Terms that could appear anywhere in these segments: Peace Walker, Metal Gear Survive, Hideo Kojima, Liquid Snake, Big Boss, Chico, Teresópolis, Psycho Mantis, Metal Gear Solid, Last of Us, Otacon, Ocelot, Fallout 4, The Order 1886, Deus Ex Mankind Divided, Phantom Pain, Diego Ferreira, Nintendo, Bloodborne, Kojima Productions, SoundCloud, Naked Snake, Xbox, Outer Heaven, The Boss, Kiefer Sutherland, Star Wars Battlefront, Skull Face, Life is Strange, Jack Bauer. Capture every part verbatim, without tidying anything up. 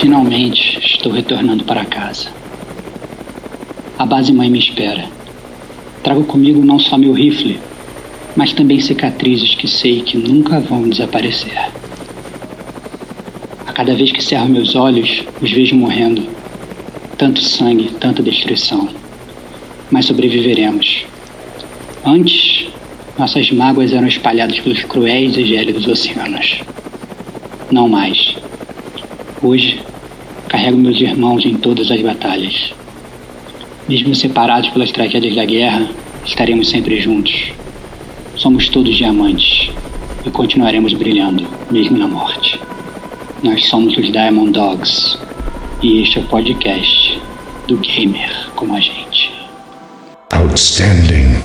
Finalmente estou retornando para casa. A base mãe me espera. Trago comigo não só meu rifle, mas também cicatrizes que sei que nunca vão desaparecer. A cada vez que cerro meus olhos, os vejo morrendo. Tanto sangue, tanta destruição. Mas sobreviveremos. Antes, nossas mágoas eram espalhadas pelos cruéis e gélidos oceanos. Não mais. Hoje, carrego meus irmãos em todas as batalhas. Mesmo separados pelas tragédias da guerra, estaremos sempre juntos. Somos todos diamantes e continuaremos brilhando, mesmo na morte. Nós somos os Diamond Dogs e este é o podcast do Gamer como a gente. Outstanding.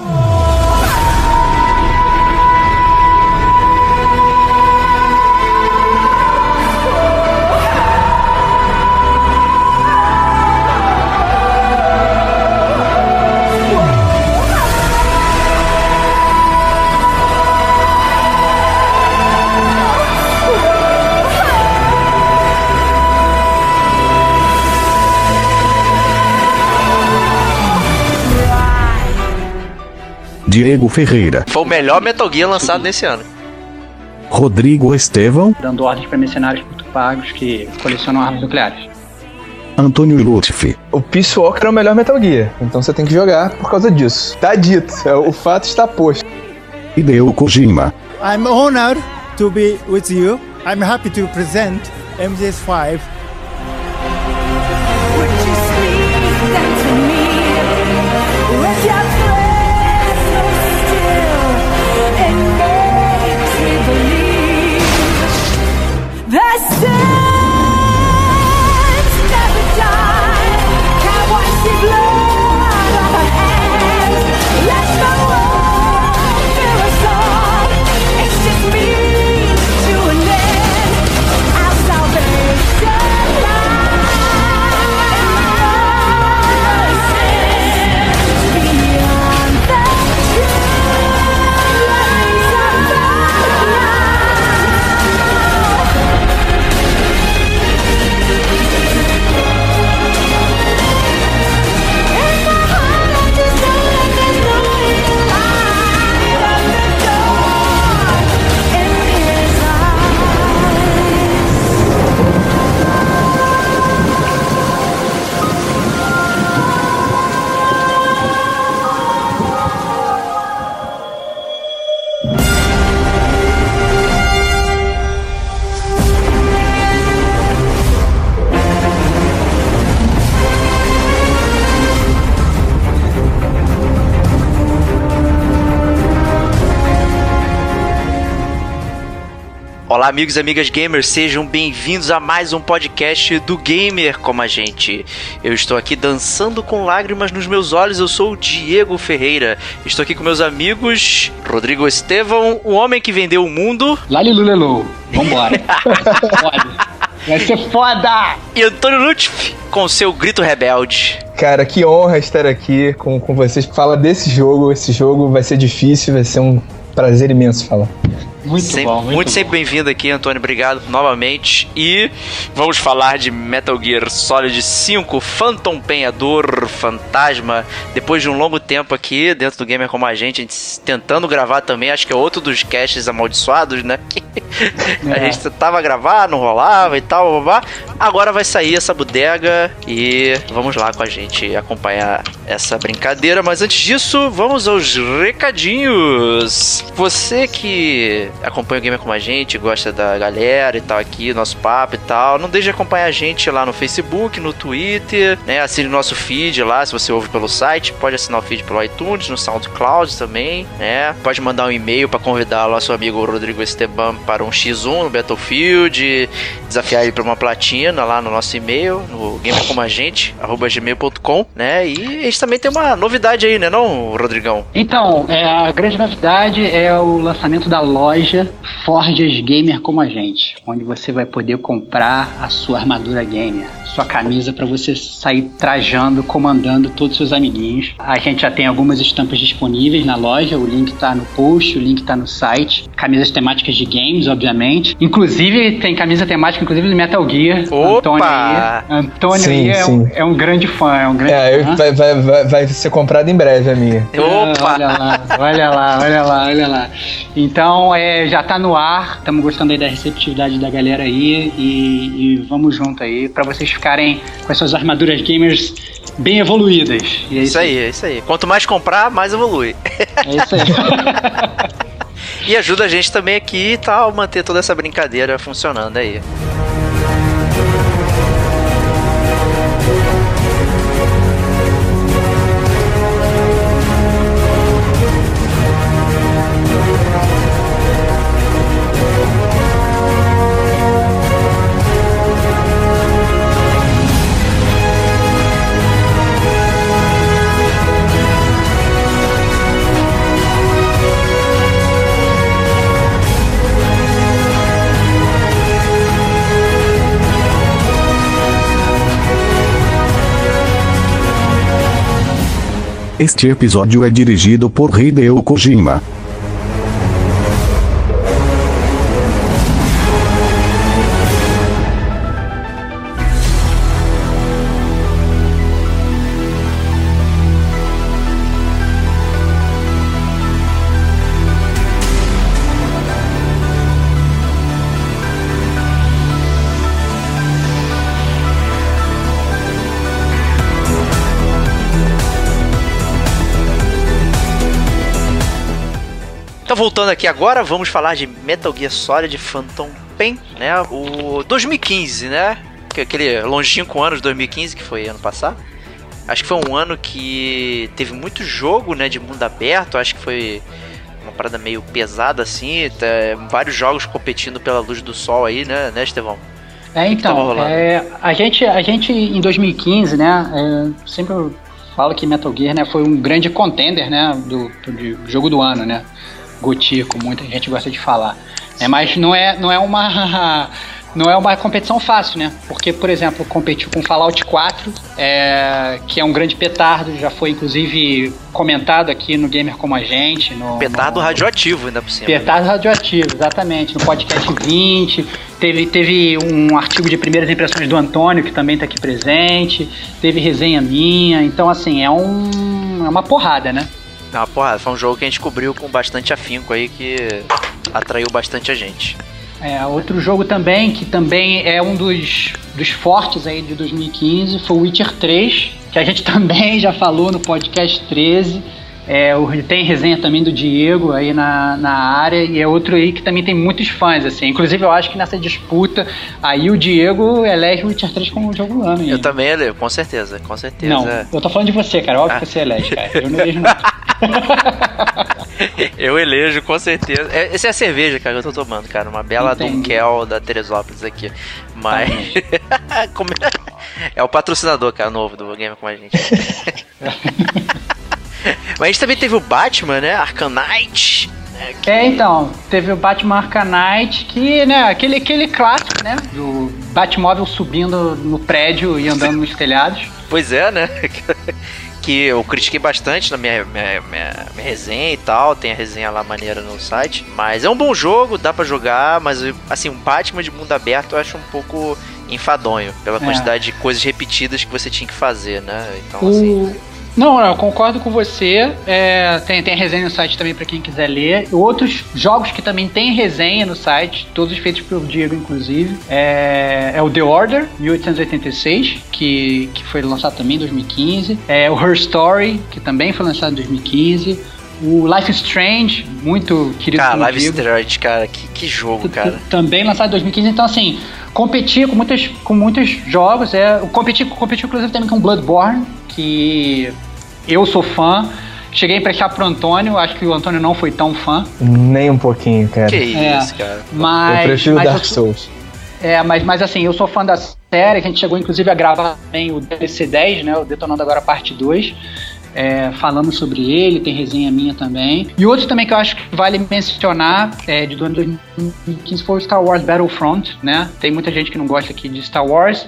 Diego Ferreira. Foi o melhor Metal Gear lançado nesse ano. Rodrigo Estevão. Dando ordens para mercenários muito pagos que colecionam armas nucleares. Antônio Lutfi. O Peace Walker é o melhor Metal Gear, então você tem que jogar por causa disso. Tá dito, o fato está posto. Hideo Kojima. I'm honored to be with you. I'm happy to present M G S five. Olá amigos e amigas gamers, sejam bem-vindos a mais um podcast do Gamer como a gente. Eu estou aqui dançando com lágrimas nos meus olhos, eu sou o Diego Ferreira. Estou aqui com meus amigos Rodrigo Estevão, o homem que vendeu o mundo. Lalilulelou, vambora. Vai ser foda! E Antônio Lutfi com seu grito rebelde. Cara, que honra estar aqui com, com vocês. Fala desse jogo, esse jogo vai ser difícil, vai ser um prazer imenso falar. Muito sempre, bom, muito, muito bom. Sempre bem-vindo aqui, Antônio, obrigado novamente. E vamos falar de Metal Gear Solid cinco, Phantom Pain, a dor fantasma. Depois de um longo tempo aqui dentro do Gamer como a gente, a gente tentando gravar também, acho que é outro dos casts amaldiçoados, né? É. A gente tentava gravar, não rolava e tal, blá, blá. Agora vai sair essa bodega e vamos lá com a gente acompanhar essa brincadeira. Mas antes disso, vamos aos recadinhos. Você que acompanha o Gamer como a gente, gosta da galera e tal aqui, nosso papo e tal, não deixe de acompanhar a gente lá no Facebook, no Twitter, né? Assine o nosso feed lá, se você ouve pelo site, pode assinar o feed pelo iTunes, no SoundCloud também, né? Pode mandar um e-mail para convidar o nosso amigo Rodrigo Esteban para um xis um no Battlefield, desafiar ele para uma platina lá no nosso e-mail, no gamercomagente arroba gmail ponto com, né? E a gente também tem uma novidade aí, né não, Rodrigão? Então, é, a grande novidade é o lançamento da loja Forjas Gamer como a gente, onde você vai poder comprar a sua armadura gamer, sua camisa para você sair trajando, comandando todos os seus amiguinhos. A gente já tem algumas estampas disponíveis na loja, o link tá no post, o link tá no site. Camisas temáticas de games, obviamente. Inclusive, tem camisa temática, inclusive, do Metal Gear. Opa! Antônio aí é, um, é um grande fã, é um grande é, fã. Vai, vai, vai, vai ser comprado em breve, amiga. Opa! Olha lá, olha lá, olha lá, olha lá. Então, é, já tá no ar. Estamos gostando aí da receptividade da galera aí. E, e vamos junto aí, pra vocês ficarem com as suas armaduras gamers bem evoluídas. E é isso, isso aí, aí, é isso aí. Quanto mais comprar, mais evolui. É isso aí. E ajuda a gente também aqui e tal, manter toda essa brincadeira funcionando aí. Este episódio é dirigido por Hideo Kojima. Voltando aqui agora, vamos falar de Metal Gear Solid Phantom Pain, né? O dois mil e quinze, né? Aquele longínquo ano de dois mil e quinze, que foi ano passado. Acho que foi um ano que teve muito jogo, né? De mundo aberto. Acho que foi uma parada meio pesada, assim. Tá, vários jogos competindo pela luz do sol aí, né, né Estevão? É, então, é, a, gente, a gente em dois mil e quinze, né? É, sempre eu falo que Metal Gear, né, foi um grande contender, né? Do, do jogo do ano, né? Gotico, muita gente gosta de falar, né? Mas não é, não é uma não é uma competição fácil, né? Porque, por exemplo, competiu com Fallout quatro, é, que é um grande petardo, já foi inclusive comentado aqui no Gamer Como a Gente, no, petardo no, radioativo ainda por cima. Petardo né? radioativo, exatamente, no podcast vinte, teve, teve um artigo de primeiras impressões do Antônio, que também está aqui presente, teve resenha minha, então assim, é, um, é uma porrada, né? Não, porra, foi um jogo que a gente cobriu com bastante afinco aí, que atraiu bastante a gente. É, outro jogo também, que também é um dos, dos fortes aí de dois mil e quinze, foi o Witcher três, que a gente também já falou no podcast treze. É, tem resenha também do Diego aí na, na área, e é outro aí que também tem muitos fãs, assim. Inclusive, eu acho que nessa disputa, aí o Diego elege o Witcher três como jogo do ano. Hein? Eu também elejo, com certeza, com certeza. Não, eu tô falando de você, cara, óbvio ah. que você elege, cara. Eu não elejo nada. Eu elejo, com certeza. Essa é a cerveja, cara, que eu tô tomando, cara. Uma bela Dunkel da Teresópolis aqui. Mas... é o patrocinador, cara, novo do Game Com a Gente. Mas a gente também teve o Batman, né? Arkham Knight. Né? Que... É, então. Teve o Batman Arkham Knight, que, né? Aquele, aquele clássico, né? Do Batmóvel subindo no prédio e andando nos telhados. Pois é, né? Que eu critiquei bastante na minha, minha, minha, minha resenha e tal, tem a resenha lá maneira no site, mas é um bom jogo, dá pra jogar, mas assim, um Batman de mundo aberto eu acho um pouco enfadonho, pela quantidade é. de coisas repetidas que você tinha que fazer, né, então o... assim... Não, não, eu concordo com você, é, tem, tem resenha no site também pra quem quiser ler, outros jogos que também tem resenha no site, todos feitos pelo Diego inclusive, é, é o The Order mil oitocentos e oitenta e seis, que, que foi lançado também em dois mil e quinze, é o Her Story, que também foi lançado em dois mil e quinze, o Life is Strange, muito querido pelo Diego. Cara, Life is Strange, cara, que, que jogo, cara. Também lançado em dois mil e quinze, então assim, competir com, muitas, com muitos jogos, é, competir, competir inclusive também com Bloodborne, que eu sou fã, cheguei a emprestar pro Antônio, acho que o Antônio não foi tão fã. Nem um pouquinho, cara. Que isso, é, cara. Mas, eu prefiro mas Dark Souls. Eu, é, mas, mas assim, eu sou fã da série, a gente chegou inclusive a gravar também o D L C dez, né, o Detonando Agora Parte dois, é, falando sobre ele, tem resenha minha também. E outro também que eu acho que vale mencionar, é, de dois mil e quinze, foi o Star Wars Battlefront, né, tem muita gente que não gosta aqui de Star Wars.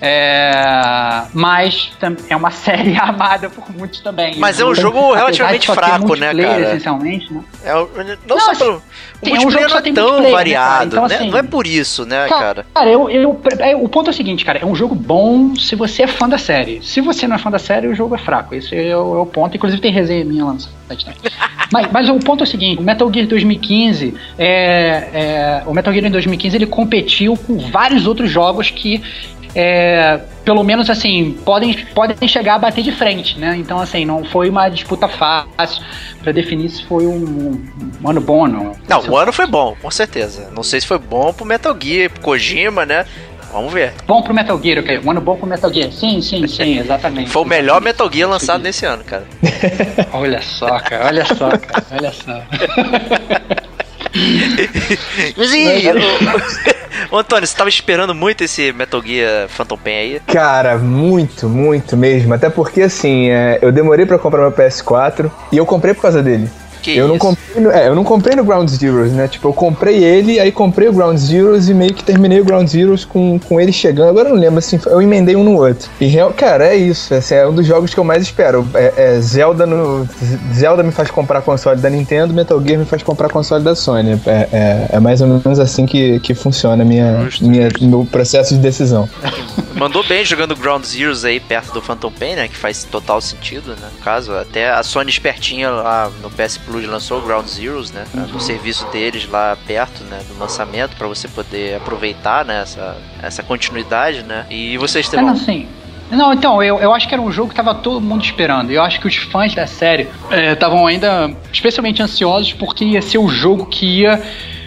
É... Mas é uma série amada por muitos também. Mas é um jogo relativamente fraco, né, cara? Essencialmente, né? É, não, não só pelo... O multiplayer não é tão variado, né? Então, né? Assim, não é por isso, né, cara? Cara, eu, eu, eu, o ponto é o seguinte, cara. É um jogo bom se você é fã da série. Se você não é fã da série, o jogo é fraco. Esse é o, é o ponto. Inclusive tem resenha minha lá no site. mas, mas o ponto é o seguinte. O Metal Gear dois mil e quinze... É, é, o Metal Gear em dois mil e quinze, ele competiu com vários outros jogos que... É, pelo menos assim, podem, podem chegar a bater de frente, né? Então, assim, não foi uma disputa fácil pra definir se foi um, um ano bom ou não. Não, o ano foi bom, com certeza. Não sei se foi bom pro Metal Gear, pro Kojima, né? Vamos ver. Bom pro Metal Gear, ok. Um ano bom pro Metal Gear. Sim, sim, sim, exatamente. Foi o melhor Metal Gear lançado nesse ano, cara. Olha só, cara, olha só, cara, olha só. Mas e... Ô, Antônio, você tava esperando muito esse Metal Gear Phantom Pain aí? Cara, muito, muito mesmo. Até porque, assim, é, eu demorei pra comprar meu P S quatro e eu comprei por causa dele. Que eu, não comprei no, é, eu não comprei no Ground Zeroes, né? Tipo, eu comprei ele, aí comprei o Ground Zeroes e meio que terminei o Ground Zeroes com, com ele chegando. Agora eu não lembro, assim, eu emendei um no outro. E, cara, é isso. Assim, é um dos jogos que eu mais espero. É, é Zelda, no, Zelda me faz comprar console da Nintendo, Metal Gear me faz comprar console da Sony. É, é, é mais ou menos assim que, que funciona minha, minha, meu processo de decisão. Mandou bem jogando Ground Zeroes aí perto do Phantom Pain, né? Que faz total sentido, né? No caso, até a Sony espertinha lá no P S Plus lançou o Ground Zeroes, né? No serviço deles lá perto, né? Do lançamento, pra você poder aproveitar, né? Essa, essa continuidade, né? E vocês têm... É, sim. Não, então, eu, eu acho que era um jogo que tava todo mundo esperando. Eu acho que os fãs da série estavam é, ainda especialmente ansiosos porque ia ser o jogo que ia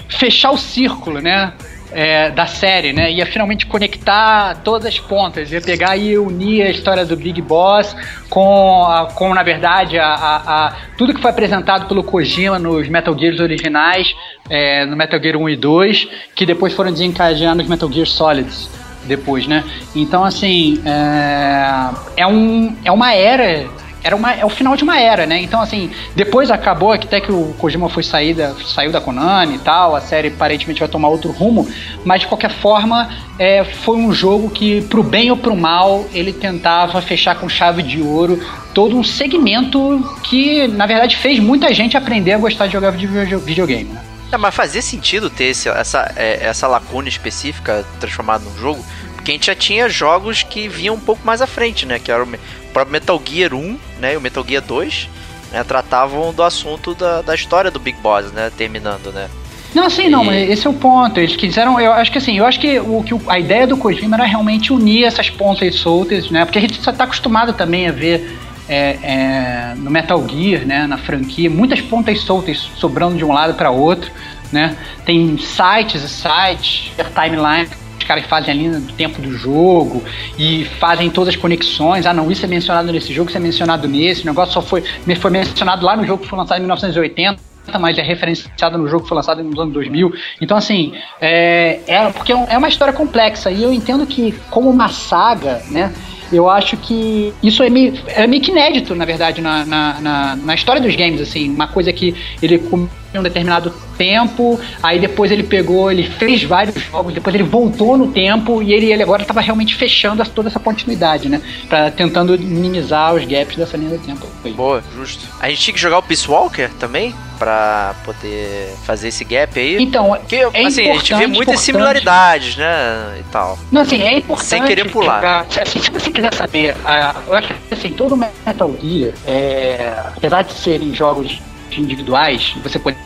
fechar o círculo, né? É, da série, né? Ia finalmente conectar todas as pontas, ia pegar e unir a história do Big Boss com, a, com na verdade, a, a, a, tudo que foi apresentado pelo Kojima nos Metal Gears originais, é, no Metal Gear um e dois, que depois foram desencadeando os Metal Gear Solids depois, né? Então, assim, é, é, um, é uma era... Era uma, é o final de uma era, né? Então, assim, depois acabou, até que o Kojima foi sair da, saiu da Konami e tal, a série aparentemente vai tomar outro rumo, mas de qualquer forma, é, foi um jogo que, pro bem ou pro mal, ele tentava fechar com chave de ouro todo um segmento que, na verdade, fez muita gente aprender a gostar de jogar videogame, né? É, mas fazia sentido ter esse, essa, é, essa lacuna específica transformada num jogo, porque a gente já tinha jogos que vinham um pouco mais à frente, né? Que era o próprio Metal Gear um, né, e o Metal Gear dois, né, tratavam do assunto da, da história do Big Boss, né, terminando, né. Não, assim, e... não, esse é o ponto, eles quiseram, eu acho que assim, eu acho que, o, que a ideia do Kojima era realmente unir essas pontas soltas, né, porque a gente só tá acostumado também a ver é, é, no Metal Gear, né, na franquia, muitas pontas soltas sobrando de um lado para outro, né, tem sites e sites, timeline, os caras fazem ali no tempo do jogo e fazem todas as conexões. Ah, não, isso é mencionado nesse jogo, isso é mencionado nesse. O negócio só foi, foi mencionado lá no jogo que foi lançado em mil novecentos e oitenta, mas é referenciado no jogo que foi lançado nos anos dois mil. Então, assim, é, é, porque é uma história complexa e eu entendo que, como uma saga, né? Eu acho que isso é meio, é meio que inédito, na verdade, na, na, na, na história dos games, assim. Uma coisa que ele comeu em um determinado tempo, aí depois ele pegou, ele fez vários jogos, depois ele voltou no tempo e ele, ele agora estava realmente fechando toda essa continuidade, né? Pra, tentando minimizar os gaps dessa linha do tempo. Foi. Boa, justo. A gente tinha que jogar o Peace Walker também, pra poder fazer esse gap aí. Então, porque, é assim, a gente vê muitas similaridades, né, e tal. Não, assim, é importante... Sem querer pular. Jogar, assim, se você quiser saber, uh, eu acho que, assim, todo Metal Gear, é, apesar de serem jogos individuais, você pode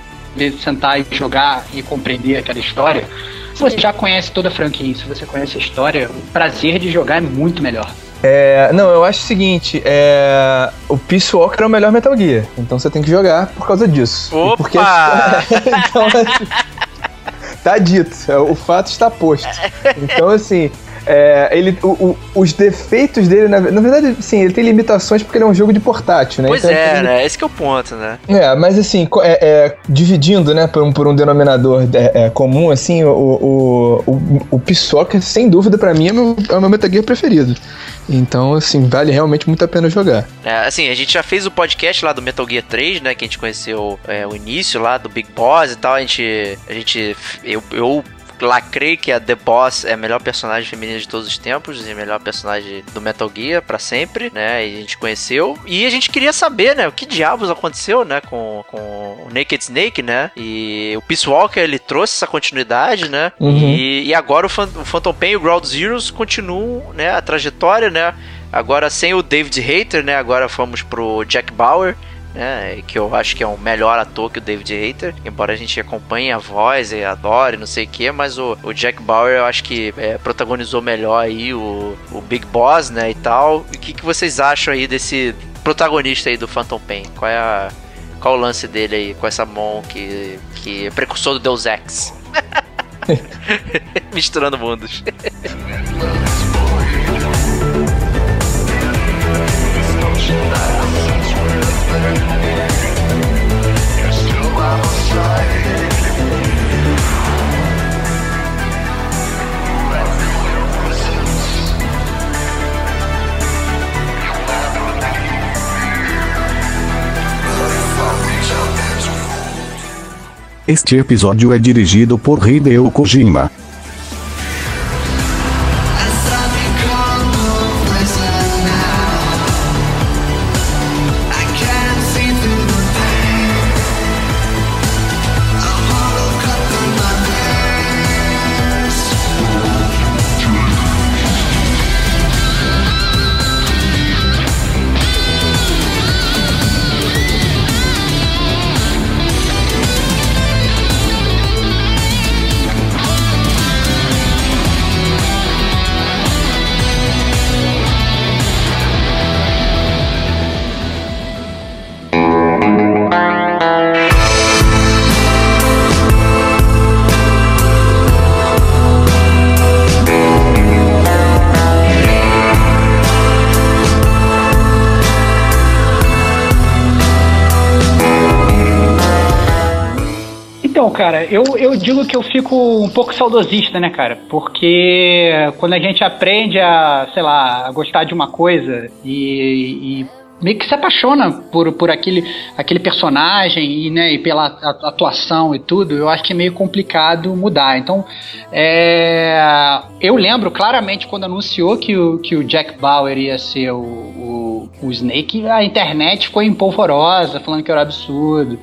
sentar e jogar e compreender aquela história, se você já conhece toda a franquia, se você conhece a história, o prazer de jogar é muito melhor. É, não, eu acho o seguinte, é, o Peace Walker é o melhor Metal Gear, então você tem que jogar por causa disso. Opa! Porque a história, então, assim, tá dito, o fato está posto. Então, assim, é, ele, o, o, os defeitos dele, na, na verdade, sim, ele tem limitações porque ele é um jogo de portátil, né? Pois então, é, tem... né? Esse que é o ponto, né? É, mas assim, é, é, dividindo, né, por um, por um denominador é, é, comum, assim, o, o, o, o Peace Walker, sem dúvida, pra mim, é meu, é o meu Metal Gear preferido. Então, assim, vale realmente muito a pena jogar. É, assim, a gente já fez o podcast lá do Metal Gear três, né? Que a gente conheceu é, o início lá do Big Boss e tal. A gente... A gente eu... eu lacrei que a The Boss é a melhor personagem feminina de todos os tempos e a melhor personagem do Metal Gear pra sempre, né? E a gente conheceu. E a gente queria saber, né? O que diabos aconteceu, né? Com, com o Naked Snake, né? E o Peace Walker, ele trouxe essa continuidade, né? Uhum. E, e agora o, Fan, o Phantom Pain e o Ground Zeroes continuam, né? A trajetória, né? Agora sem o David Hayter, né? Agora fomos pro Jack Bauer, né, que eu acho que é um melhor ator que o David Hayter, embora a gente acompanhe a voz e adore, não sei o que, mas o, o Jack Bauer eu acho que é, protagonizou melhor aí o, o Big Boss, né, e tal. E o que, que vocês acham aí desse protagonista aí do Phantom Pain? Qual é a, qual é o lance dele aí com essa mão que, que é precursor do Deus Ex? Misturando mundos. Este episódio é dirigido por Hideo Kojima. Cara, eu, eu digo que eu fico um pouco saudosista, né, cara? Porque quando a gente aprende a, sei lá, a gostar de uma coisa e, e meio que se apaixona por, por aquele, aquele personagem e, né, e pela atuação e tudo, eu acho que é meio complicado mudar. Então, é, eu lembro claramente quando anunciou que o, que o Jack Bauer ia ser o, o, o Snake, a internet ficou empolvorosa, falando que era um absurdo,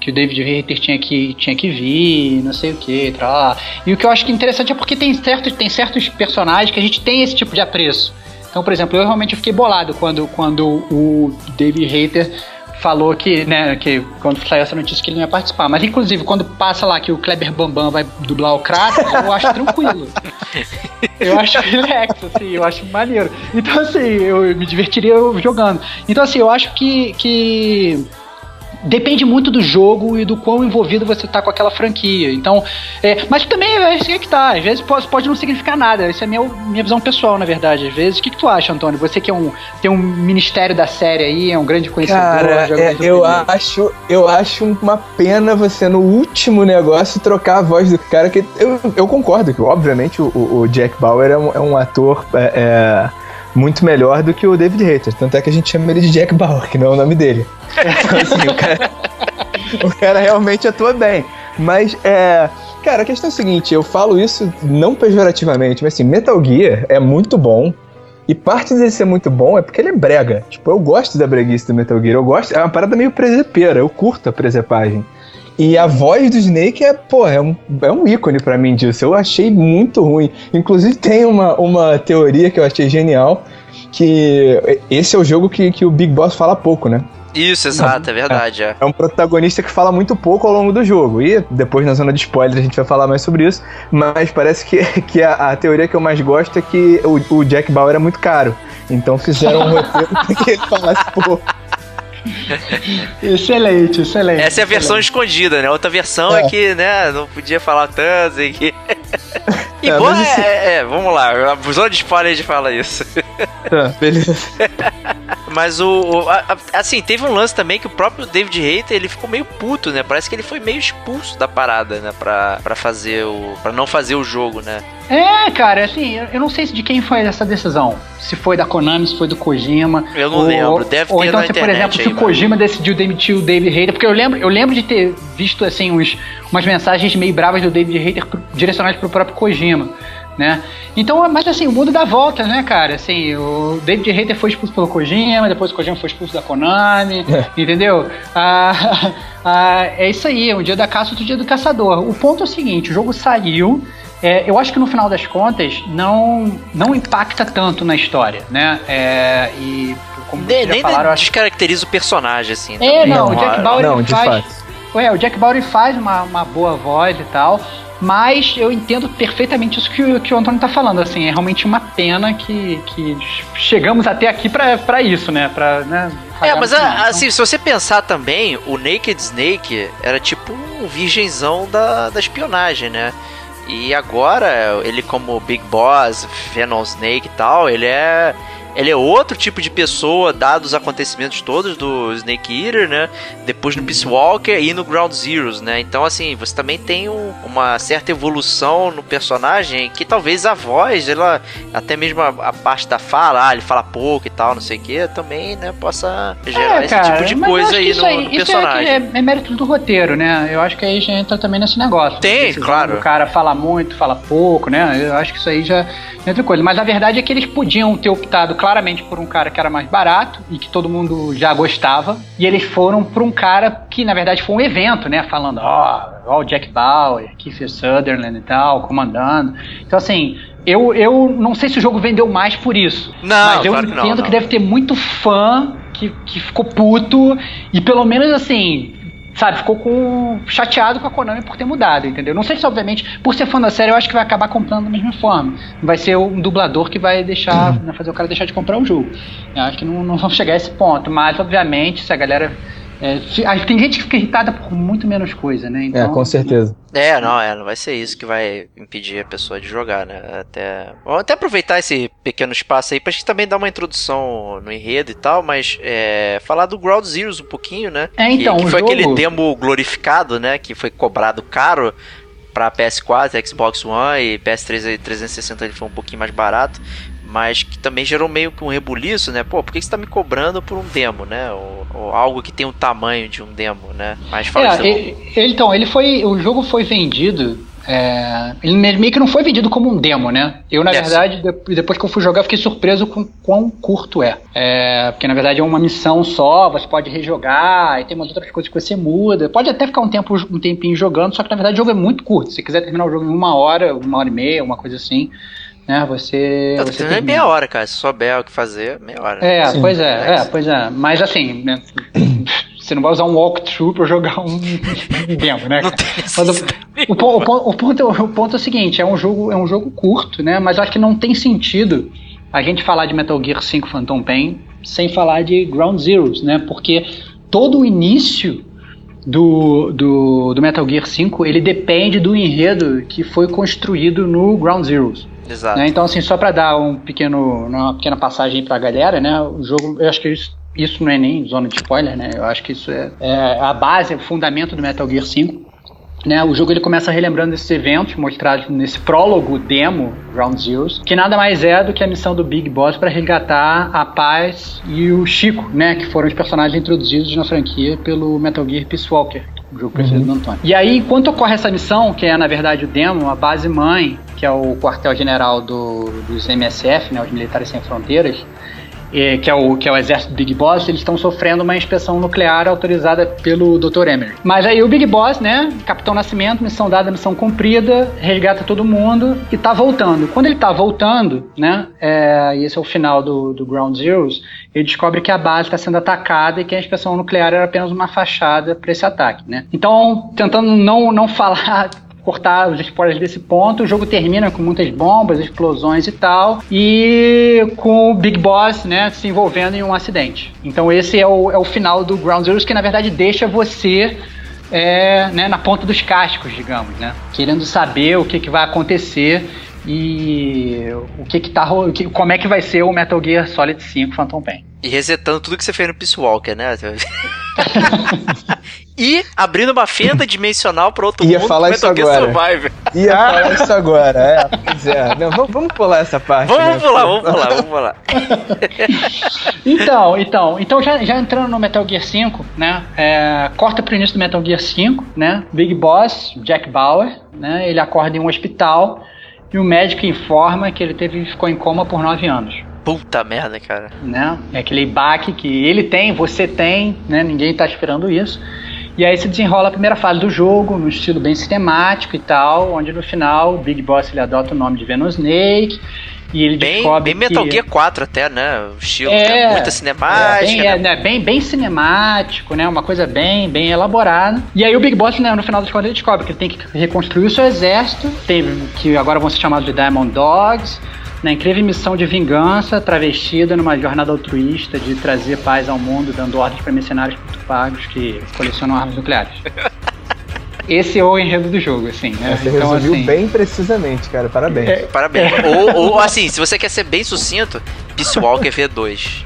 que o David Hayter tinha que, tinha que vir, não sei o que, tal. E o que eu acho que é interessante é porque tem certos, tem certos personagens que a gente tem esse tipo de apreço. Então, por exemplo, eu realmente fiquei bolado quando, quando o David Hayter falou que, né, que quando saiu essa notícia que ele não ia participar. Mas, inclusive, quando passa lá que o Kleber Bambam vai dublar o Kratos, eu acho tranquilo. Eu acho relax, assim, eu acho maneiro. Então, assim, eu me divertiria jogando. Então, assim, eu acho que... que... depende muito do jogo e do quão envolvido você tá com aquela franquia. Então, é, mas também é isso que tá. Às vezes pode, pode não significar nada. Essa é a minha, minha visão pessoal, na verdade. Às vezes, o que, que tu acha, Antônio? Você que é um, tem um ministério da série aí, é um grande conhecedor. Cara, é, eu, acho, eu acho uma pena você, no último negócio, trocar a voz do cara. Que eu, eu concordo que, obviamente, o, o Jack Bauer é um, é um ator... É, é... muito melhor do que o David Hayter, tanto é que a gente chama ele de Jack Bauer, que não é o nome dele. Então, assim, o cara, o cara realmente atua bem. Mas, é... cara, a questão é a seguinte, eu falo isso não pejorativamente, mas assim, Metal Gear é muito bom, e parte dele ser muito bom é porque ele é brega. Tipo, eu gosto da breguice do Metal Gear, eu gosto... É uma parada meio presepeira, eu curto a presepagem. E a voz do Snake é, pô, é um, é um ícone pra mim disso. Eu achei muito ruim. Inclusive tem uma, uma teoria que eu achei genial, que esse é o jogo que, que o Big Boss fala pouco, né? Isso, exato, é verdade. É. é um protagonista que fala muito pouco ao longo do jogo. E depois na zona de spoiler a gente vai falar mais sobre isso. Mas parece que, que a, a teoria que eu mais gosto é que o, o Jack Bauer era muito caro. Então fizeram um roteiro pra que ele falasse pouco. Excelente, excelente. Essa é a versão excelente. Escondida, né? A outra versão é. é que, né, não podia falar tanto e que... E é, bom, é, isso... é, é, vamos lá, a zona de spoiler a gente fala isso. Tá, beleza. Mas o... o a, a, assim, teve um lance também que o próprio David Hayter, ele ficou meio puto, né? Parece que ele foi meio expulso da parada, né? Pra, pra fazer o... pra não fazer o jogo, né? É, cara, assim, eu não sei de quem foi essa decisão. Se foi da Konami, se foi do Kojima. Eu não ou, lembro, deve ou ter então, na se, internet. Ou então, por exemplo, aí, se o Kojima mano. decidiu demitir o David Hayter, porque eu lembro, eu lembro de ter visto, assim, uns, umas mensagens meio bravas do David Hayter pro, direcionadas pro próprio Kojima. Né? Então, mas assim, o mundo dá volta, né, cara? Assim, o David Hayter foi expulso pelo Kojima, depois o Kojima foi expulso da Konami, é. entendeu? Ah, ah, é isso aí, um dia da caça, outro dia do caçador. O ponto é o seguinte, o jogo saiu, é, eu acho que no final das contas não, não impacta tanto na história, né? É, e como de, já nem falaram, descaracteriza acho... o personagem, assim. É, não, não o Jack Bauer não, faz... Fato. Ué, o Jack Bauer faz uma, uma boa voz e tal... Mas eu entendo perfeitamente isso que o, que o Antônio tá falando, assim, é realmente uma pena que, que chegamos até aqui pra, pra isso, né, pra, né... É, mas a, assim, se você pensar também, o Naked Snake era tipo um virgenzão da, da espionagem, né, e agora ele como Big Boss, Venom Snake e tal, ele é... Ele é outro tipo de pessoa, dados os acontecimentos todos do Snake Eater, né? Depois no Peace Walker e no Ground Zeroes, né? Então, assim, você também tem um, uma certa evolução no personagem que talvez a voz, ela até mesmo a, a parte da fala, ah, ele fala pouco e tal, não sei o que, também, né? Possa gerar é, cara, esse tipo de coisa aí no, aí no personagem. É, é, é mérito do roteiro, né? Eu acho que aí já entra também nesse negócio. Tem, claro. O cara fala muito, fala pouco, né? Eu acho que isso aí já entra coisa. Mas a verdade é que eles podiam ter optado claramente por um cara que era mais barato e que todo mundo já gostava, e eles foram para um cara que na verdade foi um evento, né, falando, ó, oh, o oh, Jack Bauer, Kiefer Sutherland e tal, comandando, então assim, eu, eu não sei se o jogo vendeu mais por isso, não, mas eu claro entendo que, não, não. que deve ter muito fã que, que ficou puto, e pelo menos assim... Sabe, ficou com, chateado com a Konami por ter mudado, entendeu? Não sei se, obviamente, por ser fã da série, eu acho que vai acabar comprando da mesma forma. Vai ser um dublador que vai deixar, uhum. fazer o cara deixar de comprar o jogo. Eu acho que não, não vão chegar a esse ponto. Mas, obviamente, se a galera... É, se, tem gente que fica irritada por muito menos coisa, né? Então, é, com certeza. É, não, é, não vai ser isso que vai impedir a pessoa de jogar, né? Até, vamos até aproveitar esse pequeno espaço aí pra gente também dar uma introdução no enredo e tal, mas é, falar do Ground Zeroes um pouquinho, né? É, então, que, que foi jogo... aquele demo glorificado, né? Que foi cobrado caro pra P S quatro, Xbox One e P S três e trezentos e sessenta, ele foi um pouquinho mais barato, mas que também gerou meio que um rebuliço, né? Pô, por que você tá me cobrando por um demo, né? Ou, ou algo que tem o tamanho de um demo, né? Mas fala é, ele, ele, então, ele foi... O jogo foi vendido... É, ele meio que não foi vendido como um demo, né? Eu, na é, verdade, de, depois que eu fui jogar, eu fiquei surpreso com quão curto é. é. Porque, na verdade, é uma missão só, você pode rejogar, e tem umas outras coisas que você muda. Pode até ficar um, tempo, um tempinho jogando, só que, na verdade, o jogo é muito curto. Se você quiser terminar o jogo em uma hora, uma hora e meia, uma coisa assim... Né, você, eu tô você é meia hora, cara. Se souber o que fazer, meia hora. É, Sim. pois é, é, pois é. Mas assim, né, você não vai usar um walkthrough pra jogar um demo, né? Não tem o, o, o, o, ponto, o ponto é o seguinte, é um jogo, é um jogo curto, né? Mas acho que não tem sentido a gente falar de Metal Gear cinco Phantom Pain sem falar de Ground Zeroes, né? Porque todo o início do, do, do Metal Gear cinco, ele depende do enredo que foi construído no Ground Zeroes. Exato. Né? Então, assim, só para dar um pequeno, uma pequena passagem para a galera, né? O jogo, eu acho que isso, isso não é nem zona de spoiler, né? Eu acho que isso é, é a base, é o fundamento do Metal Gear cinco. Né? O jogo ele começa relembrando esses eventos mostrados nesse prólogo demo Ground Zeroes, que nada mais é do que a missão do Big Boss para resgatar a Paz e o Chico, né? Que foram os personagens introduzidos na franquia pelo Metal Gear Peace Walker. O jogo preferido do Antônio. E aí, enquanto ocorre essa missão, que é na verdade o demo, a base mãe, que é o quartel-general do, dos M S F, né, os Militares Sem Fronteiras, e, que, é o, que é o exército do Big Boss, eles estão sofrendo uma inspeção nuclear autorizada pelo doutor Emery. Mas aí o Big Boss, né, Capitão Nascimento, missão dada, missão cumprida, resgata todo mundo e tá voltando. Quando ele tá voltando, né, é, e esse é o final do, do Ground Zeroes, ele descobre que a base está sendo atacada e que a inspeção nuclear era apenas uma fachada para esse ataque, né? Então, tentando não, não falar... cortar os spoilers desse ponto, o jogo termina com muitas bombas, explosões e tal, e com o Big Boss, né, se envolvendo em um acidente. Então esse é o, é o final do Ground Zeroes, que na verdade deixa você é, né, na ponta dos cascos, digamos, né, querendo saber o que, que vai acontecer E o que que tá rolando, como é que vai ser o Metal Gear Solid cinco Phantom Pain. E resetando tudo que você fez no Peace Walker, né? E abrindo uma fenda dimensional para outro Ia mundo falar Metal Gear Survive. Ia falar isso agora, é. Pois é. Não, vamos, vamos pular essa parte. Vamos né? pular, vamos pular, vamos pular. Então, então, então já, já entrando no Metal Gear cinco, né? É, corta pro início do Metal Gear cinco, né? Big Boss, Jack Bauer, né? Ele acorda em um hospital. E o médico informa que ele teve, ficou em coma por nove anos. Puta merda, cara. Né? É aquele baque que ele tem, você tem, né? Ninguém tá esperando isso. E aí se desenrola a primeira fase do jogo, num estilo bem cinemático e tal, onde no final o Big Boss ele adota o nome de Venom Snake. E ele bem, descobre bem Metal que... Gear quatro até, né? O estilo é, é muita cinemática. É, bem, né? É, né? Bem, bem cinemático, né? Uma coisa bem, bem elaborada. E aí o Big Boss, né, no final das contas, ele descobre que ele tem que reconstruir o seu exército, tem, que agora vão ser chamados de Diamond Dogs, na incrível missão de vingança, travestida numa jornada altruísta de trazer paz ao mundo, dando ordens para mercenários muito pagos que colecionam armas nucleares. Esse é o enredo do jogo, assim, né? Você então, resumiu assim... bem precisamente, cara. Parabéns. É, parabéns. É. Ou, ou, assim, se você quer ser bem sucinto, Peace Walker V dois.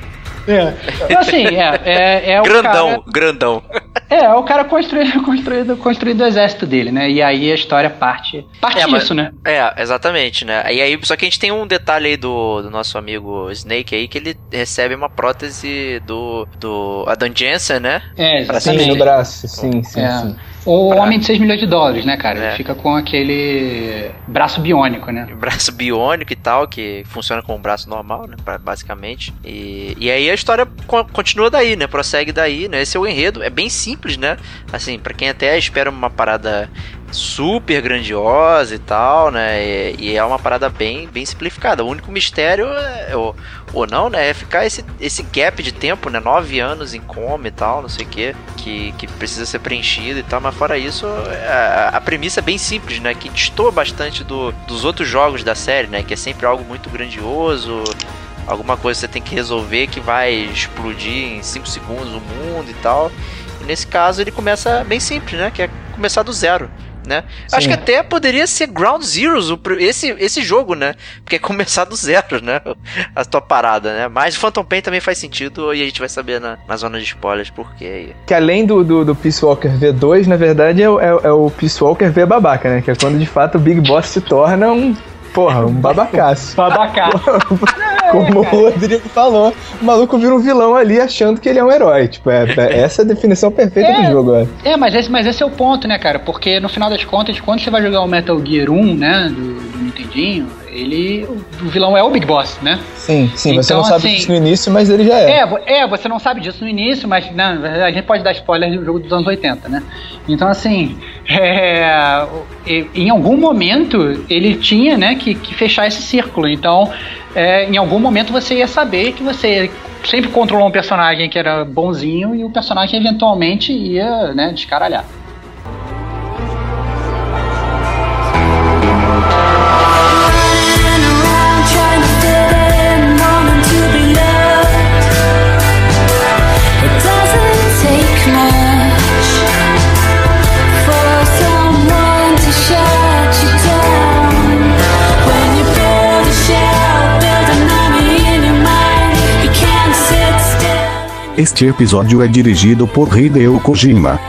É. Assim, é, é, é o grandão, cara... grandão. É, é o cara construindo, construindo, construindo o exército dele, né? E aí a história parte, parte é, disso, mas, né? É, exatamente, né? E aí, só que a gente tem um detalhe aí do, do nosso amigo Snake aí, que ele recebe uma prótese do, do Adam Jensen, né? É, exatamente. Sim, no braço, sim, sim, é. sim. O pra... homem de seis milhões de dólares, né, cara? É. Ele fica com aquele braço biônico, né? Braço biônico e tal, que funciona como um braço normal, né? Basicamente. E, e aí a história continua daí, né? Prossegue daí, né? Esse é o enredo. É bem simples, né? Assim, pra quem até espera uma parada super grandiosa e tal, né? E, e é uma parada bem, bem simplificada. O único mistério, é, ou, ou não, né? É ficar esse, esse gap de tempo, né? Nove anos em coma e tal, não sei o quê, que, que precisa ser preenchido e tal, mas fora isso, a, a premissa é bem simples, né? Que destoa bastante do, dos outros jogos da série, né? Que é sempre algo muito grandioso, alguma coisa que você tem que resolver que vai explodir em cinco segundos o mundo e tal. E nesse caso ele começa bem simples, né? Que é começar do zero. Né? Acho que até poderia ser Ground Zeroes esse, esse jogo, né? Porque é começar do zero, né? A tua parada, né? Mas o Phantom Pain também faz sentido e a gente vai saber na, na zona de spoilers por quê. Que além do, do, do Peace Walker V dois, na verdade é, é, é o Peace Walker V babaca, né? Que é quando de fato o Big Boss se torna um... Porra, um babacaço. Babacaço. Como o Rodrigo falou, o maluco vira um vilão ali achando que ele é um herói. Tipo, é, é, essa é a definição perfeita é, do jogo, é. É, mas esse, mas esse é o ponto, né, cara? Porque no final das contas, quando você vai jogar o Metal Gear um, né, do, do Nintendinho, ele, o vilão é o Big Boss, né? Sim, sim, então, você não sabe assim, disso no início, mas ele já é. É, é você não sabe disso no início, mas não, a gente pode dar spoiler do jogo dos anos oitenta, né? Então, assim, é, em algum momento ele tinha, né, que, que fechar esse círculo. Então, é, em algum momento você ia saber que você sempre controlou um personagem que era bonzinho e o personagem eventualmente ia, né, descaralhar. Este episódio é dirigido por Hideo Kojima.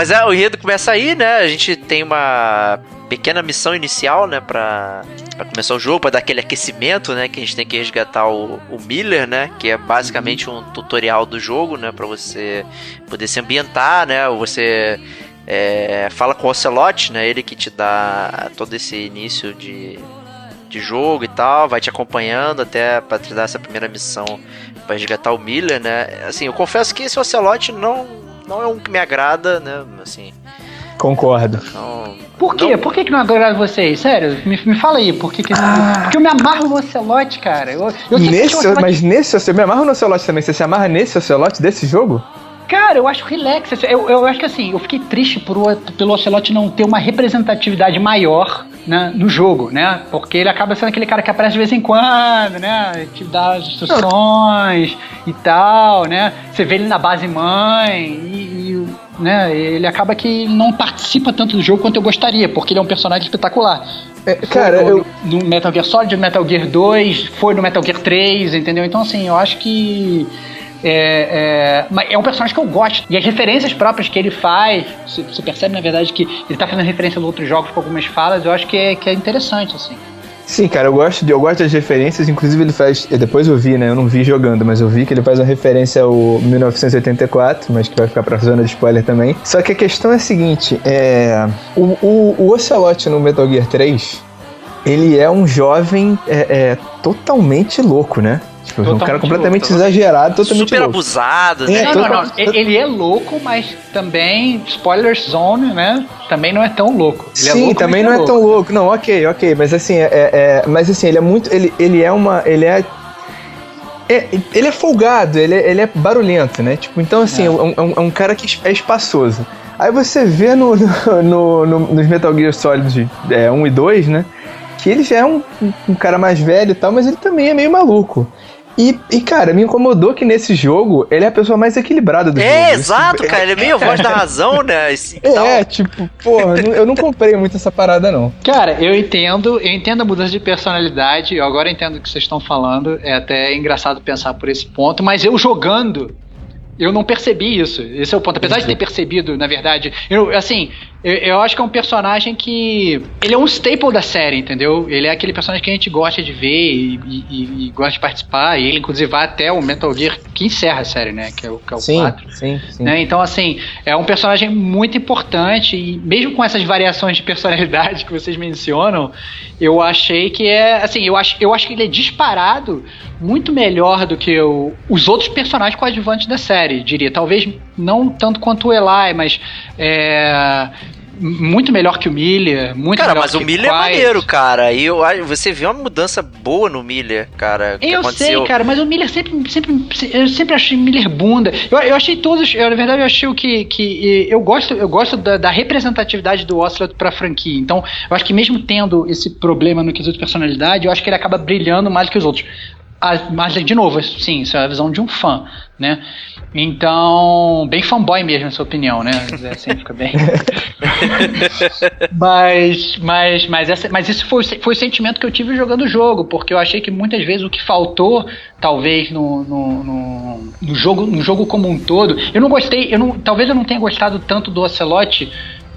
Mas é, o enredo começa aí, né? A gente tem uma pequena missão inicial, né? Pra, pra começar o jogo, pra dar aquele aquecimento, né? Que a gente tem que resgatar o, o Miller, né? Que é basicamente um tutorial do jogo, né? Pra você poder se ambientar, né? Ou você... É, fala com o Ocelot, né? Ele que te dá todo esse início de, de jogo e tal, vai te acompanhando até para te dar essa primeira missão para resgatar o Miller, né? Assim, eu confesso que esse Ocelot não, não é um que me agrada, né? Assim, concordo. Não, por quê? Não... Por que, que não agrada vocês? Sério, me, me fala aí, por que, que ah. não... Porque eu me amarro no Ocelot, cara. Eu, eu nesse, Ocelot... Mas nesse Ocelot, eu me amarro no Ocelot também. Você se amarra nesse Ocelot desse jogo? Cara, eu acho relax, eu, eu acho que assim, eu fiquei triste por, pelo Ocelot não ter uma representatividade maior, né, no jogo, né, porque ele acaba sendo aquele cara que aparece de vez em quando, né, te dá as instruções e tal, né, você vê ele na base mãe e, e né, ele acaba que não participa tanto do jogo quanto eu gostaria, porque ele é um personagem espetacular. É, cara, foi, eu... no Metal Gear Solid, no Metal Gear dois, foi no Metal Gear três, entendeu? Então assim, eu acho que... É, é, é um personagem que eu gosto. E as referências próprias que ele faz, você percebe, na verdade, que ele tá fazendo referência a outros jogos com algumas falas, eu acho que é, que é interessante, assim. Sim, cara, eu gosto, de, eu gosto das referências, inclusive ele faz... Depois eu vi, né? Eu não vi jogando, mas eu vi que ele faz uma referência ao mil novecentos e oitenta e quatro, mas que vai ficar pra zona de spoiler também. Só que a questão é a seguinte, é, o, o, o Ocelot no Metal Gear três, ele é um jovem é, é, totalmente louco, né? Tipo, totalmente um cara completamente louco, exagerado, totalmente super louco. Abusado, né? É, não, total... não, não. Ele é louco, mas também, spoiler zone, né? Também não é tão louco. Ele Sim, é louco, também não é, é tão louco. Não, ok, ok. Mas assim, é, é, mas assim, ele é muito. Ele, ele é uma. Ele é. É, ele é folgado, ele é, ele é barulhento, né? Tipo, então assim, é, é, um, é, um, é um cara que é espaçoso. Aí você vê no, no, no, no, nos Metal Gear Solid é, um e dois, né? Que ele já é um, um cara mais velho e tal, mas ele também é meio maluco. E, e, cara, me incomodou que nesse jogo ele é a pessoa mais equilibrada do é, jogo. É, exato, cara. Ele é meio voz da razão, né? Esse é, tal. Tipo, porra, eu não comprei muito essa parada, não. Cara, eu entendo, eu entendo a mudança de personalidade, eu agora entendo o que vocês estão falando, é até engraçado pensar por esse ponto, mas eu jogando, eu não percebi isso. Esse é o ponto. Apesar isso. de ter percebido, na verdade, eu, assim, eu, eu acho que é um personagem que... Ele é um staple da série, entendeu? Ele é aquele personagem que a gente gosta de ver e, e, e gosta de participar. E ele, inclusive, vai até o Metal Gear que encerra a série, né? Que é o, que é o sim, quatro. Sim, sim. Né? Então, assim, é um personagem muito importante. E mesmo com essas variações de personalidade que vocês mencionam, eu achei que é... Assim, eu acho, eu acho que ele é disparado muito melhor do que o, os outros personagens coadjuvantes da série. Diria, talvez não tanto quanto o Eli, mas é muito melhor que o Miller, muito cara, melhor mas que o Miller Quiet. É maneiro, cara, e eu, você vê uma mudança boa no Miller, cara. Que eu aconteceu. Sei, cara, mas o Miller sempre, sempre eu sempre achei Miller bunda. Eu, eu achei todos, eu, na verdade eu achei o que, que eu gosto, eu gosto da, da representatividade do Ocelot pra franquia, então eu acho que mesmo tendo esse problema no quesito de personalidade, eu acho que ele acaba brilhando mais que os outros. Mas, de novo, sim, isso é a visão de um fã, né? Então, bem fanboy mesmo, na sua opinião, né? Assim, fica bem... mas, mas, mas, essa, mas isso foi, foi o sentimento que eu tive jogando o jogo, porque eu achei que muitas vezes o que faltou, talvez, no, no, no, no, jogo, no jogo como um todo... Eu não gostei, eu não, talvez eu não tenha gostado tanto do Ocelot...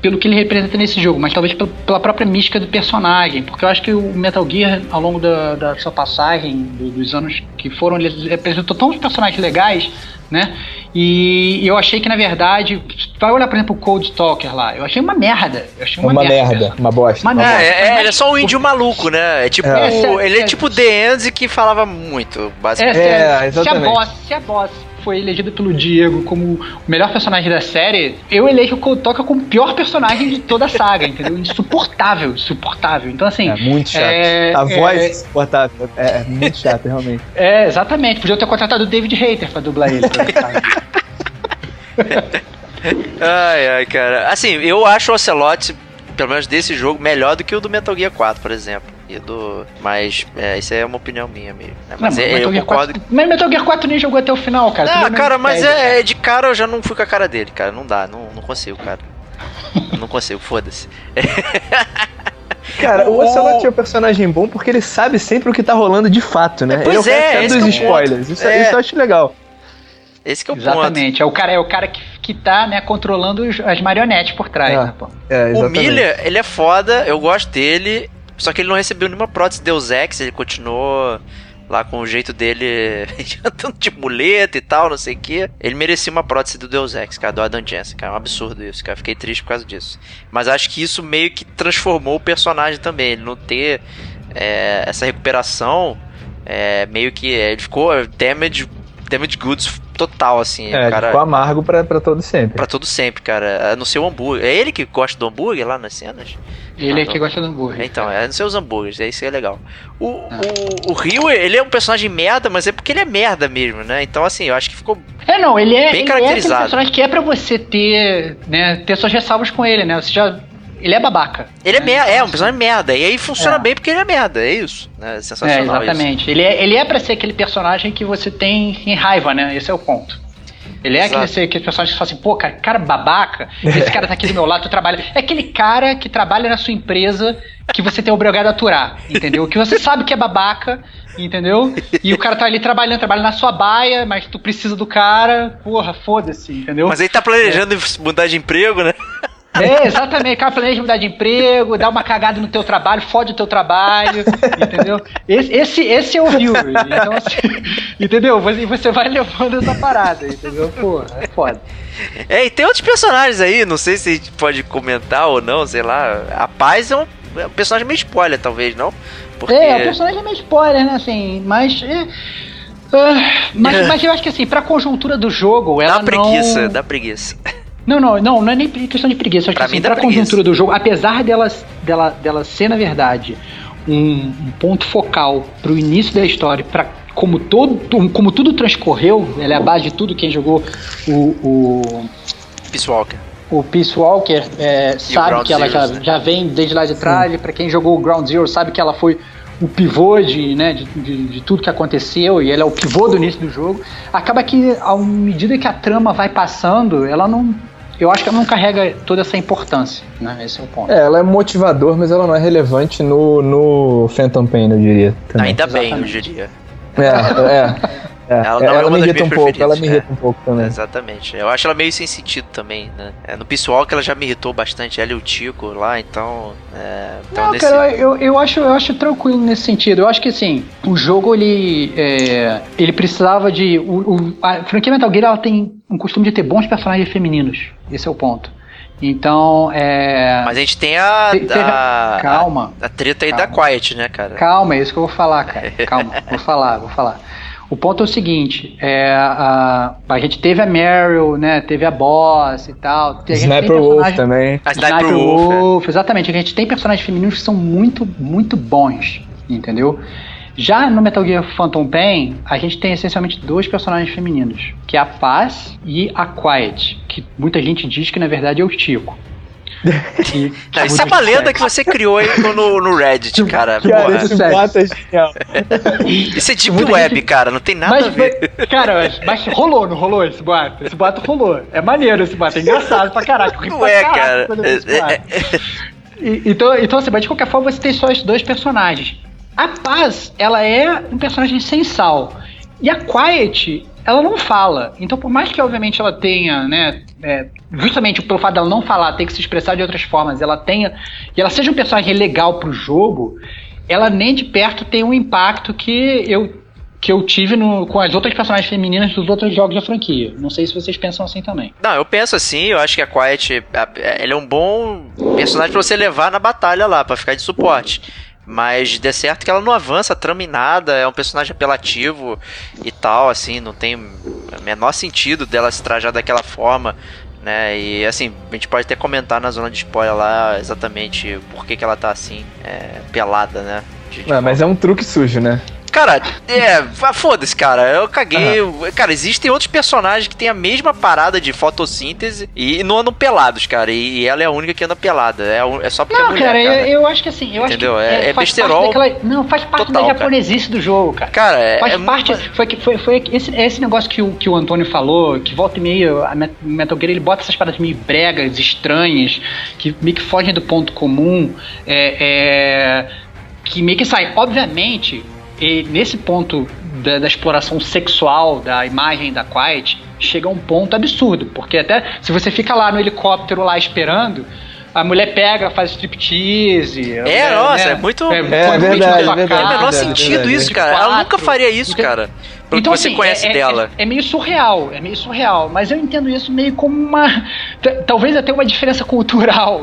pelo que ele representa nesse jogo, mas talvez pela própria mística do personagem, porque eu acho que o Metal Gear, ao longo da, da sua passagem, do, dos anos que foram, ele representou tantos personagens legais, né, e eu achei que, na verdade, vai olhar, por exemplo, o Cold Stalker lá, eu achei uma merda, eu achei uma, uma merda, merda uma bosta. Uma merda. É, é, ele é só um índio maluco, né, é tipo, é, é, ele é, é tipo The End que falava muito, basicamente. É, é, exatamente. Se é boss, se é boss. Foi elegido pelo Diego como o melhor personagem da série, eu elejo o Cold Talker como o pior personagem de toda a saga, entendeu? Insuportável, insuportável. Então, assim... É muito chato. É, a voz é insuportável. É, é muito chato, realmente. É, exatamente. Podia ter contratado o David Hayter pra dublar ele. Ai, ai, cara. Assim, eu acho o Ocelot, pelo menos desse jogo, melhor do que o do Metal Gear quatro, por exemplo. Do... Mas é, isso aí é uma opinião minha mesmo. Né? Mas não, é, eu concordo. quatro... Mas Metal Gear quatro nem jogou até o final, cara. Ah, cara, mas pega, é, cara. É de cara eu já não fui com a cara dele, cara. Não dá, não, não consigo, cara. Não consigo, foda-se. Cara, o Ocelot é um personagem bom porque ele sabe sempre o que tá rolando de fato, né? É, pois ele é, é, é dos spoilers. Isso, é. Isso eu acho legal. Esse que é o Exatamente. ponto. Exatamente, é o cara, é o cara que, que tá, né, controlando os, as marionetes por trás, é, né, pô? É, o Miller, ele é foda, eu gosto dele, só que ele não recebeu nenhuma prótese Deus Ex, ele continuou lá com o jeito dele, andando de muleta e tal, não sei o que. Ele merecia uma prótese do Deus Ex, cara, do Adam Jensen, cara, é um absurdo isso, cara, fiquei triste por causa disso. Mas acho que isso meio que transformou o personagem também, ele não ter é, essa recuperação, é, meio que ele ficou damage, damage goods total, assim. É, cara, ficou amargo pra, pra todo sempre. Pra todo sempre, cara, a não ser o hambúrguer. É ele que gosta do hambúrguer lá nas cenas? Ele ah, é que gosta do hambúrguer. Então, é nos seus hambúrgueres, é isso, é legal. O, ah. o, o Ryu, ele é um personagem merda, mas é porque ele é merda mesmo, né? Então, assim, eu acho que ficou é, não, ele é, bem ele caracterizado. É um personagem que é pra você ter, né, ter suas ressalvas com ele, né? Você já, ele é babaca. Ele né? é merda, é um personagem merda. E aí funciona é. bem porque ele é merda, é isso. É sensacional. É, exatamente. Isso. Ele, é, ele é pra ser aquele personagem que você tem em raiva, né? Esse é o ponto. Ele é aquele, aquele personagem que fala assim, pô, cara, cara babaca, esse cara tá aqui do meu lado, tu trabalha. É aquele cara que trabalha na sua empresa que você tem obrigado a aturar, entendeu? Que você sabe que é babaca, entendeu? E o cara tá ali trabalhando, trabalha na sua baia, mas tu precisa do cara, porra, foda-se, entendeu? Mas ele tá planejando é. mudar de emprego, né? É, exatamente, o cara planeja mudar de emprego, dá uma cagada no teu trabalho, fode o teu trabalho, entendeu? Esse, esse, esse é o Rio, então, assim, entendeu? Você vai levando essa parada, entendeu? Pô, é foda. É, e tem outros personagens aí, não sei se a gente pode comentar ou não, sei lá, a Paz é um, é um personagem meio spoiler, talvez, não? Porque... É, o personagem é meio spoiler, né, assim, mas... É... Uh, mas, mas eu acho que assim, pra conjuntura do jogo, ela dá preguiça, não... Dá preguiça, dá preguiça. Não, não, não, não é nem questão de preguiça. Acho pra que assim, pra preguiça. Conjuntura do jogo, apesar dela, dela, dela ser, na verdade, um, um ponto focal pro início da história, pra como, todo, como tudo transcorreu, ela é a base de tudo. Quem jogou o. o Peace Walker. O Peace Walker é, sabe que ela Zeroes, já, né? já vem desde lá de trás. Sim. Pra quem jogou o Ground Zero, sabe que ela foi o pivô de, né, de, de, de tudo que aconteceu, e ela é o pivô do início do jogo. Acaba que, à medida que a trama vai passando, ela não. Eu acho que ela não carrega toda essa importância, né? Esse é o ponto. É, ela é motivador, mas ela não é relevante no, no Phantom Pain, eu diria. Também. Ainda exatamente. Bem, eu diria. É, é. é. Ela, não ela, ela me irrita um pouco, ela me irrita é. um pouco também. Exatamente. Eu acho ela meio sem sentido também, né? É, no Peace Walker ela já me irritou bastante, ela e o Chico lá, então... É, então não, desse... cara, eu, eu, acho, eu acho tranquilo nesse sentido. Eu acho que, assim, o jogo, ele... É, ele precisava de... O, o, a franquia Metal Gear, ela tem... um costume de ter bons personagens femininos. Esse é o ponto. Então, é... Mas a gente tem a... Te, te, a calma. A, a treta aí calma. da Quiet, né, cara? Calma, é isso que eu vou falar, cara. Calma, vou falar, vou falar. O ponto é o seguinte, é, a, a gente teve a Meryl, né, teve a Boss e tal. Sniper Wolf também. A Sniper Wolf, Wolf é. exatamente. A gente tem personagens femininos que são muito, muito bons, entendeu? Já no Metal Gear Phantom Pain, a gente tem essencialmente dois personagens femininos, que é a Paz e a Quiet, que muita gente diz que na verdade é o Chico. E, não, isso é uma lenda que você criou aí no, no Reddit, cara. Cara, isso é Isso é deep web, cara, não tem nada mas, a ver. Cara, mas rolou, não rolou esse boato? Esse boato rolou. É maneiro esse boato, é engraçado pra caralho. Não é, cara. Então, então assim, mas de qualquer forma você tem só esses dois personagens. A Paz, ela é um personagem sem sal. E a Quiet, ela não fala. Então, por mais que, obviamente, ela tenha, né... É, justamente pelo fato dela não falar, ter que se expressar de outras formas, ela tenha... E ela seja um personagem legal pro jogo, ela nem de perto tem um impacto que eu, que eu tive no, com as outras personagens femininas dos outros jogos da franquia. Não sei se vocês pensam assim também. Não, eu penso assim. Eu acho que a Quiet, ela é um bom personagem pra você levar na batalha lá, pra ficar de suporte. Mas dê certo que ela não avança, trama em nada, é um personagem apelativo e tal, assim, não tem o menor sentido dela se trajar daquela forma, né? E assim, a gente pode até comentar na zona de spoiler lá exatamente por que que ela tá assim, é, pelada, né? De, de Ué, mas é um truque sujo, né? Cara, é, foda-se, cara, eu caguei, uhum. Cara, existem outros personagens que tem a mesma parada de fotossíntese e não andam pelados, cara, e, e ela é a única que anda pelada, é, é só porque não, é mulher, cara. Não, cara, eu, eu acho que assim, eu Entendeu? acho que é, é faz besterol parte daquela, não, faz parte total, da japonesice do jogo, cara. Cara, é... Faz é parte, uma... foi, foi, foi esse, esse negócio que o, que o Antônio falou, que volta e meio, a Metal Gear, ele bota essas paradas meio bregas, estranhas, que meio que fogem do ponto comum, é, é, que meio que sai, obviamente... E nesse ponto da, da exploração sexual da imagem da Quiet chega a um ponto absurdo, porque até se você fica lá no helicóptero lá esperando, a mulher pega, faz striptease. É, é nossa, né? é muito... É, é, é verdade, é verdade. É o menor sentido isso, cara. Quatro, ela nunca faria isso, então, cara. Pelo então, que você assim, conhece é, dela. É, é meio surreal, é meio surreal. Mas eu entendo isso meio como uma... Talvez até uma diferença cultural.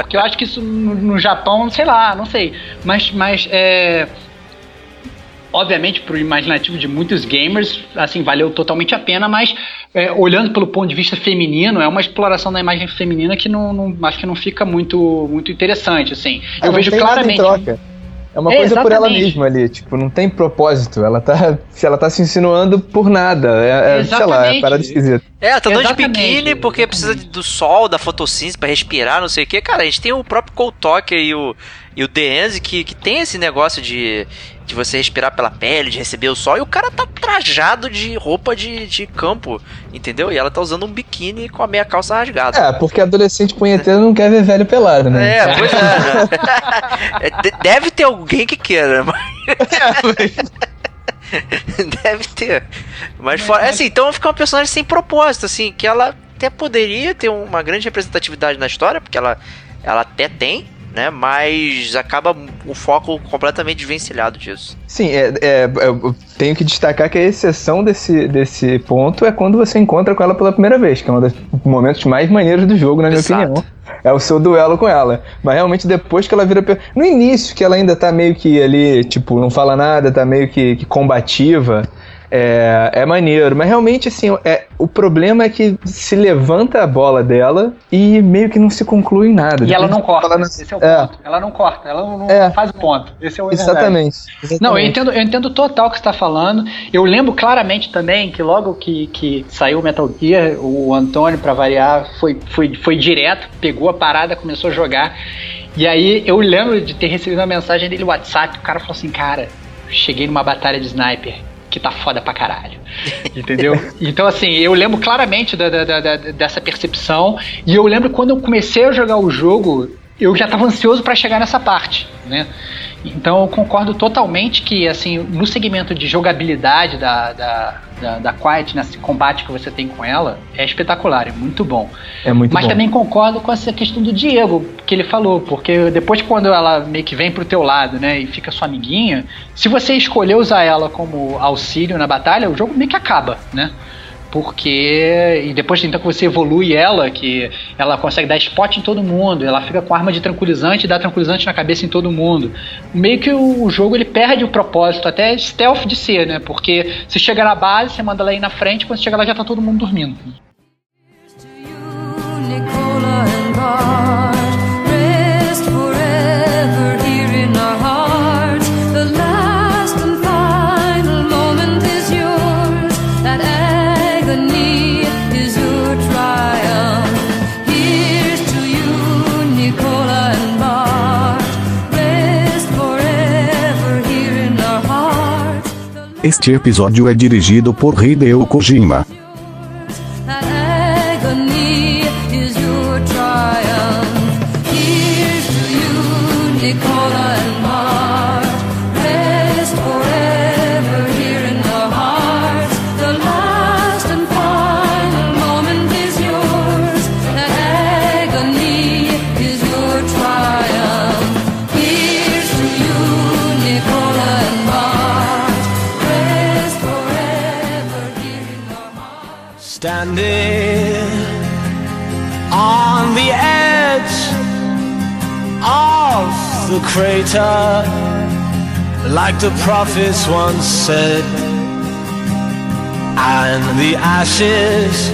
Porque eu acho que isso no, no Japão, sei lá, não sei. Mas, mas é... Obviamente, pro imaginativo de muitos gamers, assim, valeu totalmente a pena, mas é, olhando pelo ponto de vista feminino, é uma exploração da imagem feminina que não, não acho que não fica muito, muito interessante, assim. Eu ela vejo não tem claramente. Nada em troca. É uma é, coisa exatamente. Por ela mesma ali, tipo, não tem propósito. Ela tá, se ela tá se insinuando por nada, é, é, sei lá, é parada esquisita. É, tá andando de biquíni porque precisa do sol, da fotossíntese pra respirar, não sei o que. Cara, a gente tem o próprio Cold Talker e o, e o The Enzy que, que tem esse negócio de... de você respirar pela pele, de receber o sol, e o cara tá trajado de roupa de, de campo, entendeu? E ela tá usando um biquíni com a meia calça rasgada. É, cara. Porque adolescente punheteiro não quer ver velho pelado, né? É, pois é. Deve ter alguém que queira, mas... Deve ter. Mas fora... É assim, então fica uma personagem sem propósito, assim, que ela até poderia ter uma grande representatividade na história, porque ela, ela até tem, né, mas acaba o foco completamente desvencilhado disso. Sim, é, é, eu tenho que destacar que a exceção desse, desse ponto é quando você encontra com ela pela primeira vez, que é um dos momentos mais maneiros do jogo, na minha Exato. opinião. É o seu duelo com ela. Mas realmente depois que ela vira... Per... No início, que ela ainda tá meio que ali, tipo, não fala nada, tá meio que, que combativa... É, é maneiro, mas realmente assim, é, o problema é que se levanta a bola dela e meio que não se conclui em nada. E ela não corta, ela não... esse é o é. ponto. Ela não corta, ela não é. faz o ponto. Esse é o exatamente. exatamente. Não, eu entendo, eu entendo total o que você está falando. Eu lembro claramente também que logo que, que saiu o Metal Gear, o Antônio, para variar, foi, foi, foi direto, pegou a parada, começou a jogar. E aí eu lembro de ter recebido uma mensagem dele no WhatsApp, o cara falou assim, cara, cheguei numa batalha de sniper que tá foda pra caralho, entendeu? Então assim, eu lembro claramente da, da, da, dessa percepção, e eu lembro quando eu comecei a jogar o jogo, eu já tava ansioso pra chegar nessa parte, né? Então eu concordo totalmente que, assim, no segmento de jogabilidade da, da, da, da Quiet, nesse combate que você tem com ela, é espetacular, é muito bom. É muito Mas bom. Também concordo com essa questão do Diego, que ele falou, porque depois quando ela meio que vem pro teu lado, né, e fica sua amiguinha, se você escolher usar ela como auxílio na batalha, o jogo meio que acaba, né? Porque, e depois então que você evolui ela, que ela consegue dar spot em todo mundo, ela fica com arma de tranquilizante e dá tranquilizante na cabeça em todo mundo, meio que o jogo ele perde o propósito, até stealth de ser, né, porque você chega na base, você manda ela ir na frente, quando você chega lá já tá todo mundo dormindo. Este episódio é dirigido por Hideo Kojima. On the edge of the crater, like the prophets once said, and the ashes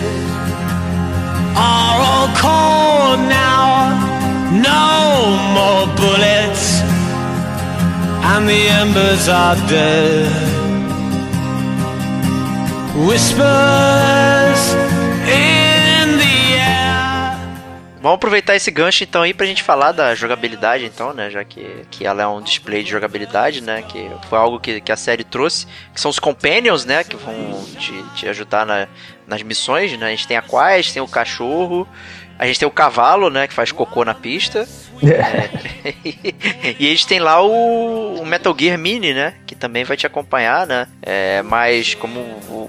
are all cold now, no more bullets, and the embers are dead. Whispers in the air. Vamos aproveitar esse gancho então aí pra gente falar da jogabilidade então, né, já que, que ela é um display de jogabilidade, né, que foi algo que, que a série trouxe, que são os companions, né, que vão te, te ajudar na, nas missões, né, a gente tem a Quiet, tem o cachorro, a gente tem o cavalo, né, que faz cocô na pista, é. E a gente tem lá o, o Metal Gear Mini, né, que que também vai te acompanhar, né? É, mas como,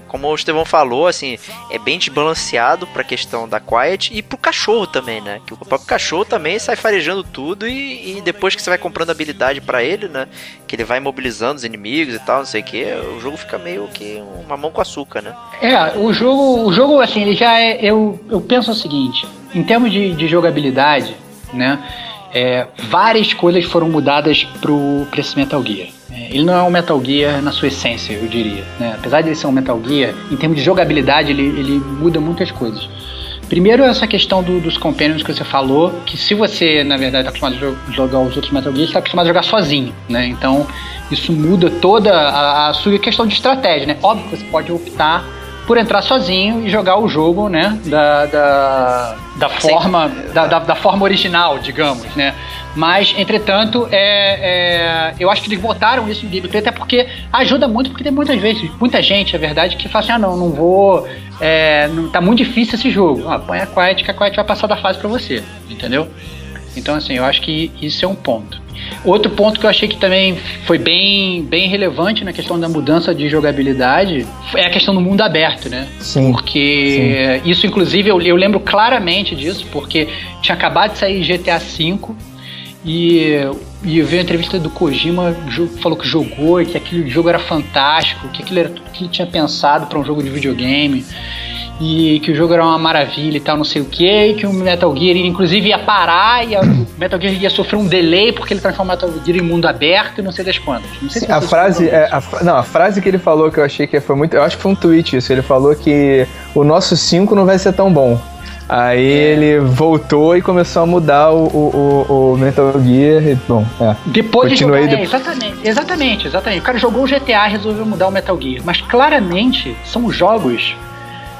como o Estevão falou, assim, é bem desbalanceado pra questão da Quiet e pro cachorro também, né? Que o próprio cachorro também sai farejando tudo e, e depois que você vai comprando habilidade pra ele, né? Que ele vai imobilizando os inimigos e tal, não sei o que, o jogo fica meio que uma mão com açúcar, né? É, o jogo, o jogo assim, ele já é... Eu, eu penso o seguinte, em termos de, de jogabilidade, né? É, várias coisas foram mudadas para esse Metal Gear. É, ele não é um Metal Gear na sua essência, eu diria, né? Apesar de ele ser um Metal Gear, em termos de jogabilidade, ele, ele muda muitas coisas. Primeiro, essa questão do, dos companions que você falou, que se você, na verdade, está acostumado a jogar os outros Metal Gears, você está acostumado a jogar sozinho, né? Então, isso muda toda a, a sua questão de estratégia, né? Óbvio que você pode optar por entrar sozinho e jogar o jogo, né, da, da, da, forma, da, da, da forma original, digamos, né, mas, entretanto, é, é, eu acho que eles botaram isso no gameplay, até porque ajuda muito, porque tem muitas vezes, muita gente, é verdade, que fala assim, ah, não, não vou, é, não, tá muito difícil esse jogo, ah, põe a Quiet, que a Quiet vai passar da fase pra você, entendeu? Então, assim, eu acho que isso é um ponto. Outro ponto que eu achei que também foi bem, bem relevante na questão da mudança de jogabilidade é a questão do mundo aberto, né? Sim. Porque sim. Isso, inclusive, eu, eu lembro claramente disso, porque tinha acabado de sair G T A cinco e, e eu vi a entrevista do Kojima, falou que jogou, que aquele jogo era fantástico, que aquilo era tudo que ele tinha pensado para um jogo de videogame. E que o jogo era uma maravilha e tal, não sei o que, que o Metal Gear inclusive ia parar e a, o Metal Gear ia sofrer um delay porque ele transformou o Metal Gear em mundo aberto e não sei das quantas. Não sei se a frase, é, a, não, a frase que ele falou que eu achei que foi muito, eu acho que foi um tweet isso, ele falou que o nosso cinco não vai ser tão bom. Aí é. Ele voltou e começou a mudar o, o, o Metal Gear e, bom, é. Depois de jogar, é, exatamente, exatamente, exatamente. O cara jogou o G T A e resolveu mudar o Metal Gear, mas claramente são jogos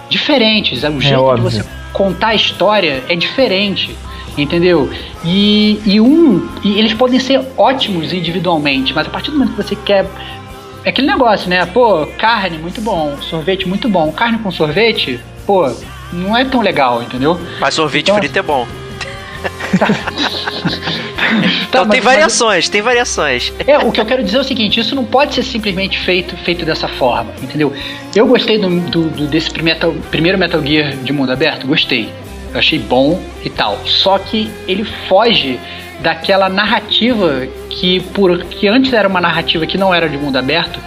diferentes, o jeito é de você contar a história é diferente, entendeu? E, e um, e eles podem ser ótimos individualmente, mas a partir do momento que você quer, é aquele negócio, né? Pô, carne muito bom, sorvete muito bom, carne com sorvete, pô, não é tão legal, entendeu? Mas sorvete então, frito é bom. Tá. Então tá, tem mas, variações, mas... tem variações. É, o que eu quero dizer é o seguinte, isso não pode ser simplesmente feito, feito dessa forma, entendeu? Eu gostei do, do, desse primeiro, primeiro Metal Gear de mundo aberto, gostei. Eu achei bom e tal. Só que ele foge daquela narrativa que, por, que antes era uma narrativa que não era de mundo aberto,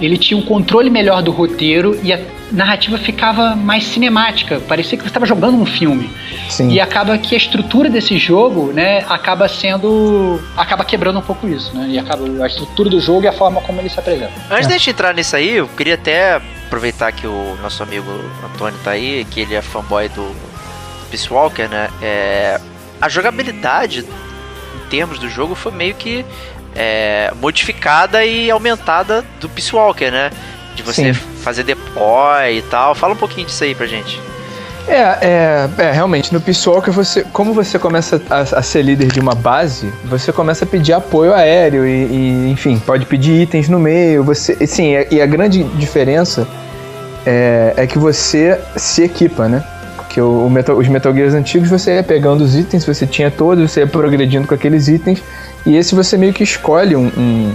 ele tinha um controle melhor do roteiro e a narrativa ficava mais cinemática, parecia que você estava jogando um filme. Sim. E acaba que a estrutura desse jogo, né, acaba sendo, acaba quebrando um pouco isso, né, e acaba a estrutura do jogo e a forma como ele se apresenta. Antes é. de a gente entrar nisso aí, eu queria até aproveitar que o nosso amigo Antônio tá aí, que ele é fanboy do Peace Walker, né, é, a jogabilidade em termos do jogo foi meio que É, modificada e aumentada do Peace Walker, né? De você Sim. fazer deploy e tal. Fala um pouquinho disso aí pra gente. É, é, é realmente, no Peace Walker, você, como você começa a, a ser líder de uma base, você começa a pedir apoio aéreo e, e enfim, pode pedir itens no meio. Você, e, sim, e a grande diferença é, é que você se equipa, né? Porque o Metal, os Metal Gears antigos, você ia pegando os itens, você tinha todos, você ia progredindo com aqueles itens. E esse você meio que escolhe um, um,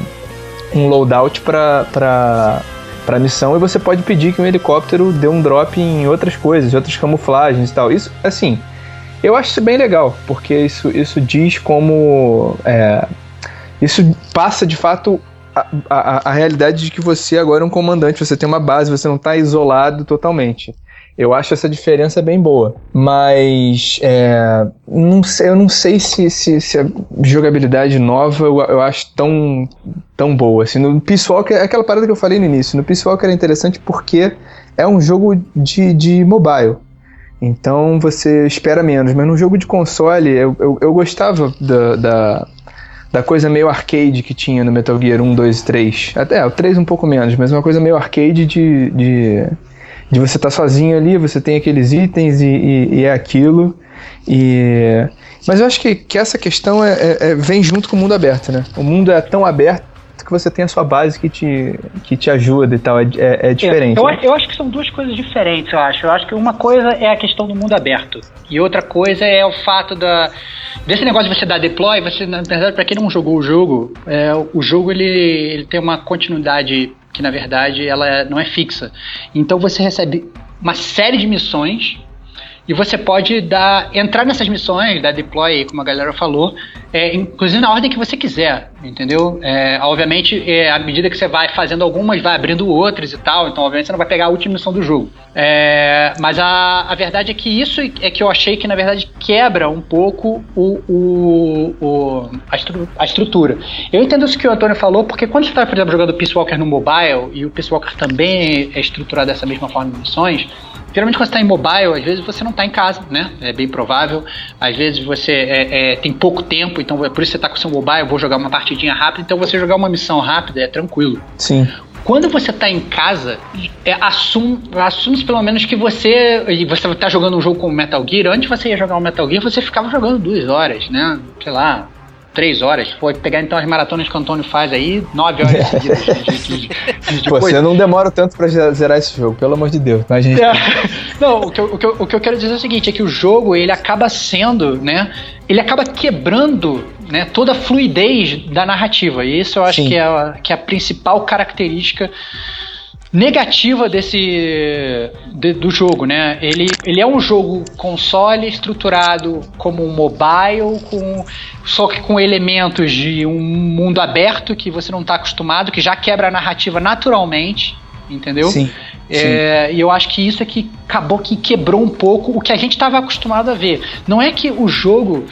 um loadout pra, pra, pra missão e você pode pedir que um helicóptero dê um drop em outras coisas, outras camuflagens e tal. Isso, assim, eu acho isso bem legal, porque isso, isso diz como... É, isso passa, de fato, a, a, a realidade de que você agora é um comandante, você tem uma base, você não tá isolado totalmente. Eu acho essa diferença bem boa, mas é, não sei, eu não sei se, se, se a jogabilidade nova eu, eu acho tão, tão boa. Assim, no Peace Walker, é aquela parada que eu falei no início, no Peace Walker é interessante porque é um jogo de, de mobile, então você espera menos, mas num jogo de console eu, eu, eu gostava da, da, da coisa meio arcade que tinha no Metal Gear um, dois e três, até é, o três um pouco menos, mas uma coisa meio arcade de... de de você estar tá sozinho ali, você tem aqueles itens e, e, e é aquilo. E... Mas eu acho que, que essa questão é, é, é, vem junto com o mundo aberto, né? O mundo é tão aberto que você tem a sua base que te, que te ajuda e tal, é, é, é diferente. Eu, né? eu, eu acho que são duas coisas diferentes, eu acho. Eu acho que uma coisa é a questão do mundo aberto, e outra coisa é o fato da... Desse negócio de você dar deploy, você, na verdade, pra quem não jogou o jogo, é, o jogo ele, ele tem uma continuidade que, na verdade, ela não é fixa. Então você recebe uma série de missões... E você pode dar, entrar nessas missões, dar deploy, como a galera falou, é, inclusive na ordem que você quiser, entendeu? É, obviamente, é, à medida que você vai fazendo algumas, vai abrindo outras e tal, então obviamente você não vai pegar a última missão do jogo. É, mas a, a verdade é que isso é que eu achei que, na verdade, quebra um pouco o, o, o, a, estru, a estrutura. Eu entendo isso que o Antônio falou, porque quando você está, por exemplo, jogando Peace Walker no mobile, e o Peace Walker também é estruturado dessa mesma forma de missões, geralmente quando você está em mobile, às vezes você não está em casa, né? É bem provável. Às vezes você é, é, tem pouco tempo, então por isso você está com o seu mobile, eu vou jogar uma partidinha rápida, então você jogar uma missão rápida é tranquilo. Sim. Quando você está em casa, é, assume, assume pelo menos que você está você jogando um jogo como Metal Gear. Antes você ia jogar um Metal Gear, você ficava jogando duas horas, né? Sei lá... Três horas, pode pegar então as maratonas que o Antônio faz aí, nove horas seguidas. De, de, de, de Pô, coisa. Você não demora tanto pra zerar esse jogo, pelo amor de Deus. Mas gente... é. Não, o que, eu, o, que eu, o que eu quero dizer é o seguinte, é que o jogo, ele acaba sendo, né, ele acaba quebrando, né, toda a fluidez da narrativa, e isso eu acho que é, a, que é a principal característica negativa desse de, do jogo, né? Ele, ele é um jogo console estruturado como um mobile, com, só que com elementos de um mundo aberto que você não está acostumado, que já quebra a narrativa naturalmente, entendeu? Sim. É, sim. E eu acho que isso é que acabou que quebrou um pouco o que a gente estava acostumado a ver. Não é que o jogo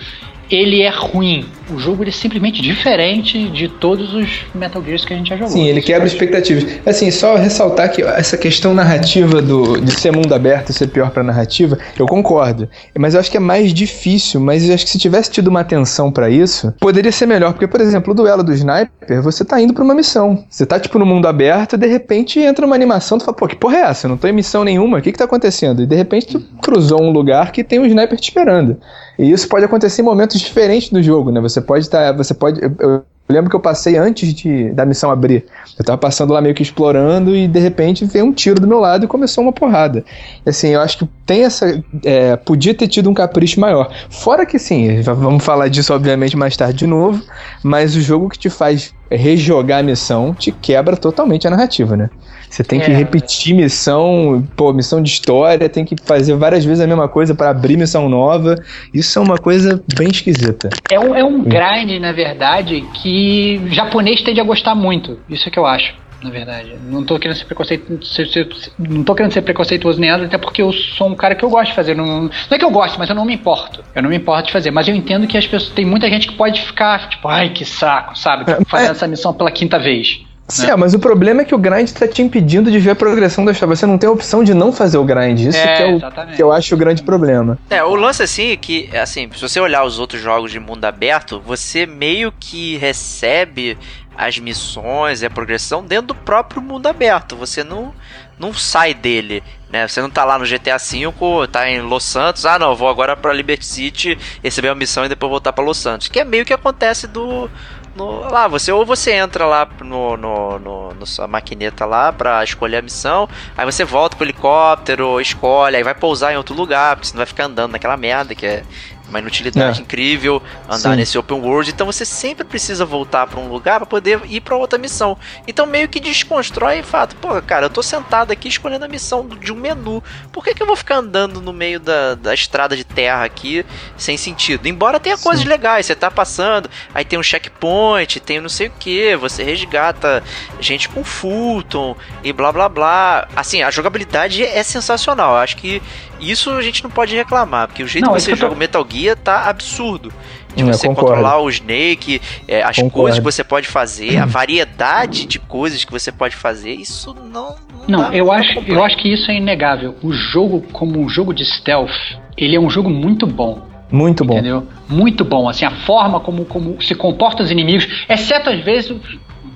ele é ruim. O jogo ele é simplesmente diferente de todos os Metal Gears que a gente já jogou. Sim, ele quebra expectativas. Assim, só ressaltar que essa questão narrativa do, de ser mundo aberto e ser pior pra narrativa, eu concordo. Mas eu acho que é mais difícil, mas eu acho que se tivesse tido uma atenção pra isso, poderia ser melhor. Porque, por exemplo, o duelo do Sniper, você tá indo pra uma missão. Você tá, tipo, no mundo aberto e, de repente, entra uma animação e tu fala, pô, que porra é essa? Eu não tô em missão nenhuma, o que que tá acontecendo? E, de repente, tu cruzou um lugar que tem um Sniper te esperando. E isso pode acontecer em momentos diferentes do jogo, né? Você Você pode estar, tá, você pode... Eu, eu lembro que eu passei antes de, da missão abrir. Eu tava passando lá meio que explorando e de repente veio um tiro do meu lado e começou uma porrada. Assim, eu acho que tem essa... É, podia ter tido um capricho maior. Fora que sim, vamos falar disso obviamente mais tarde de novo, mas o jogo que te faz rejogar a missão te quebra totalmente a narrativa, né? Você tem que é. repetir missão, pô, missão de história, tem que fazer várias vezes a mesma coisa para abrir missão nova. Isso é uma coisa bem esquisita. É um, é um grind, na verdade, que japonês tende a gostar muito. Isso é que eu acho, na verdade. Não tô querendo ser, preconceito, ser, ser, não tô querendo ser preconceituoso nem nada, até porque eu sou um cara que eu gosto de fazer. Não, não é que eu gosto, mas eu não me importo. Eu não me importo de fazer. Mas eu entendo que as pessoas, tem muita gente que pode ficar, tipo, ai, que saco, sabe? Tipo, fazendo essa missão pela quinta vez. Sim, né? É, mas o problema é que o grind tá te impedindo de ver a progressão da história. Você não tem a opção de não fazer o grind. Isso é, que, é o, que eu acho o grande problema. É, o lance assim é que, assim, se você olhar os outros jogos de mundo aberto, você meio que recebe as missões e a progressão dentro do próprio mundo aberto. Você não, não sai dele, né? Você não tá lá no G T A cinco, tá em Los Santos. Ah, não, vou agora pra Liberty City, receber uma missão e depois voltar pra Los Santos. Que é meio que acontece do... No, lá você ou você entra lá no, no, no, no sua maquineta lá pra escolher a missão, aí você volta pro helicóptero, escolhe, aí vai pousar em outro lugar, porque você não vai ficar andando naquela merda que é uma inutilidade é. incrível andar Sim. nesse open world. Então você sempre precisa voltar pra um lugar pra poder ir pra outra missão. Então meio que desconstrói e fala, pô, cara, eu tô sentado aqui escolhendo a missão de um menu, por que que eu vou ficar andando no meio da, da estrada de terra aqui sem sentido? Embora tenha Sim. coisas legais, você tá passando, aí tem um checkpoint, tem não sei o que, você resgata gente com Fulton e blá blá blá. Assim, a jogabilidade é sensacional, eu acho que isso a gente não pode reclamar, porque o jeito não, que você joga o tô... Metal Gear tá absurdo. De hum, você controlar o Snake, é, as concordo. coisas que você pode fazer, a variedade de coisas que você pode fazer, isso não... Não, não eu, acho, eu acho que isso é inegável. O jogo, como um jogo de stealth, ele é um jogo muito bom. Muito bom. Entendeu? Muito bom. Assim, a forma como, como se comportam os inimigos, exceto às vezes...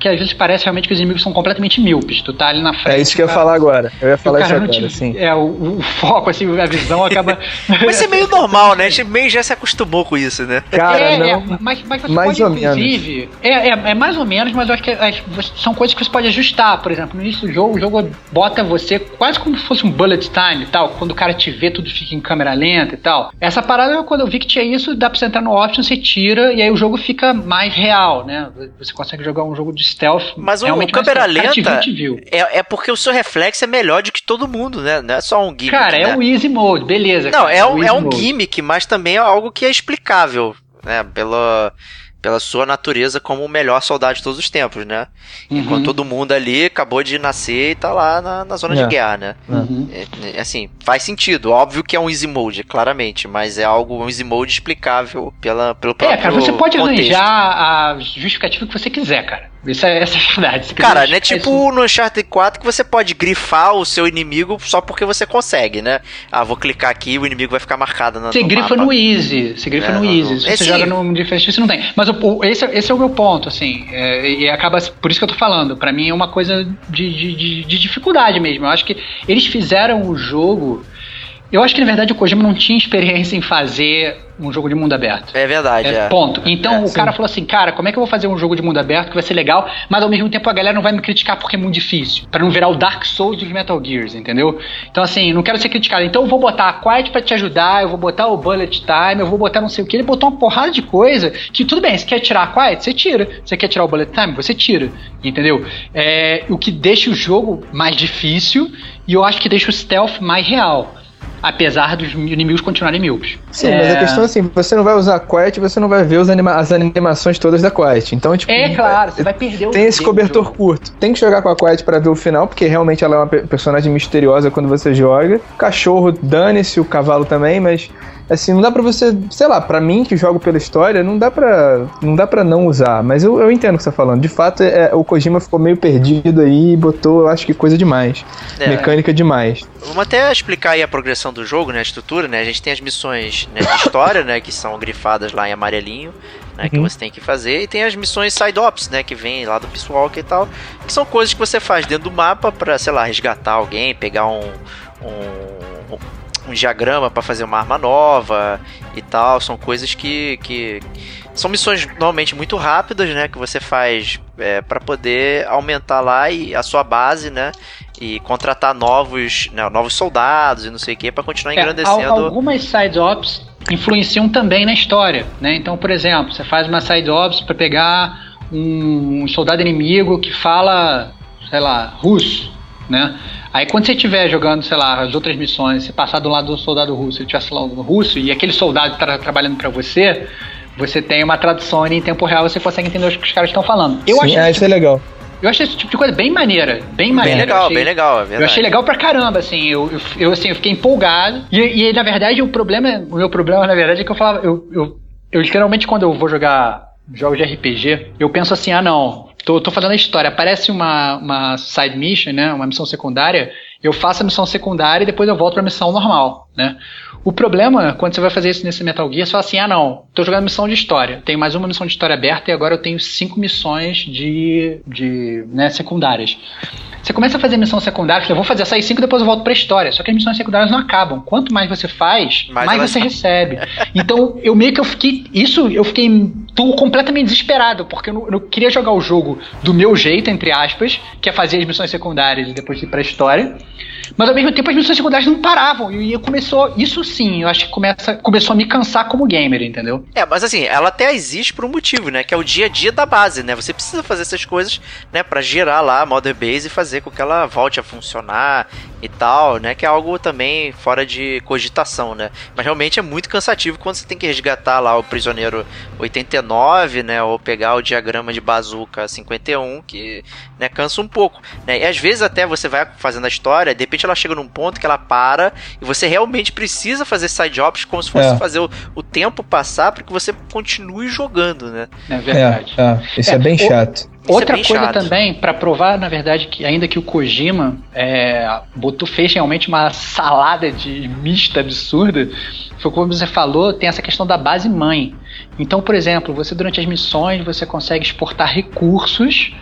que às vezes parece realmente que os inimigos são completamente míopes. Tu tá ali na frente. É isso que eu ia falar agora. Eu ia falar isso agora, te... sim. É, o, o foco, assim, a visão acaba... Mas isso é meio normal, né? A gente meio já se acostumou com isso, né? Cara, é, não... É, mas, mas você mais pode, inclusive... É, é, é mais ou menos, mas eu acho que é, são coisas que você pode ajustar. Por exemplo, no início do jogo, o jogo bota você quase como se fosse um bullet time e tal. Quando o cara te vê, tudo fica em câmera lenta e tal. Essa parada, quando eu vi que tinha isso, dá pra você entrar no option, você tira, e aí o jogo fica mais real, né? Você consegue jogar um jogo de stealth. Mas o câmera lenta é, é porque o seu reflexo é melhor do que todo mundo, né? Não é só um gimmick. Cara, né? É o easy mode, beleza. Não, cara, é, um, é um gimmick, mas também é algo que é explicável, né? Pela... pela sua natureza como o melhor soldado de todos os tempos, né? Uhum. Enquanto todo mundo ali acabou de nascer e tá lá na, na zona é. de guerra, né? Uhum. É, assim, faz sentido. Óbvio que é um easy mode, claramente, mas é algo, um easy mode explicável pela, pelo próprio contexto. É, cara, você pode contexto. arranjar a justificativa que você quiser, cara. Isso é, essa é a verdade. Cara, não é tipo isso. No Uncharted quatro que você pode grifar o seu inimigo só porque você consegue, né? Ah, vou clicar aqui e o inimigo vai ficar marcado na. Você no grifa mapa. no easy. Você grifa é, no easy. Se esse... você joga no diferente, você não tem. Mas o, esse, esse é o meu ponto, assim. É, e acaba. Por isso que eu tô falando. Pra mim é uma coisa de, de, de, de dificuldade mesmo. Eu acho que eles fizeram o jogo. Eu acho que, na verdade, o Kojima não tinha experiência em fazer um jogo de mundo aberto. É verdade, é. é. Ponto. Então, é, o cara sim. falou assim, cara, como é que eu vou fazer um jogo de mundo aberto que vai ser legal, mas ao mesmo tempo a galera não vai me criticar porque é muito difícil, pra não virar o Dark Souls dos Metal Gears, entendeu? Então, assim, não quero ser criticado. Então, eu vou botar a Quiet pra te ajudar, eu vou botar o Bullet Time, eu vou botar não sei o que. Ele botou uma porrada de coisa que, tudo bem, você quer tirar a Quiet? Você tira. Você quer tirar o Bullet Time? Você tira. Entendeu? É, o que deixa o jogo mais difícil e eu acho que deixa o stealth mais real. Apesar dos inimigos continuarem míopes. Sim, é... mas a questão é assim, você não vai usar a Quiet, você não vai ver os anima- as animações todas da Quiet. Então, tipo... É, claro, você vai perder o... Tem esse cobertor curto. Tem que jogar com a Quiet pra ver o final, porque realmente ela é uma personagem misteriosa quando você joga. O cachorro, dane-se, o cavalo também, mas... Assim, não dá pra você, sei lá, pra mim que jogo pela história, não dá pra não, dá pra não usar, mas eu, eu entendo o que você tá falando. De fato, é, o Kojima ficou meio perdido aí e botou, eu acho que coisa demais, é. mecânica demais. Vamos até explicar aí a progressão do jogo, né, a estrutura, né, a gente tem as missões, né, de história, né, que são grifadas lá em amarelinho, né, que uhum. você tem que fazer, e tem as missões side-ops, né, que vem lá do Peace Walker e tal, que são coisas que você faz dentro do mapa pra, sei lá, resgatar alguém, pegar um... um, um um diagrama para fazer uma arma nova e tal, são coisas que, que são missões normalmente muito rápidas, né, que você faz é, para poder aumentar lá e a sua base, né, e contratar novos, né, novos soldados e não sei o que, para continuar é, engrandecendo. Algumas side-ops influenciam também na história, né, então, por exemplo, você faz uma side-ops para pegar um soldado inimigo que fala, sei lá, russo, né. Aí quando você estiver jogando, sei lá, as outras missões, você passar do lado do soldado russo, ele estiver falando russo, e aquele soldado está trabalhando para você, você tem uma tradução ali em tempo real, você consegue entender o que os caras estão falando. Eu Sim, acho é, isso tipo, é legal. Eu achei esse tipo de coisa bem maneira, bem maneira. Bem legal, achei, bem legal, é verdade. Eu achei legal pra caramba, assim, eu, eu, eu, assim, eu fiquei empolgado, e, e na verdade o problema, o meu problema na verdade é que eu falava, eu, eu, eu literalmente quando eu vou jogar jogos de R P G, eu penso assim, ah não... Tô, tô fazendo a história, aparece uma, uma side mission, né, uma missão secundária, eu faço a missão secundária e depois eu volto pra missão normal, né. O problema, quando você vai fazer isso nesse Metal Gear, você fala assim, ah não, tô jogando missão de história, tenho mais uma missão de história aberta e agora eu tenho cinco missões de, de né, secundárias. Você começa a fazer missão secundária, eu vou fazer essas cinco e depois eu volto pra história, só que as missões secundárias não acabam, quanto mais você faz, mais, mais você recebe. Então, eu meio que eu fiquei, isso, eu fiquei... Tô completamente desesperado, porque eu, não, eu não queria jogar o jogo do meu jeito, entre aspas, que é fazer as missões secundárias e depois ir pra história, mas ao mesmo tempo as missões secundárias não paravam, e, e começou, isso sim, eu acho que começa, começou a me cansar como gamer, entendeu? É, mas assim, ela até existe por um motivo, né, que é o dia a dia da base, né, você precisa fazer essas coisas, né, pra gerar lá a Mother Base e fazer com que ela volte a funcionar e tal, né, que é algo também fora de cogitação, né, mas realmente é muito cansativo quando você tem que resgatar lá o prisioneiro oitenta e nove, né, ou pegar o diagrama de bazuca cinquenta e um, que, né, cansa um pouco, né, e às vezes até você vai fazendo a história, de repente ela chega num ponto que ela para, e você realmente precisa fazer side ops como se fosse é. fazer o, o tempo passar para que você continue jogando, né. É verdade. É, é. Isso é, é bem o... chato. Isso Outra é coisa chato. também, pra provar, na verdade, que ainda que o Kojima é, botou, fez realmente uma salada de mista absurda, foi como você falou, tem essa questão da base mãe. Então, por exemplo, você durante as missões você consegue exportar recursos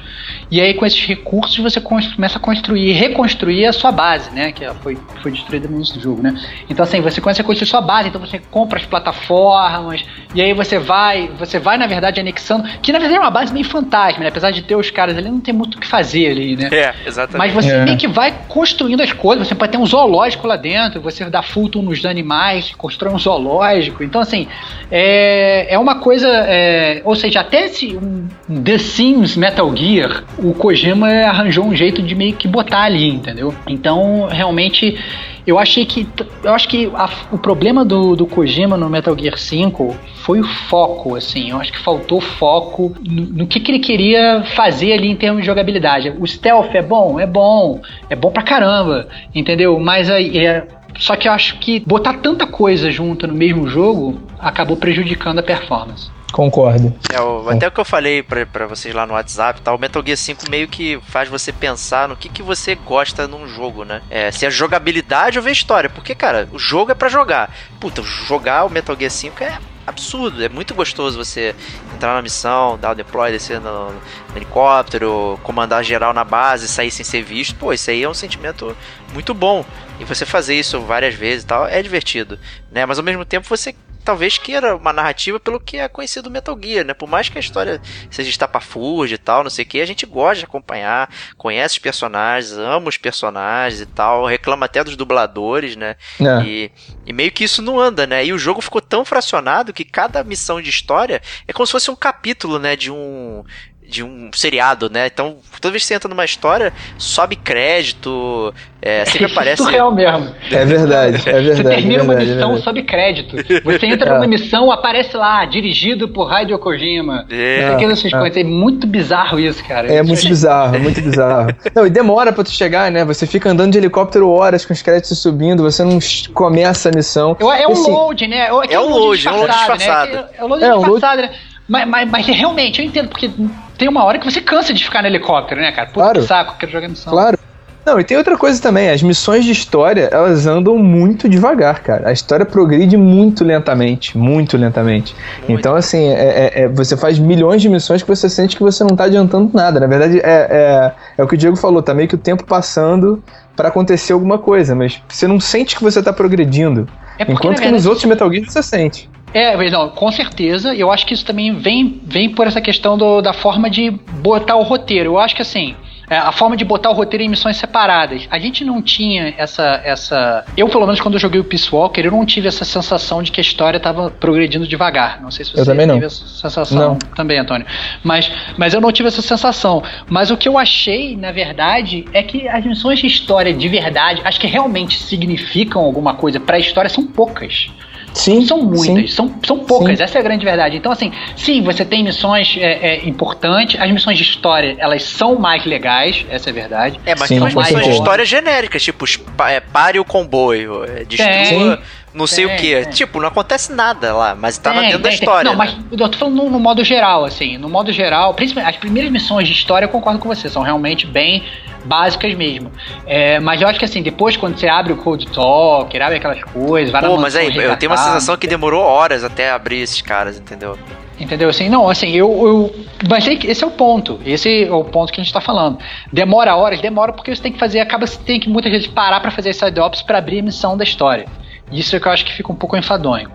e aí com esses recursos você começa a construir, reconstruir a sua base, né? Que ela foi, foi destruída no início do jogo, né? Então assim, você começa a construir sua base, então você compra as plataformas e aí você vai, você vai na verdade anexando, que na verdade é uma base meio fantasma, né? Apesar de ter os caras ali, não tem muito o que fazer ali, né? É, exatamente. Mas você é. meio que vai construindo as coisas, você pode ter um zoológico lá dentro, você dá Fulton nos animais, constrói um zoológico, então assim, é, é uma coisa, é, ou seja, até esse um The Sims Metal Gear, o Kojima arranjou um jeito de meio que botar ali, entendeu? Então, realmente, eu achei que, eu acho que a, o problema do, do Kojima no Metal Gear cinco foi o foco, assim, eu acho que faltou foco no, no que, que ele queria fazer ali em termos de jogabilidade. O stealth é bom? É bom, é bom pra caramba, entendeu? Mas aí, é, só que eu acho que botar tanta coisa junto no mesmo jogo acabou prejudicando a performance. Concordo. É, o, até o que eu falei pra, pra vocês lá no WhatsApp e tal, o Metal Gear cinco meio que faz você pensar no que, que você gosta num jogo, né? É, se é jogabilidade ou ver história. Porque, cara, o jogo é pra jogar. Puta, jogar o Metal Gear cinco é absurdo, é muito gostoso você entrar na missão, dar o deploy, descer no, no helicóptero, comandar geral na base, sair sem ser visto. Pô, isso aí é um sentimento muito bom. E você fazer isso várias vezes e tal, é divertido, né? Mas ao mesmo tempo você talvez queira uma narrativa pelo que é conhecido Metal Gear, né? Por mais que a história seja estapafúrdia e tal, não sei o que, a gente gosta de acompanhar, conhece os personagens, ama os personagens e tal, reclama até dos dubladores, né? É. E, e meio que isso não anda, né? E o jogo ficou tão fracionado que cada missão de história é como se fosse um capítulo, né? De um... de um seriado, né? Então, toda vez que você entra numa história, sobe crédito, é, sempre aparece... Isso é surreal mesmo. É verdade, é verdade. Você termina é verdade, uma missão, é sobe crédito. Você entra é. numa missão, aparece lá, dirigido por Hideo Kojima. É. É. é muito bizarro isso, cara. É muito bizarro, muito bizarro. Não, e demora pra tu chegar, né? Você fica andando de helicóptero horas com os créditos subindo, você não começa a missão. É um assim, load, né? É um load, é um load disfarçado. Né? É um load é, disfarçado, um load... né? Mas, mas, mas realmente, eu entendo, porque... tem uma hora que você cansa de ficar no helicóptero, né, cara? Puta, claro. Que saco, quero jogar missão. Claro. Não, e tem outra coisa também. As missões de história, elas andam muito devagar, cara. A história progride muito lentamente. Muito lentamente. Muito. Então, assim, é, é, é, você faz milhões de missões que você sente que você não tá adiantando nada. Na verdade, é, é, é o que o Diego falou. Tá meio que o tempo passando pra acontecer alguma coisa. Mas você não sente que você tá progredindo. É porque, enquanto que verdade, nos outros Metal Gear você sente. É, não, com certeza, eu acho que isso também vem, vem por essa questão do, da forma de botar o roteiro. Eu acho que assim, a forma de botar o roteiro em missões separadas. A gente não tinha essa, essa... Eu, pelo menos, quando eu joguei o Peace Walker, eu não tive essa sensação de que a história estava progredindo devagar. Não sei se você teve não. essa sensação não. também, Antônio. Mas, mas eu não tive essa sensação. Mas o que eu achei, na verdade, é que as missões de história de verdade, acho que realmente significam alguma coisa para a história, são poucas. Sim, são muitas, sim, são, são poucas, sim. Essa é a grande verdade. Então, assim, sim, você tem missões é, é, importantes, as missões de história, elas são mais legais, essa é a verdade. É, mas sim, tem umas missões de história genéricas, tipo, é, pare o comboio, é, destrua... não sei tem, o que, tipo, não acontece nada lá, mas tá tem, dentro tem, da história. Não, né? Mas eu tô falando no, no modo geral, assim, no modo geral, principalmente as primeiras missões de história, eu concordo com você, são realmente bem básicas mesmo. É, mas eu acho que assim, depois quando você abre o Cold Talker, abre aquelas coisas, vai Pô, na mansão, mas aí, eu tenho uma sensação que demorou horas até abrir esses caras, entendeu? Entendeu? Assim, não, assim, eu, eu... Mas esse é o ponto, esse é o ponto que a gente tá falando. Demora horas, demora porque você tem que fazer, acaba, você tem que muitas vezes parar pra fazer side-ops pra abrir a missão da história. Isso é que eu acho que fica um pouco enfadonho.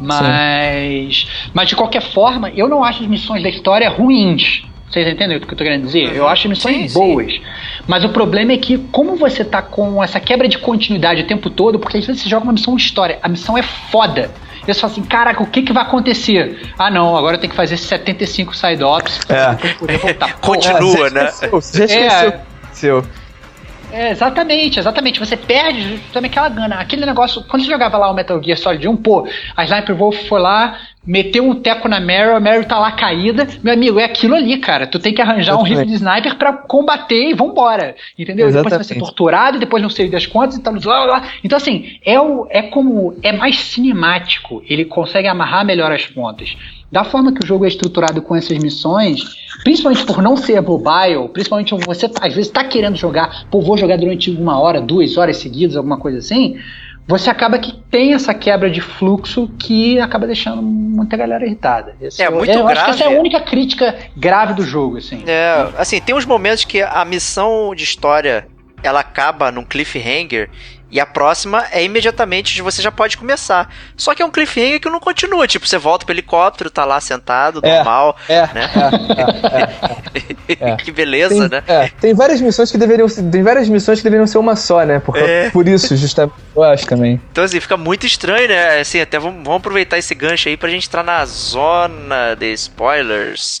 Mas, mas de qualquer forma, eu não acho as missões da história ruins. Vocês entendem o que eu tô querendo dizer? Eu acho missões sim, boas. Sim. Mas o problema é que, como você tá com essa quebra de continuidade o tempo todo, porque às vezes você joga uma missão de história, a missão é foda. E você fala assim, caraca, o que que vai acontecer? Ah não, agora eu tenho que fazer setenta e cinco side-ops é. pra poder voltar. Continua, né? Você esqueceu. É, exatamente, exatamente. Você perde também aquela gana. Aquele negócio, quando você jogava lá o Metal Gear Solid um, pô, a Sniper Wolf foi lá, meteu um teco na Meryl, a Meryl tá lá caída. Meu amigo, é aquilo ali, cara. Tu tem que arranjar exatamente. um rifle de sniper pra combater e vambora. Entendeu? Exatamente. Depois você vai ser torturado, depois não sei das contas e tal. Blá, blá. Então, assim, é, o, é como. É mais cinemático. Ele consegue amarrar melhor as pontas. Da forma que o jogo é estruturado com essas missões, principalmente por não ser mobile, principalmente você às vezes tá querendo jogar, pô, vou jogar durante uma hora, duas horas seguidas, alguma coisa assim. você acaba que tem essa quebra de fluxo que acaba deixando muita galera irritada. Esse, é muito eu grave. Eu acho que essa é a única crítica grave do jogo, assim. É, assim, tem uns momentos que a missão de história, ela acaba num cliffhanger e a próxima é imediatamente, você já pode começar. Só que é um cliffhanger que não continua, tipo, você volta pro helicóptero, tá lá sentado, é, normal, é, né? É, é, é, é. Que beleza, tem, né? É, tem várias missões que deveriam tem várias missões que deveriam ser uma só, né? Por, é. por isso, justamente, eu acho também. Então, assim, fica muito estranho, né? Assim, até vamos, vamos aproveitar esse gancho aí pra gente entrar na zona de spoilers.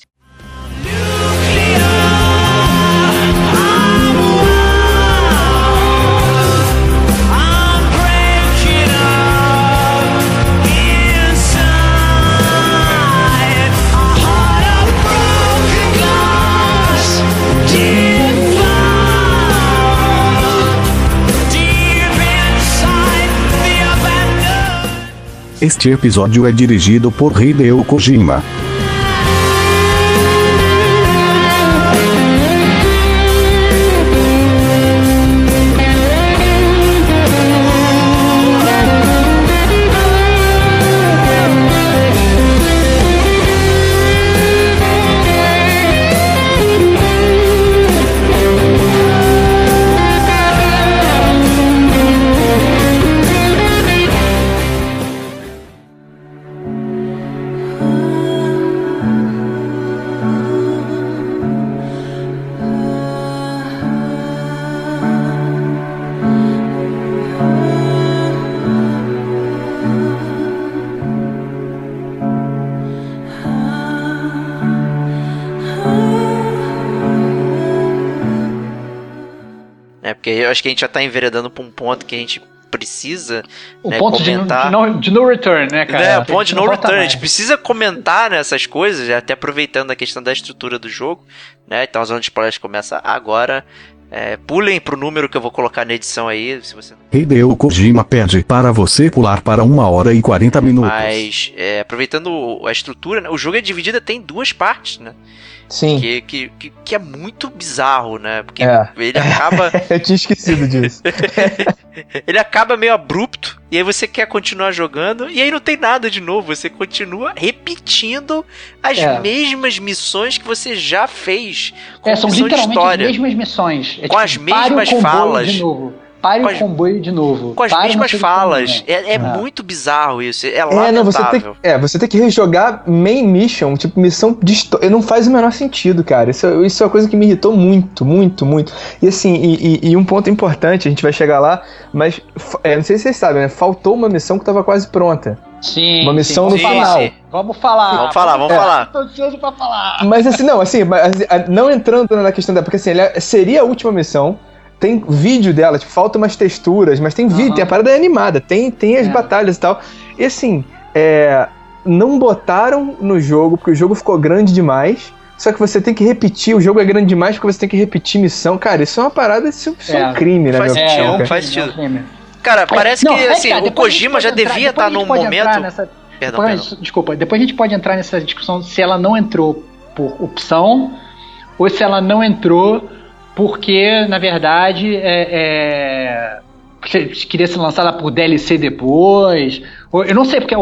Este episódio é dirigido por Hideo Kojima. Eu acho que a gente já tá enveredando pra um ponto que a gente precisa o né, ponto comentar. De no, de no return, né, cara? É, o ponto de no return. Mais. A gente precisa comentar nessas né, coisas, até aproveitando a questão da estrutura do jogo, né? Então a zona de spoilers começa agora. É, pulem pro número que eu vou colocar na edição aí. Se você... Hideo Kojima pede para você pular para uma hora e quarenta minutos. Mas, é, aproveitando a estrutura, né, o jogo é dividido até em duas partes, né? Sim. Que, que, que, que é muito bizarro, né? Porque é. ele acaba... Eu tinha esquecido disso. Ele acaba meio abrupto, e aí você quer continuar jogando, e aí não tem nada de novo, você continua repetindo as é. mesmas missões que você já fez. Com é, são literalmente história, as mesmas missões. É, com tipo, as mesmas falas. De novo. Pare o comboio de novo. Com as Pare mesmas falas. É, é, é muito bizarro isso. É lamentável. É, não, você tem, é, você tem que rejogar main mission, tipo, missão de história. Não faz o menor sentido, cara. Isso, isso é uma coisa que me irritou muito, muito, muito. E assim, e, e, e um ponto importante, a gente vai chegar lá, mas é, não sei se vocês sabem, né? Faltou uma missão que tava quase pronta. Sim, uma missão sim, no final. Sim, sim. Vamos falar. Vamos falar, vamos é. falar. Tô ansioso pra falar. Mas assim, não, assim, não entrando na questão da... Porque assim, seria a última missão. Tem vídeo dela, tipo, faltam umas texturas, mas tem vídeo, uhum. tem a parada animada, tem, tem as é. batalhas e tal. E assim, é, não botaram no jogo, porque o jogo ficou grande demais, só que você tem que repetir, o jogo é grande demais porque você tem que repetir missão. Cara, isso é uma parada, isso é, é um crime, né? Faz meu sentido, cara. faz sentido. Cara, parece não, que assim, cara, o Kojima já entrar, devia estar num momento... Nessa... Perdão, depois, perdão. Desculpa, depois a gente pode entrar nessa discussão se ela não entrou por opção, ou se ela não entrou... Porque, na verdade, é, é, queria ser lançada por D L C depois. Eu não sei, porque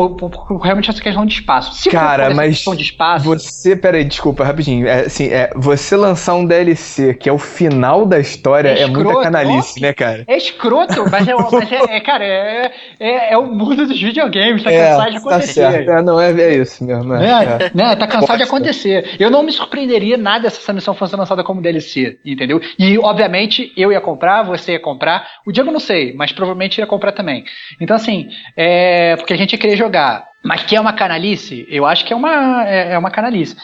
realmente essa questão de espaço. Se Cara, mas questão de espaço... Você, peraí, desculpa, rapidinho. É, assim, é, você lançar um D L C, que é o final da história, é, é muita canalice, né, cara? É escroto, mas é, mas é, é cara, é, é, é o mundo dos videogames, tá é, cansado de acontecer. Tá certo. É, não, é, é isso mesmo. É, é. É. Né, tá cansado Posta. de acontecer. Eu não me surpreenderia nada se essa missão fosse lançada como D L C, entendeu? E, obviamente, eu ia comprar, você ia comprar. O Diego não sei, mas provavelmente ia comprar também. Então, assim, é... porque a gente ia querer jogar, mas que é uma canalice, eu acho que é uma, é, é uma canalice,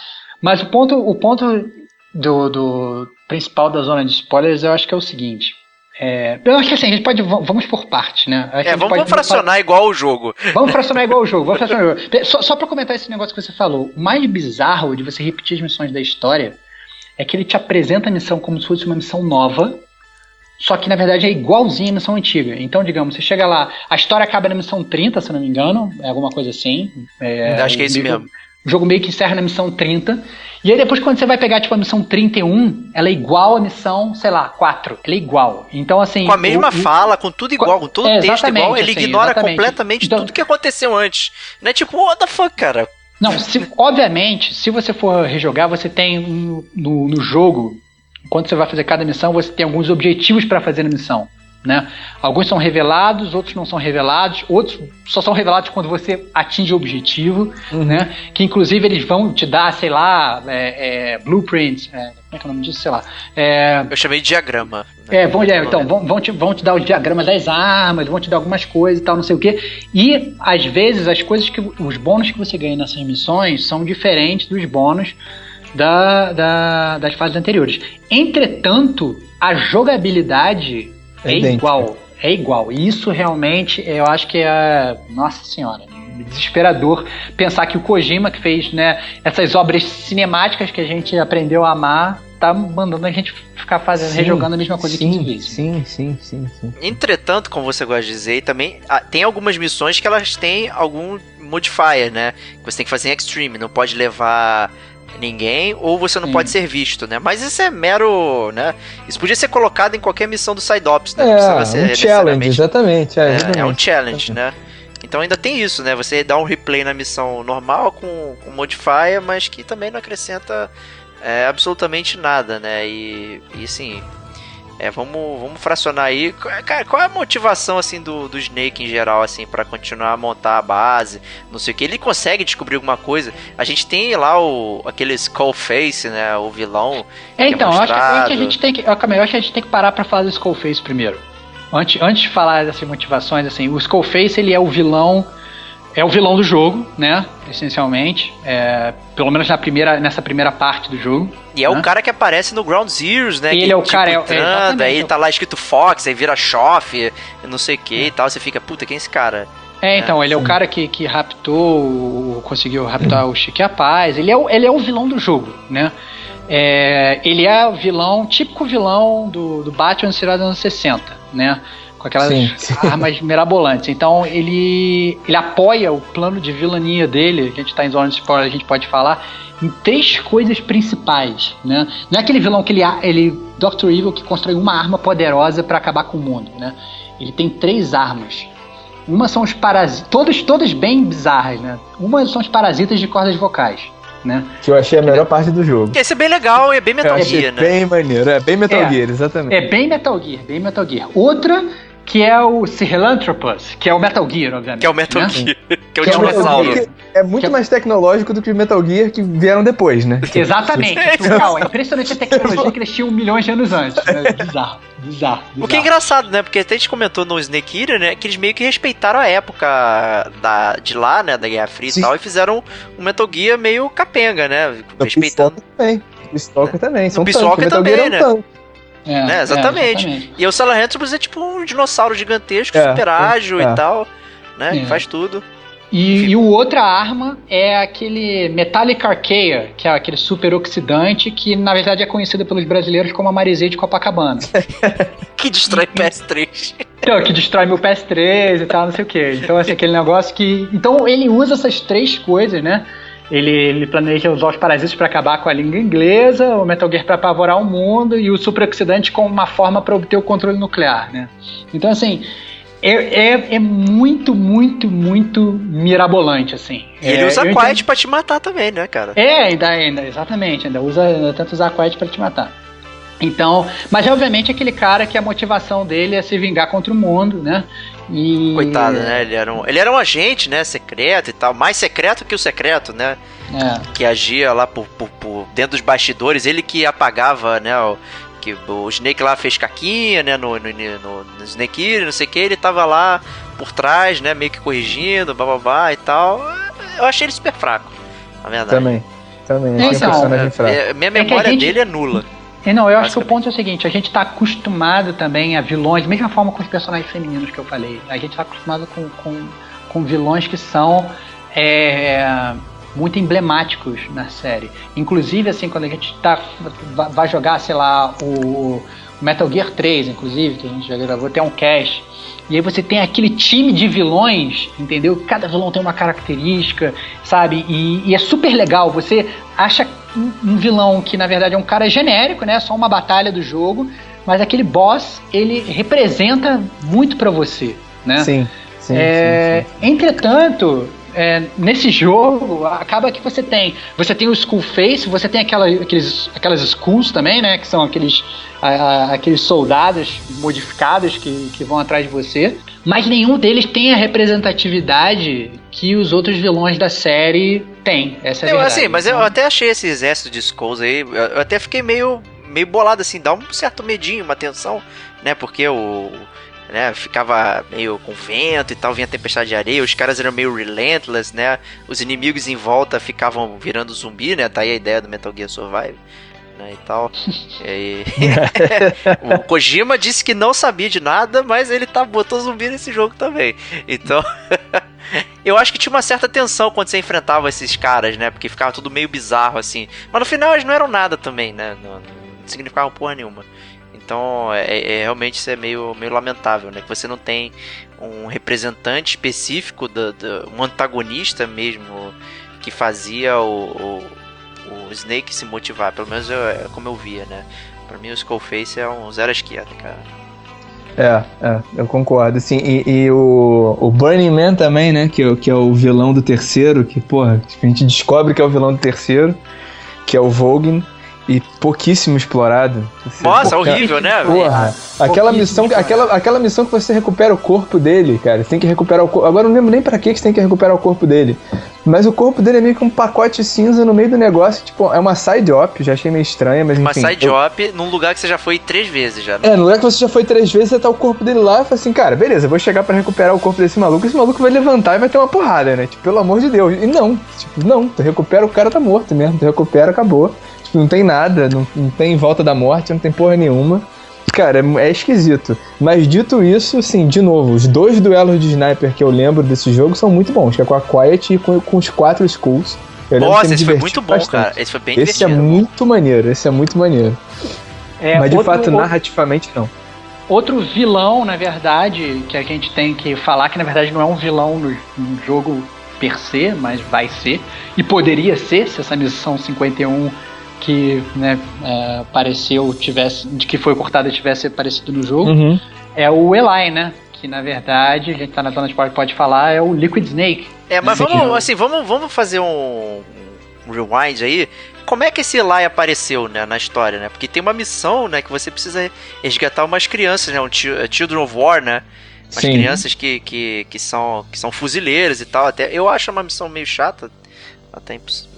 mas o ponto, o ponto do, do principal da zona de spoilers, eu acho que é o seguinte, é, eu acho que assim, a gente pode, vamos por parte, né? É, vamos, pode, vamos fracionar pode, igual o jogo. Vamos fracionar igual o jogo, vamos fracionar igual o jogo. Só, só pra comentar esse negócio que você falou, o mais bizarro de você repetir as missões da história é que ele te apresenta a missão como se fosse uma missão nova, só que, na verdade, é igualzinho a missão antiga. Então, digamos, você chega lá... A história acaba na missão trinta, se não me engano. É alguma coisa assim. É, acho que é isso mesmo. O jogo meio que encerra na missão trinta. E aí depois quando você vai pegar tipo a missão trinta e um, ela é igual à missão, sei lá, quatro. Ela é igual. Então assim... Com a mesma o, fala, com tudo igual, com todo o é, texto igual. Ele assim, ignora exatamente. completamente então, tudo que aconteceu antes. Não é tipo, what the fuck, cara? Não, se, obviamente, se você for rejogar, você tem no, no, no jogo, quando você vai fazer cada missão, você tem alguns objetivos pra fazer na missão. Né? Alguns são revelados, outros não são revelados, outros só são revelados quando você atinge o objetivo, uhum. né? Que inclusive eles vão te dar, sei lá, é, é, blueprints, é, como é que é o nome disso, sei lá. É, Eu chamei de diagrama. Né? É, vão, é, então vão, vão, te, vão te dar os diagramas das armas, vão te dar algumas coisas e tal, não sei o quê. E às vezes as coisas que os bônus que você ganha nessas missões são diferentes dos bônus da, da, das fases anteriores. Entretanto, a jogabilidade É igual, é igual. E isso realmente, eu acho que é... Nossa Senhora, desesperador pensar que o Kojima, que fez, né, essas obras cinemáticas que a gente aprendeu a amar, tá mandando a gente ficar fazendo, sim, rejogando a mesma coisa sim, que a gente fez. Sim, sim, sim, sim. Entretanto, como você gosta de dizer, também tem algumas missões que elas têm algum modifier, né? Que você tem que fazer em extreme, não pode levar... ninguém, ou você não Sim. pode ser visto, né? Mas isso é mero, né? Isso podia ser colocado em qualquer missão do Side Ops, né? É, um ser challenge, exatamente. É, é, é um challenge, né? Então ainda tem isso, né? Você dá um replay na missão normal com, com modifier, mas que também não acrescenta é, absolutamente nada, né? E, e assim... É, vamos, vamos fracionar aí. Cara, qual é a motivação, assim, do, do Snake em geral, assim, pra continuar a montar a base, não sei o que. Ele consegue descobrir alguma coisa. A gente tem lá o, aquele Skull Face, né, o vilão. É, então, é eu, acho que, eu acho que a gente tem que... Eu, eu acho que a gente tem que parar pra falar do Skull Face primeiro. Antes, antes de falar dessas motivações, assim, o Skull Face, ele é o vilão... É o vilão do jogo, né? Essencialmente. É, pelo menos na primeira, nessa primeira parte do jogo. E é né? o cara que aparece no Ground Zeroes, né? Ele que, é o tipo, cara... Tranda, é, é aí ele tá lá escrito Fox, aí vira Shoff, não sei o que é. e tal. Você fica, puta, quem é esse cara? É, então, é. ele é o cara que, que raptou, conseguiu raptar o Chico e a Paz. Ele é o, ele é o vilão do jogo, né? É, ele é o vilão, típico vilão do, do Batman dos anos sessenta, né? Com aquelas sim, sim. armas mirabolantes. Então ele, ele apoia o plano de vilania dele, que a gente tá em zona de spoiler, a gente pode falar, em três coisas principais, né? Não é aquele vilão que ele, ele doutor Evil, que constrói uma arma poderosa para acabar com o mundo, né? Ele tem três armas. Uma são os parasitas, todas, todas bem bizarras, né? Uma são os parasitas de cordas vocais. Né? Que eu achei a melhor parte do jogo. Esse é bem legal, é bem Metal Gear, né? Bem maneiro, é bem Metal é, Gear, exatamente. É bem Metal Gear, bem Metal Gear. Outra que é o Sahelanthropus, que é o Metal Gear, obviamente. Que é o Metal né? Gear, que é o dinossauro. É, é muito que mais tecnológico do que o Metal Gear que vieram depois, né? Exatamente. Então, é impressionante a tecnologia que eles tinham milhões de anos antes. Né? Bizarro, bizarro, bizarro. O que é engraçado, né? Porque até a gente comentou no Snake Eater, né? Que eles meio que respeitaram a época da, de lá, né? Da Guerra Fria e Sim. tal, e fizeram um Metal Gear meio capenga, né? Respeitando. O Peace Walker também. O Peace Walker também, né? É, né? exatamente. É, exatamente. E o Sahelanthropus é tipo um dinossauro gigantesco, é, super ágil é, é. e tal, né? É. Que faz tudo. E, e o outra arma é aquele Metallic Archaea, que é aquele super oxidante que na verdade é conhecido pelos brasileiros como a Marizia de Copacabana. Que destrói P S três. Então, que destrói meu P S três e tal, não sei o que. Então, assim, aquele negócio que... Então, ele usa essas três coisas, né? Ele, ele planeja usar os parasitas para acabar com a língua inglesa, o Metal Gear para apavorar o mundo e o superoxidante como uma forma para obter o controle nuclear, né? Então, assim, é, é, é muito, muito, muito mirabolante, assim. E ele é, usa a Quiet para te matar também, né, cara? É, ainda, ainda exatamente, ainda, usa, ainda tenta usar a Quiet para te matar. Então, mas é obviamente aquele cara que a motivação dele é se vingar contra o mundo, né? E... Coitado, né? Ele era, um, ele era um agente, né? Secreto e tal. Mais secreto que o secreto, né? É. Que agia lá por, por, por dentro dos bastidores. Ele que apagava, né? O, que, o Snake lá fez caquinha, né? No, no, no, no Snake Eater, não sei o que. Ele tava lá por trás, né? Meio que corrigindo, bababá e tal. Eu achei ele super fraco, na verdade. Também, também. É, então, um é, fraco. É, minha memória é gente... dele é nula. E não, eu acho que o ponto é o seguinte, a gente tá acostumado também a vilões, da mesma forma com os personagens femininos que eu falei, a gente tá acostumado com, com, com vilões que são é, muito emblemáticos na série. Inclusive, assim, quando a gente tá, vai jogar, sei lá, o, Metal Gear três, inclusive, que a gente já gravou até um cast. E aí você tem aquele time de vilões, entendeu? Cada vilão tem uma característica, sabe? E, e é super legal. Você acha um vilão que, na verdade, é um cara genérico, né? Só uma batalha do jogo. Mas aquele boss, ele representa muito pra você, né? Sim, sim, é, sim, sim. Entretanto... É, nesse jogo, acaba que você tem você tem o Skull Face, você tem aquela, aqueles, aquelas Skulls também, né, que são aqueles, a, a, aqueles soldados modificados que, que vão atrás de você, mas nenhum deles tem a representatividade que os outros vilões da série têm, essa é a eu, verdade. Assim, mas eu até achei esse exército de Skulls aí, eu até fiquei meio, meio bolado, assim, dá um certo medinho, uma tensão, né, porque o... Né, ficava meio com vento e tal, vinha tempestade de areia, os caras eram meio relentless, né, os inimigos em volta ficavam virando zumbi, né, tá aí a ideia do Metal Gear Survive, né, e tal. E... o Kojima disse que não sabia de nada, mas ele tá, botou zumbi nesse jogo também, então... Eu acho que tinha uma certa tensão quando você enfrentava esses caras, né, porque ficava tudo meio bizarro, assim, mas no final eles não eram nada também, né, não, não significavam porra nenhuma. Então, é, é, realmente isso é meio, meio lamentável, né? Que você não tem um representante específico, do, do, um antagonista mesmo, que fazia o, o, o Snake se motivar. Pelo menos eu, é como eu via, né? Pra mim, o Skull Face é um zero à esquerda, cara. É, é, eu concordo. Assim, e e o, o Burning Man também, né? Que, que é o vilão do terceiro, que, porra, a gente descobre que é o vilão do terceiro, que é o Vogue. E pouquíssimo explorado. Nossa, pouca... horrível, né? Porra, aquela missão, aquela, aquela missão que você recupera o corpo dele, cara. Você tem que recuperar o corpo. Agora eu não lembro nem pra que você tem que recuperar o corpo dele. Mas o corpo dele é meio que um pacote cinza no meio do negócio. Tipo, é uma side-op, já achei meio estranha, mas enfim. Uma side-op eu... num lugar que você já foi três vezes já, né? É, num lugar que você já foi três vezes, você tá o corpo dele lá e fala assim, cara, beleza, eu vou chegar pra recuperar o corpo desse maluco, esse maluco vai levantar e vai ter uma porrada, né? Tipo, pelo amor de Deus. E não, tipo, não, tu recupera, o cara tá morto mesmo, tu recupera, acabou. Não tem nada, não, não tem volta da morte, não tem porra nenhuma. Cara, é, é esquisito. Mas dito isso, assim, de novo, os dois duelos de sniper que eu lembro desse jogo são muito bons, que é com a Quiet e com, com os quatro Skulls. Eu Nossa, esse foi muito bom, bastante. Cara. Esse foi bem esse divertido. Esse é muito maneiro, esse é muito maneiro. É, mas de outro, fato, narrativamente, não. Outro vilão, na verdade, que a gente tem que falar, que na verdade não é um vilão no, no jogo per se, mas vai ser, e poderia ser, se essa missão cinquenta e um... que, né, é, apareceu, tivesse, de que foi cortada, tivesse aparecido no jogo, uhum. É o Eli, né? Que na verdade, a gente tá na zona de pode, pode falar, é o Liquid Snake. É, mas vamos, aqui, assim, vamos, vamos fazer um, um rewind aí. Como é que esse Eli apareceu, né, na história, né? Porque tem uma missão, né, que você precisa resgatar umas crianças, né? Um Children of War, né? Umas Sim. crianças que, que, que, são, que são fuzileiras e tal. Até, eu acho uma missão meio chata, até impossível.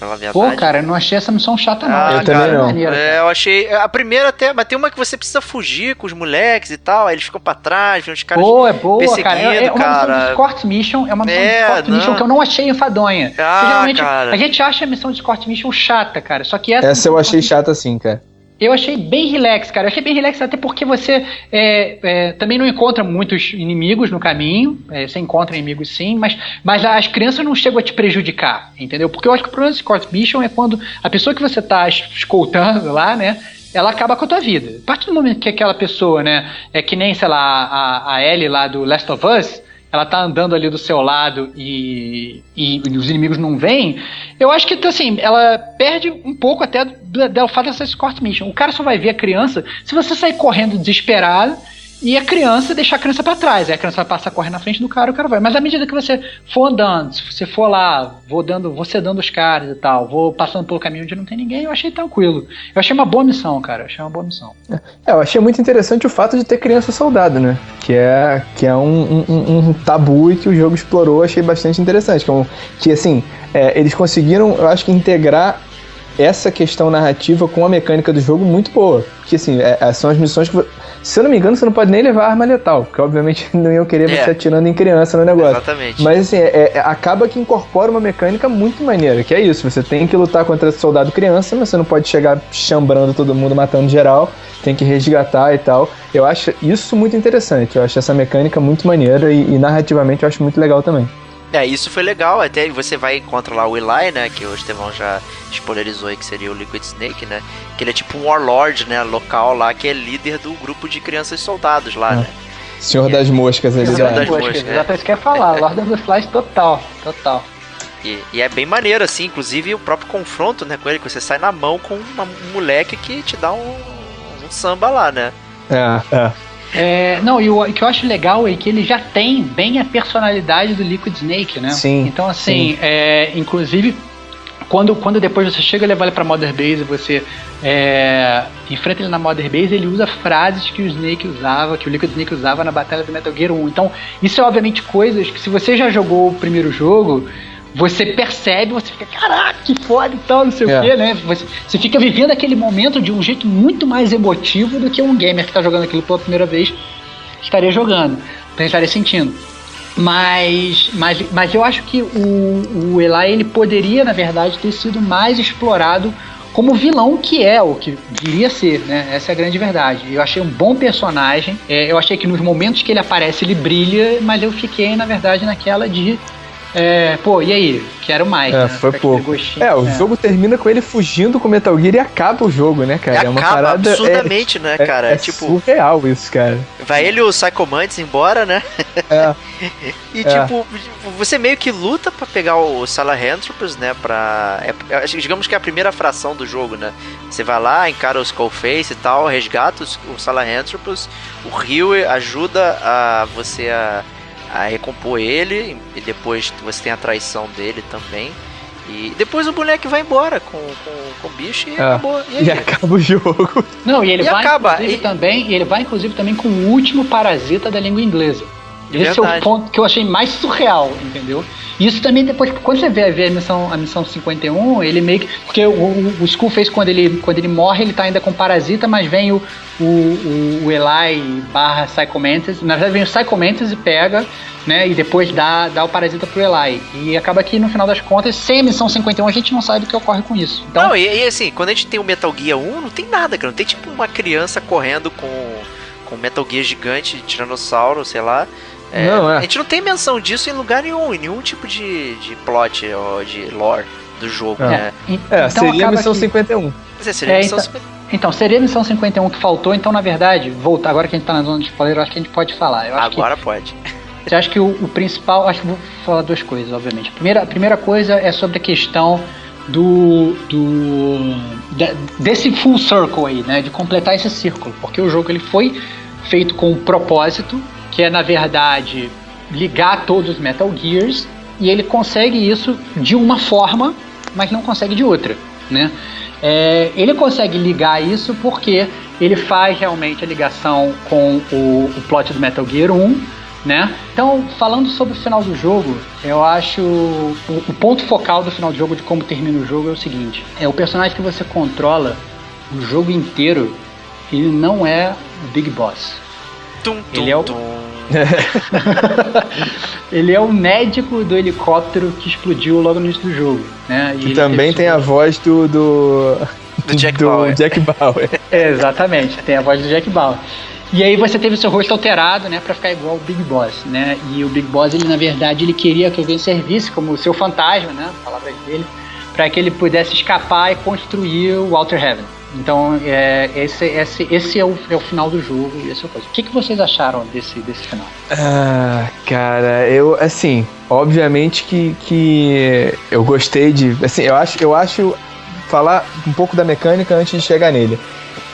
Pela verdade. Pô, cara, eu não achei essa missão chata, não. Ah, eu também não. Maneira, é, eu achei... A primeira até... Mas tem uma que você precisa fugir com os moleques e tal, aí eles ficam pra trás, vem os caras boa, é boa, cara. É, é uma cara. missão de Escort Mission, é uma missão é, de Escort Mission que eu não achei enfadonha. Ah, porque, geralmente, cara. A gente acha a missão de Escort Mission chata, cara, só que essa... Essa eu achei chata sim, cara. Eu achei bem relax, cara. Eu achei bem relax até porque você é, é, também não encontra muitos inimigos no caminho. É, você encontra inimigos sim, mas, mas as crianças não chegam a te prejudicar, entendeu? Porque eu acho que o problema do Escort Mission é quando a pessoa que você tá escoltando lá, né, ela acaba com a tua vida. A partir do momento que aquela pessoa, né, é que nem, sei lá, a, a Ellie lá do Last of Us, ela tá andando ali do seu lado e, e, e os inimigos não vêm, eu acho que, assim, ela perde um pouco até do, do fato dessa escort mission. O cara só vai ver a criança se você sair correndo desesperado e a criança deixar a criança pra trás. Aí a criança vai passar correndo na frente do cara e o cara vai. Mas à medida que você for andando, se você for lá, vou dando, vou sedando os caras e tal, vou passando pelo caminho onde não tem ninguém, eu achei tranquilo. Eu achei uma boa missão, cara. Eu achei uma boa missão. É, eu achei muito interessante o fato de ter criança soldado, né? Que é, que é um, um, um tabu que o jogo explorou, achei bastante interessante. Que, é um, que assim, é, eles conseguiram, eu acho que integrar essa questão narrativa com a mecânica do jogo muito boa. Porque assim, é, são as missões que... Se eu não me engano, você não pode nem levar arma letal, porque obviamente não iam querer você é. atirando em criança no negócio. Exatamente. Mas assim, é, é, acaba que incorpora uma mecânica muito maneira, que é isso, você tem que lutar contra esse soldado criança, mas você não pode chegar chambrando todo mundo, matando geral, tem que resgatar e tal. Eu acho isso muito interessante, eu acho essa mecânica muito maneira e, e narrativamente eu acho muito legal também. É, isso foi legal, até você vai controlar o Eli, né, que o Estevão já spoilerizou aí, que seria o Liquid Snake, né, que ele é tipo um warlord, né, local lá, que é líder do grupo de crianças soldados lá, ah. né. Senhor é. das Moscas, ele Senhor é. das Moscas, Moscas, exatamente isso que eu ia falar, Lord of the Flies total, total. E, e é bem maneiro, assim, inclusive o próprio confronto, né, com ele, que você sai na mão com uma, um moleque que te dá um, um samba lá, né. É, é. É, não, e o que eu acho legal é que ele já tem bem a personalidade do Liquid Snake, né? Sim. Então, assim, sim. É, inclusive, quando, quando depois você chega e leva ele pra Mother Base, você é, enfrenta ele na Mother Base, ele usa frases que o Snake usava, que o Liquid Snake usava na Batalha do Metal Gear um. Então, isso é obviamente coisas que, se você já jogou o primeiro jogo, você percebe, você fica, caraca, que foda e tal, não sei é. o quê, né? Você, você fica vivendo aquele momento de um jeito muito mais emotivo do que um gamer que tá jogando aquilo pela primeira vez estaria jogando, estaria sentindo. Mas, mas, mas eu acho que o, o Eli, ele poderia, na verdade, ter sido mais explorado como vilão que é, o que viria a ser, né? Essa é a grande verdade. Eu achei um bom personagem, é, eu achei que nos momentos que ele aparece ele brilha, mas eu fiquei, na verdade, naquela de... É, pô, e aí? Quero mais, é, né? Foi pouco. Gostinho, é, o é. jogo termina com ele fugindo com o Metal Gear e acaba o jogo, né, cara? Acaba, é uma parada absurdamente, é, né, cara? É, é, é tipo, surreal isso, cara. Vai ele e o Psycho Mantis embora, né? É. E é. tipo, você meio que luta pra pegar o Sahelanthropus, né, pra... É, digamos que é a primeira fração do jogo, né? Você vai lá, encara o Skull Face e tal, resgata o Sahelanthropus, o Ryu ajuda a você a... a recompor ele, e depois você tem a traição dele também, e depois o moleque vai embora com, com, com o bicho e, é. acabou, e, aí? e acaba o jogo. Não, e ele e vai acaba. inclusive e... também, ele vai inclusive também com o último parasita da língua inglesa. Esse Verdade. é o ponto que eu achei mais surreal, entendeu? Isso também depois, quando você vê, vê a, missão, a missão cinquenta e um, ele meio que... Porque o, o, o Skull Face, quando ele, quando ele morre, ele tá ainda com parasita, mas vem o, o, o Eli barra Psycho Mantis. Na verdade, vem o Psycho Mantis e pega, né? E depois dá, dá o parasita pro Eli. E acaba que, no final das contas, sem a missão cinquenta e um, a gente não sabe o que ocorre com isso. Então... Não, e, e assim, quando a gente tem o Metal Gear um, não tem nada, cara. Não tem, tipo, uma criança correndo com, com Metal Gear gigante, tiranossauro, sei lá. É, não, é. A gente não tem menção disso em lugar nenhum, em nenhum tipo de, de plot ou de lore do jogo, é. né? É, então, seria a missão que... cinquenta e um. Mas é, seria é, a missão então, cinquenta e um. Então, seria a missão cinquenta e um que faltou, então, na verdade, volta, agora que a gente tá na zona de spoiler, eu acho que a gente pode falar. Eu acho agora que, pode. Eu acho que o, o principal, acho que vou falar duas coisas, obviamente. A primeira, a primeira coisa é sobre a questão do, do da, desse full circle aí, né? De completar esse círculo, porque o jogo ele foi feito com um propósito, que é, na verdade, ligar todos os Metal Gears, e ele consegue isso de uma forma, mas não consegue de outra, né? É, ele consegue ligar isso porque ele faz realmente a ligação com o, o plot do Metal Gear um, né? Então, falando sobre o final do jogo, eu acho... O, o ponto focal do final do jogo, de como termina o jogo, é o seguinte. É o personagem que você controla o jogo inteiro, ele não é o Big Boss. Tum, tum, ele é o... ele é o médico do helicóptero que explodiu logo no início do jogo, né? E, e também tem a voz do do, do, Jack, do Bauer. Jack Bauer. É, exatamente, tem a voz do Jack Bauer. E aí você teve o seu rosto alterado, né, para ficar igual o Big Boss, né? E o Big Boss, ele na verdade ele queria que alguém servisse como o seu fantasma, né? Palavras dele, para que ele pudesse escapar e construir o Outer Heaven. Então, é, esse, esse, esse é, o, é o final do jogo, essa é a coisa. O que, que vocês acharam desse, desse final? Ah, cara, eu, assim, obviamente que, que eu gostei de... Assim, eu acho, eu acho falar um pouco da mecânica antes de chegar nele.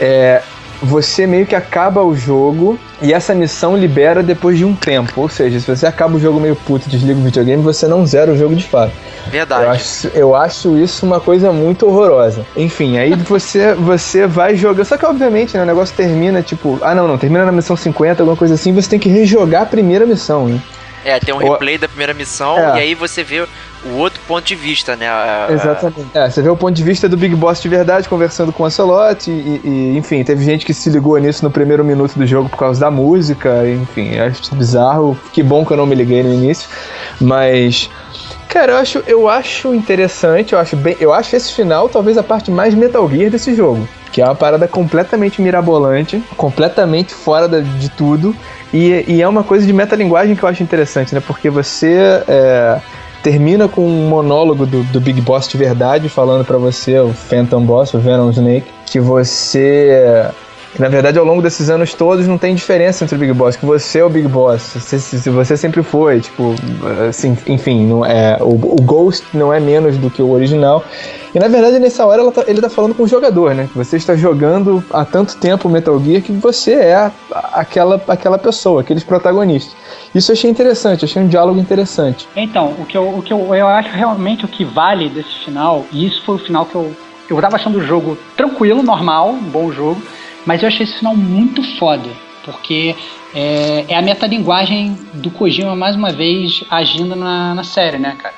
É, você meio que acaba o jogo e essa missão libera depois de um tempo. Ou seja, se você acaba o jogo meio puto e desliga o videogame, você não zera o jogo de fato. Verdade. Eu acho, eu acho isso uma coisa muito horrorosa. Enfim, aí você, você vai jogando. Só que, obviamente, né, o negócio termina, tipo... Ah, não, não. Termina na missão cinquenta, alguma coisa assim. Você tem que rejogar a primeira missão, né? É, tem um replay o... da primeira missão é. e aí você vê o outro ponto de vista, né? A... Exatamente. É, você vê o ponto de vista do Big Boss de verdade, conversando com o Ocelot e, e, enfim, teve gente que se ligou nisso no primeiro minuto do jogo por causa da música, enfim, acho bizarro. Que bom que eu não me liguei no início, mas... Cara, eu acho, eu acho interessante, eu acho bem, eu acho esse final talvez a parte mais Metal Gear desse jogo. que é uma parada completamente mirabolante, completamente fora de tudo, e, e é uma coisa de metalinguagem que eu acho interessante, né? Porque você é, termina com um monólogo do, do Big Boss de verdade, falando pra você, o Phantom Boss, o Venom Snake, que você... Que, na verdade, ao longo desses anos todos, não tem diferença entre o Big Boss, que você é o Big Boss, se você, você sempre foi, tipo, assim, enfim, não é, o, o Ghost não é menos do que o original. E, na verdade, nessa hora ela tá, ele tá falando com o jogador, né? Você está jogando há tanto tempo Metal Gear que você é a, aquela, aquela pessoa, aqueles protagonistas. Isso eu achei interessante, achei um diálogo interessante. Então, o que eu, o que eu, eu acho realmente o que vale desse final, e isso foi o final que eu, eu tava achando o jogo tranquilo, normal, um bom jogo, mas eu achei esse final muito foda, porque é, é a metalinguagem do Kojima, mais uma vez, agindo na, na série, né, cara?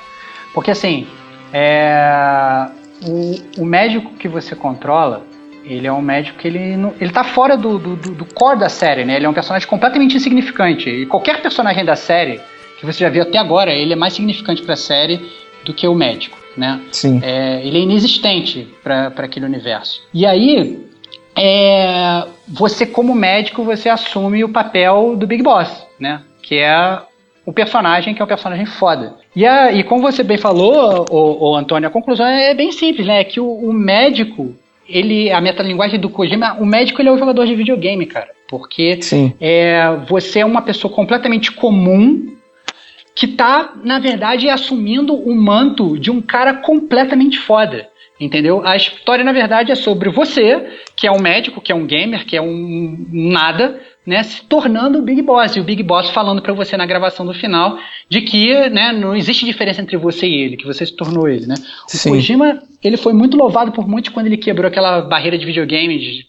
Porque, assim, é, o, o médico que você controla, ele é um médico que ele, não, ele tá fora do, do, do core da série, né? Ele é um personagem completamente insignificante, e qualquer personagem da série, que você já viu até agora, ele é mais significante pra série do que o médico, né? Sim. É, ele é inexistente pra, pra aquele universo. E aí... É, você como médico, você assume o papel do Big Boss, né? Que é o personagem, que é um personagem foda. E, a, e como você bem falou, o, o Antônio, a conclusão é bem simples, né? É que o, o médico, ele, a metalinguagem do Kojima, o médico ele é um jogador de videogame, cara. Porque é, você é uma pessoa completamente comum, que tá, na verdade, assumindo o manto de um cara completamente foda. Entendeu? A história, na verdade, é sobre você, que é um médico, que é um gamer, que é um nada, né, se tornando o Big Boss. E o Big Boss falando pra você na gravação do final de que, né, não existe diferença entre você e ele, que você se tornou ele, né? Sim. O Kojima, ele foi muito louvado por muitos quando ele quebrou aquela barreira de videogame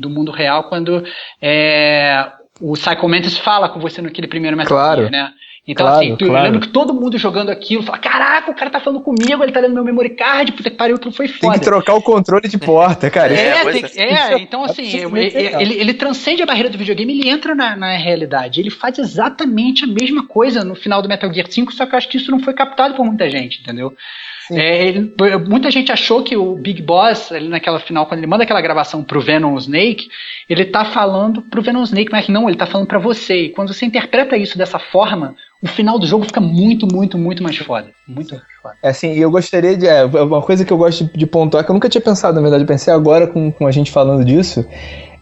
do mundo real, quando é, o Psycho Mantis fala com você naquele primeiro Metal Gear, claro. Né? Então, claro, assim, claro. Eu lembro que todo mundo jogando aquilo, fala, caraca, o cara tá falando comigo, ele tá lendo meu memory card, puta que pariu, aquilo foi foda. Tem que trocar o controle de porta, cara. É, é, tem, é então assim, é, ele, ele transcende a barreira do videogame, ele entra na, na realidade, ele faz exatamente a mesma coisa no final do Metal Gear cinco, só que eu acho que isso não foi captado por muita gente, entendeu? É, ele, muita gente achou que o Big Boss, ali naquela final, quando ele manda aquela gravação pro Venom Snake, ele tá falando pro Venom Snake, mas não, ele tá falando pra você. E quando você interpreta isso dessa forma, o final do jogo fica muito, muito, muito mais foda. Muito mais foda. É assim, eu gostaria de... É, uma coisa que eu gosto de pontuar, que eu nunca tinha pensado, na verdade, eu pensei agora com, com a gente falando disso,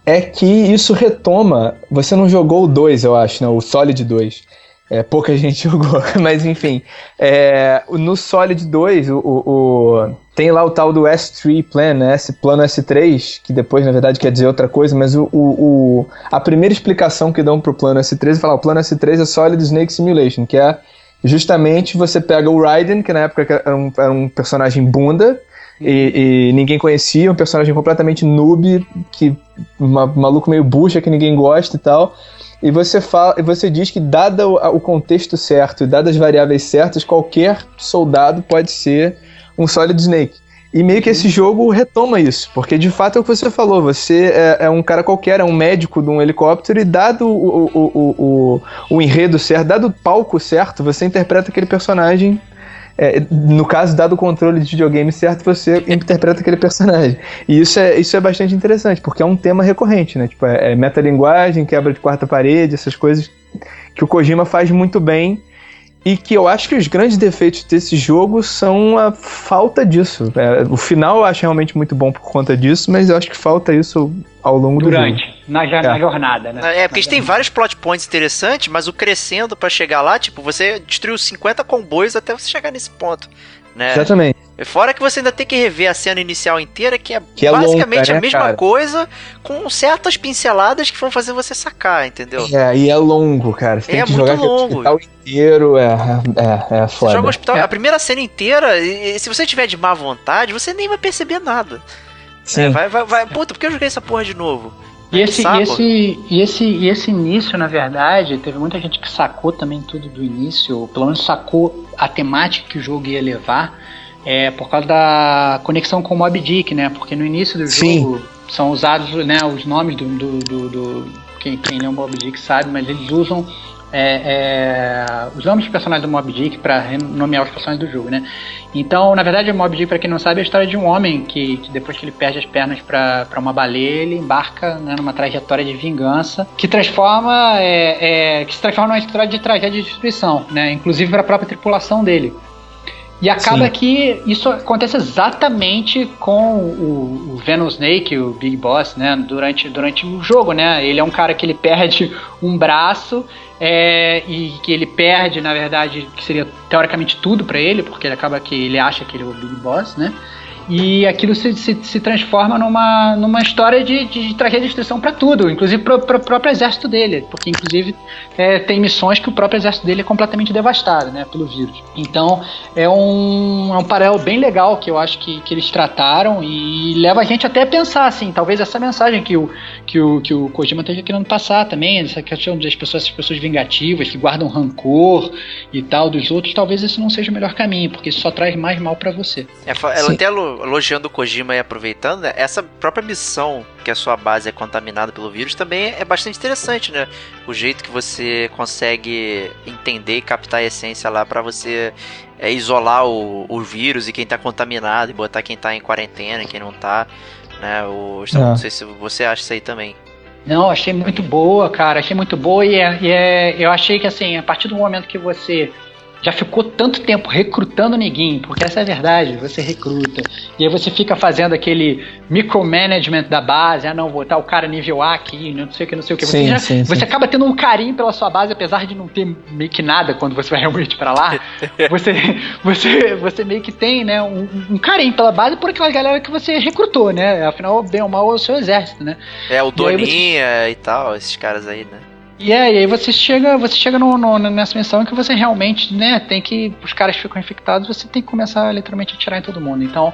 é que isso retoma... Você não jogou o dois, eu acho, né? O Solid dois. É, pouca gente jogou, mas enfim, é, no Solid dois o, o, o, tem lá o tal do S três Plan, né, esse plano S três, que depois na verdade quer dizer outra coisa, mas o, o, o, a primeira explicação que dão pro plano S três é falar, o plano S três é Solid Snake Simulation, que é justamente você pega o Raiden, que na época era um, era um personagem bunda, E, e ninguém conhecia, um personagem completamente noob, que, uma, maluco meio bucha que ninguém gosta e tal, e você, fala, e você diz que dado o, o contexto certo e dadas as variáveis certas, qualquer soldado pode ser um Solid Snake, e meio que esse jogo retoma isso, porque de fato é o que você falou, você é, é um cara qualquer, é um médico de um helicóptero, e dado o, o, o, o, o enredo certo, dado o palco certo, você interpreta aquele personagem. É, no caso, dado o controle de videogame certo, você interpreta aquele personagem. E isso é, isso é bastante interessante, porque é um tema recorrente, né? Tipo, é, é metalinguagem, quebra de quarta parede, essas coisas que o Kojima faz muito bem e que eu acho que os grandes defeitos desse jogo são a falta disso. É, o final eu acho realmente muito bom por conta disso, mas eu acho que falta isso ao longo Durante, do jogo. Durante, na, na é. jornada, né? É, porque a gente tem vários plot points interessantes, mas o crescendo pra chegar lá, tipo, você destruiu cinquenta comboios até você chegar nesse ponto, né? Exatamente. Fora que você ainda tem que rever a cena inicial inteira, que é, que é basicamente longa, né, a mesma cara? coisa, com certas pinceladas que vão fazer você sacar, entendeu? É, e é longo, cara. Você é, tem que é muito jogar longo. O hospital inteiro é, é, é foda. Você joga o hospital, é. a primeira cena inteira, e, e se você tiver de má vontade, você nem vai perceber nada. Sim. É, vai, vai, vai, puta, por que eu joguei essa porra de novo? E esse, e esse, e esse, e esse início, na verdade, teve muita gente que sacou também tudo do início, ou pelo menos sacou a temática que o jogo ia levar, é, por causa da conexão com o Moby Dick, né? Porque no início do Sim. jogo são usados, né, os nomes do... do, do, do quem, quem lê o Moby Dick sabe, mas eles usam É, é, os nomes dos personagens do Moby Dick para nomear os personagens do jogo, né? Então, na verdade, o Moby Dick, para quem não sabe, é a história de um homem que, que depois que ele perde as pernas para uma baleia, ele embarca, né, numa trajetória de vingança que transforma, é, é, que se transforma numa história de tragédia e destruição, né? Inclusive para a própria tripulação dele. E acaba Sim. que isso acontece exatamente com o, o Venom Snake, o Big Boss, né, durante, durante o jogo, né? Ele é um cara que ele perde um braço, é, e que ele perde, na verdade, que seria teoricamente tudo pra ele, porque ele acaba que ele acha que ele é o Big Boss, né? E aquilo se, se, se transforma numa, numa história de, de tragédia e destruição para tudo, inclusive para o próprio exército dele, porque inclusive é, tem missões que o próprio exército dele é completamente devastado, né, pelo vírus. Então é um, é um paralelo bem legal que eu acho que, que eles trataram e leva a gente até a pensar, assim, talvez essa mensagem que o, que o, que o Kojima esteja querendo passar também, essa questão das pessoas, essas pessoas vingativas que guardam rancor e tal dos outros, talvez esse não seja o melhor caminho, porque isso só traz mais mal para você. É, ela até elogiando o Kojima e aproveitando, né? Essa própria missão, que a sua base é contaminada pelo vírus, também é bastante interessante, né? O jeito que você consegue entender e captar a essência lá pra você é, isolar o, o vírus e quem tá contaminado e botar quem tá em quarentena e quem não tá, né? O, é. Não sei se você acha isso aí também. Não, achei muito boa, cara. Achei muito boa e, é, e é, eu achei que, assim, a partir do momento que você já ficou tanto tempo recrutando ninguém, porque essa é a verdade, você recruta e aí você fica fazendo aquele micromanagement da base, ah não, vou botar o cara nível A aqui, não sei o que, não sei o que sim, você, já, sim, você sim. acaba tendo um carinho pela sua base, apesar de não ter meio que nada quando você vai realmente pra lá. você, você, você meio que tem, né, um, um carinho pela base por aquela galera que você recrutou, né, afinal bem ou mal é o seu exército, né, é o Doninha e, você... e tal, esses caras aí, né. E yeah, aí você chega, você chega no, no, nessa missão em que você realmente, né, tem que, os caras ficam infectados, você tem que começar literalmente a atirar em todo mundo. Então,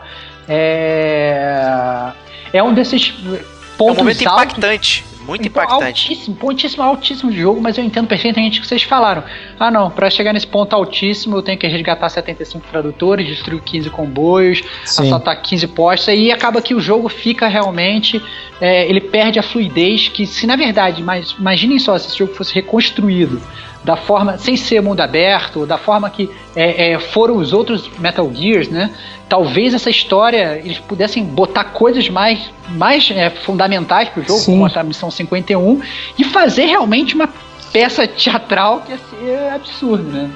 é, é um desses pontos altos. É um momento altos, impactante, muito impactante. Altíssimo, pontíssimo, altíssimo de jogo, mas eu entendo perfeitamente o que vocês falaram. Ah não, pra chegar nesse ponto altíssimo eu tenho que resgatar setenta e cinco tradutores, destruir quinze comboios, Sim. assaltar quinze postos, aí acaba que o jogo fica realmente... É, ele perde a fluidez que, se na verdade, mas, imaginem só se esse jogo fosse reconstruído da forma, sem ser mundo aberto, da forma que é, é, foram os outros Metal Gears, né? Talvez essa história, eles pudessem botar coisas mais, mais é, fundamentais pro jogo, Sim. como a missão cinquenta e um, e fazer realmente uma peça teatral que ia ser absurdo, né?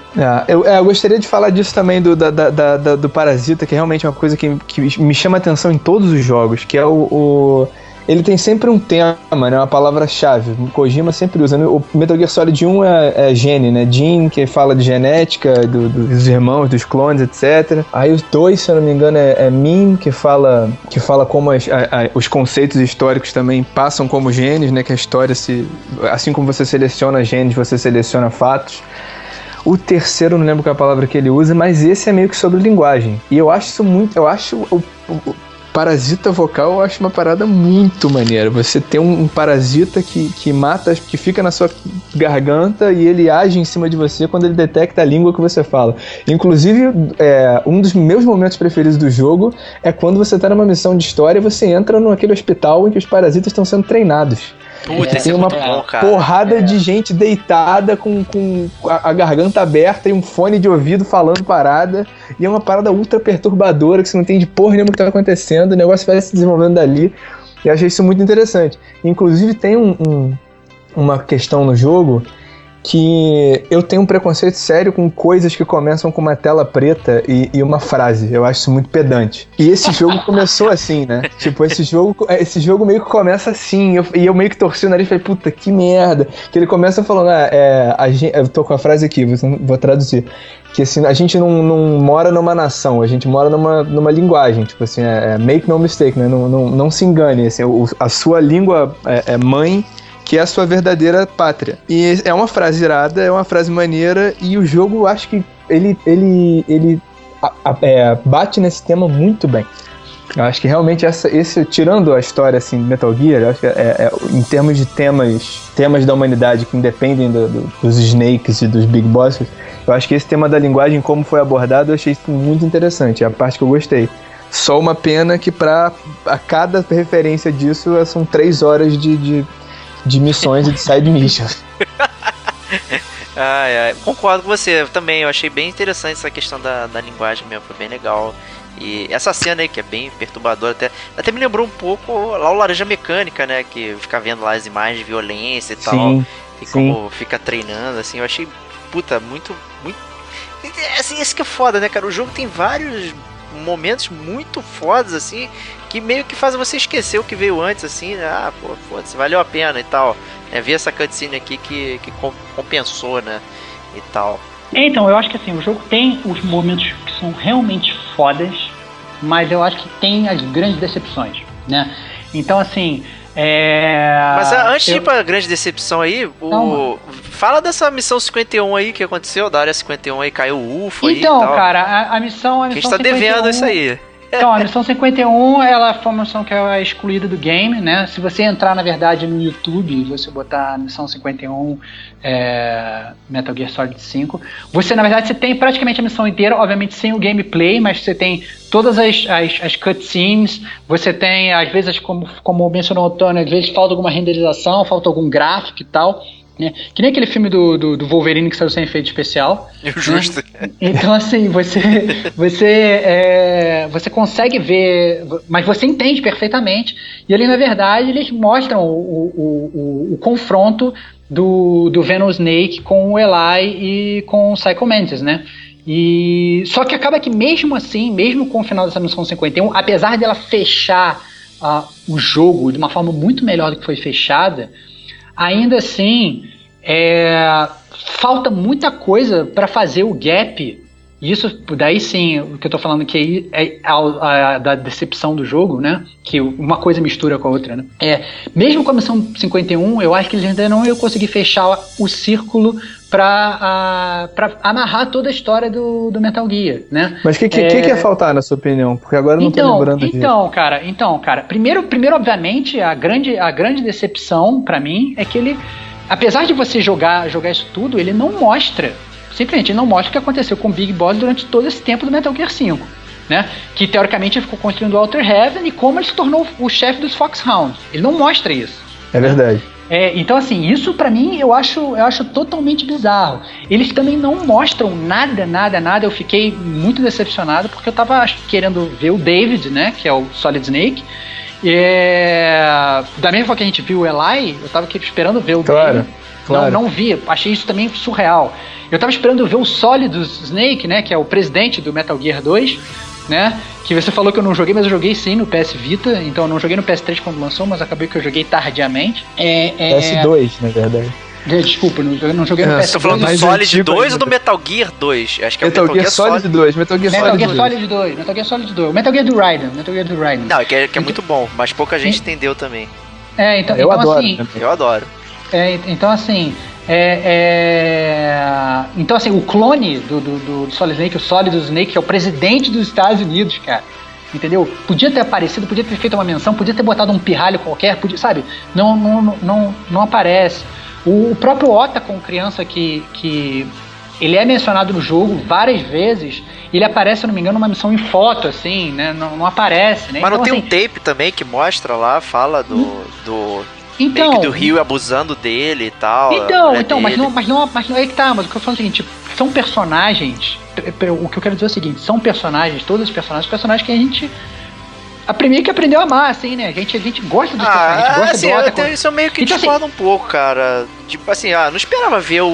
É, eu, eu gostaria de falar disso também do, da, da, da, do Parasita, que é realmente uma coisa que, que me chama atenção em todos os jogos, que é o... o... Ele tem sempre um tema, né? Uma palavra-chave. O Kojima sempre usa. O Metal Gear Solid um é, é gene, né? Gene, que fala de genética, do, do, dos irmãos, dos clones, etcétera. Aí o dois, se eu não me engano, é, é meme, que fala, que fala como as, a, a, os conceitos históricos também passam como genes, né? Que a história se... Assim como você seleciona genes, você seleciona fatos. O terceiro, não lembro qual é a palavra que ele usa, mas esse é meio que sobre linguagem. E eu acho isso muito... Eu acho... O, o, parasita vocal eu acho uma parada muito maneira. Você tem um, um parasita que, que mata, que fica na sua garganta e ele age em cima de você quando ele detecta a língua que você fala. Inclusive, é, um dos meus momentos preferidos do jogo é quando você tá numa missão de história e você entra naquele hospital em que os parasitas estão sendo treinados. Puta, é, tem uma bom, porrada é. de gente deitada com, com a, a garganta aberta e um fone de ouvido falando parada. E é uma parada ultra perturbadora que você não entende porra nenhuma o que tá acontecendo. O negócio vai se desenvolvendo dali. E eu achei isso muito interessante. Inclusive tem um, um, uma questão no jogo que eu tenho um preconceito sério com coisas que começam com uma tela preta e, e uma frase. Eu acho isso muito pedante. E esse jogo começou assim, né? Tipo, esse jogo, esse jogo meio que começa assim. Eu, e eu meio que torci o nariz e falei, puta, que merda. Que ele começa falando, ah, é, a gente, eu tô com a frase aqui, vou, vou traduzir. Que assim, a gente não, não mora numa nação, a gente mora numa, numa linguagem. Tipo assim, é, é make no mistake, né? Não, não, não se engane. Assim, o, a sua língua é, é mãe... que é a sua verdadeira pátria. E é uma frase irada, é uma frase maneira, e o jogo, acho que ele, ele, ele a, a, é, bate nesse tema muito bem. Eu acho que realmente, essa, esse, tirando a história assim, de Metal Gear, eu acho que é, é, em termos de temas, temas da humanidade que independem do, do, dos Snakes e dos Big Bosses, eu acho que esse tema da linguagem, como foi abordado, eu achei isso muito interessante, é a parte que eu gostei. Só uma pena que pra, a cada referência disso são três horas de... de de missões e de side missions. Ah, é, concordo com você, eu também, eu achei bem interessante essa questão da, da linguagem mesmo, foi bem legal. E essa cena aí, que é bem perturbadora, até, até me lembrou um pouco lá o Laranja Mecânica, né, que fica vendo lá as imagens de violência e tal, sim, e sim. Como fica treinando, assim, eu achei, puta, muito, muito, assim, esse que é foda, né, cara, o jogo tem vários momentos muito fodas, assim, que meio que fazem você esquecer o que veio antes, assim, né? Ah, pô, foda-se, valeu a pena e tal, né, ver essa cutscene aqui que, que compensou, né, e tal. Então, eu acho que assim, o jogo tem os momentos que são realmente fodas, mas eu acho que tem as grandes decepções, né? Então, assim, é... Mas antes eu... de ir pra grande decepção aí, o... fala dessa missão cinquenta e um aí que aconteceu, da área cinquenta e um aí, caiu o U F O aí e tal. Então, cara, a, a missão... A, a gente missão tá cinquenta e um... devendo isso aí. Então, a missão cinquenta e um, ela foi uma missão que é excluída do game, né? Se você entrar, na verdade, no YouTube e você botar a missão cinquenta e um é, Metal Gear Solid cinco, você, na verdade, você tem praticamente a missão inteira, obviamente sem o gameplay, mas você tem todas as, as, as cutscenes, você tem, às vezes, como, como mencionou o Antônio, às vezes falta alguma renderização, falta algum gráfico e tal... Né? Que nem aquele filme do, do, do Wolverine que saiu sem efeito especial. Justo. Né? Então, assim, você você, é, você consegue ver, mas você entende perfeitamente. E ali, na verdade, eles mostram o, o, o, o confronto do, do Venom Snake com o Eli e com o Psycho Mantis, né? E, só que acaba que, mesmo assim, mesmo com o final dessa missão cinquenta e um, apesar dela fechar uh, o jogo de uma forma muito melhor do que foi fechada. Ainda assim, é, falta muita coisa para fazer o gap. Isso, daí sim, o que eu tô falando que é a, a, a, da decepção do jogo, né? Que uma coisa mistura com a outra, né? É, mesmo com a missão cinquenta e um, eu acho que eles ainda não iam conseguir fechar o círculo pra, a, pra amarrar toda a história do, do Metal Gear, né? Mas o que, que, é... que, que ia faltar, na sua opinião? Porque agora eu não então, tô lembrando disso. Então, de... cara, então, cara, primeiro, primeiro obviamente, a grande, a grande decepção pra mim é que ele, apesar de você jogar, jogar isso tudo, ele não mostra. Simplesmente não mostra o que aconteceu com o Big Boss durante todo esse tempo do Metal Gear cinco, né? Que teoricamente ele ficou construindo o Outer Heaven e como ele se tornou o chefe dos Foxhounds. Ele não mostra isso. É verdade. É, então assim, isso pra mim eu acho, eu acho totalmente bizarro. Eles também não mostram nada, nada, nada. Eu fiquei muito decepcionado porque eu tava querendo ver o David, né? Que é o Solid Snake. É... Da mesma forma que a gente viu o Eli, eu tava esperando ver o claro, David. Claro. Não, não vi. Achei isso também surreal. Eu tava esperando ver o Solid Snake, né, que é o presidente do Metal Gear dois, né, que você falou que eu não joguei, mas eu joguei sim no P S Vita, então eu não joguei no P S três quando lançou, mas acabei que eu joguei tardiamente. É, é... P S dois, na verdade. Desculpa, eu não joguei no P S dois. Você tá falando do Solid dois ou do Metal Gear dois? Acho que é o Metal Gear Solid dois. Metal Gear Solid dois. Metal Gear Solid dois. Metal Gear do Raiden. Metal Gear do Raiden. Não, que é, que é muito bom, mas pouca gente entendeu também. É, então, eu então adoro, assim... Né? Eu adoro. É, então assim... É, é... Então, assim, o clone do, do, do Solid Snake, o Solid Snake, que é o presidente dos Estados Unidos, cara, entendeu? Podia ter aparecido, podia ter feito uma menção, podia ter botado um pirralho qualquer, podia, sabe? Não, não, não, não aparece. O, o próprio Otacon, criança que, que ele é mencionado no jogo várias vezes, ele aparece, se não me engano, numa missão em foto, assim, né? Não, não aparece, né? Mas não então, tem assim, um tape também que mostra lá, fala do... Hum? do... Então, meio que do Rio abusando dele e tal. Então, então mas, não, mas, não, mas não é que tá, mas o que eu falo é o seguinte, são personagens, o que eu quero dizer é o seguinte, são personagens, todos os personagens, personagens que a gente, a primeira que aprendeu a amar, assim, né, a gente, a gente gosta dos ah, personagens, a gente gosta assim, do Otacon. Tenho, isso eu meio que então, discordo assim, um pouco, cara, tipo assim, ah, não esperava ver o,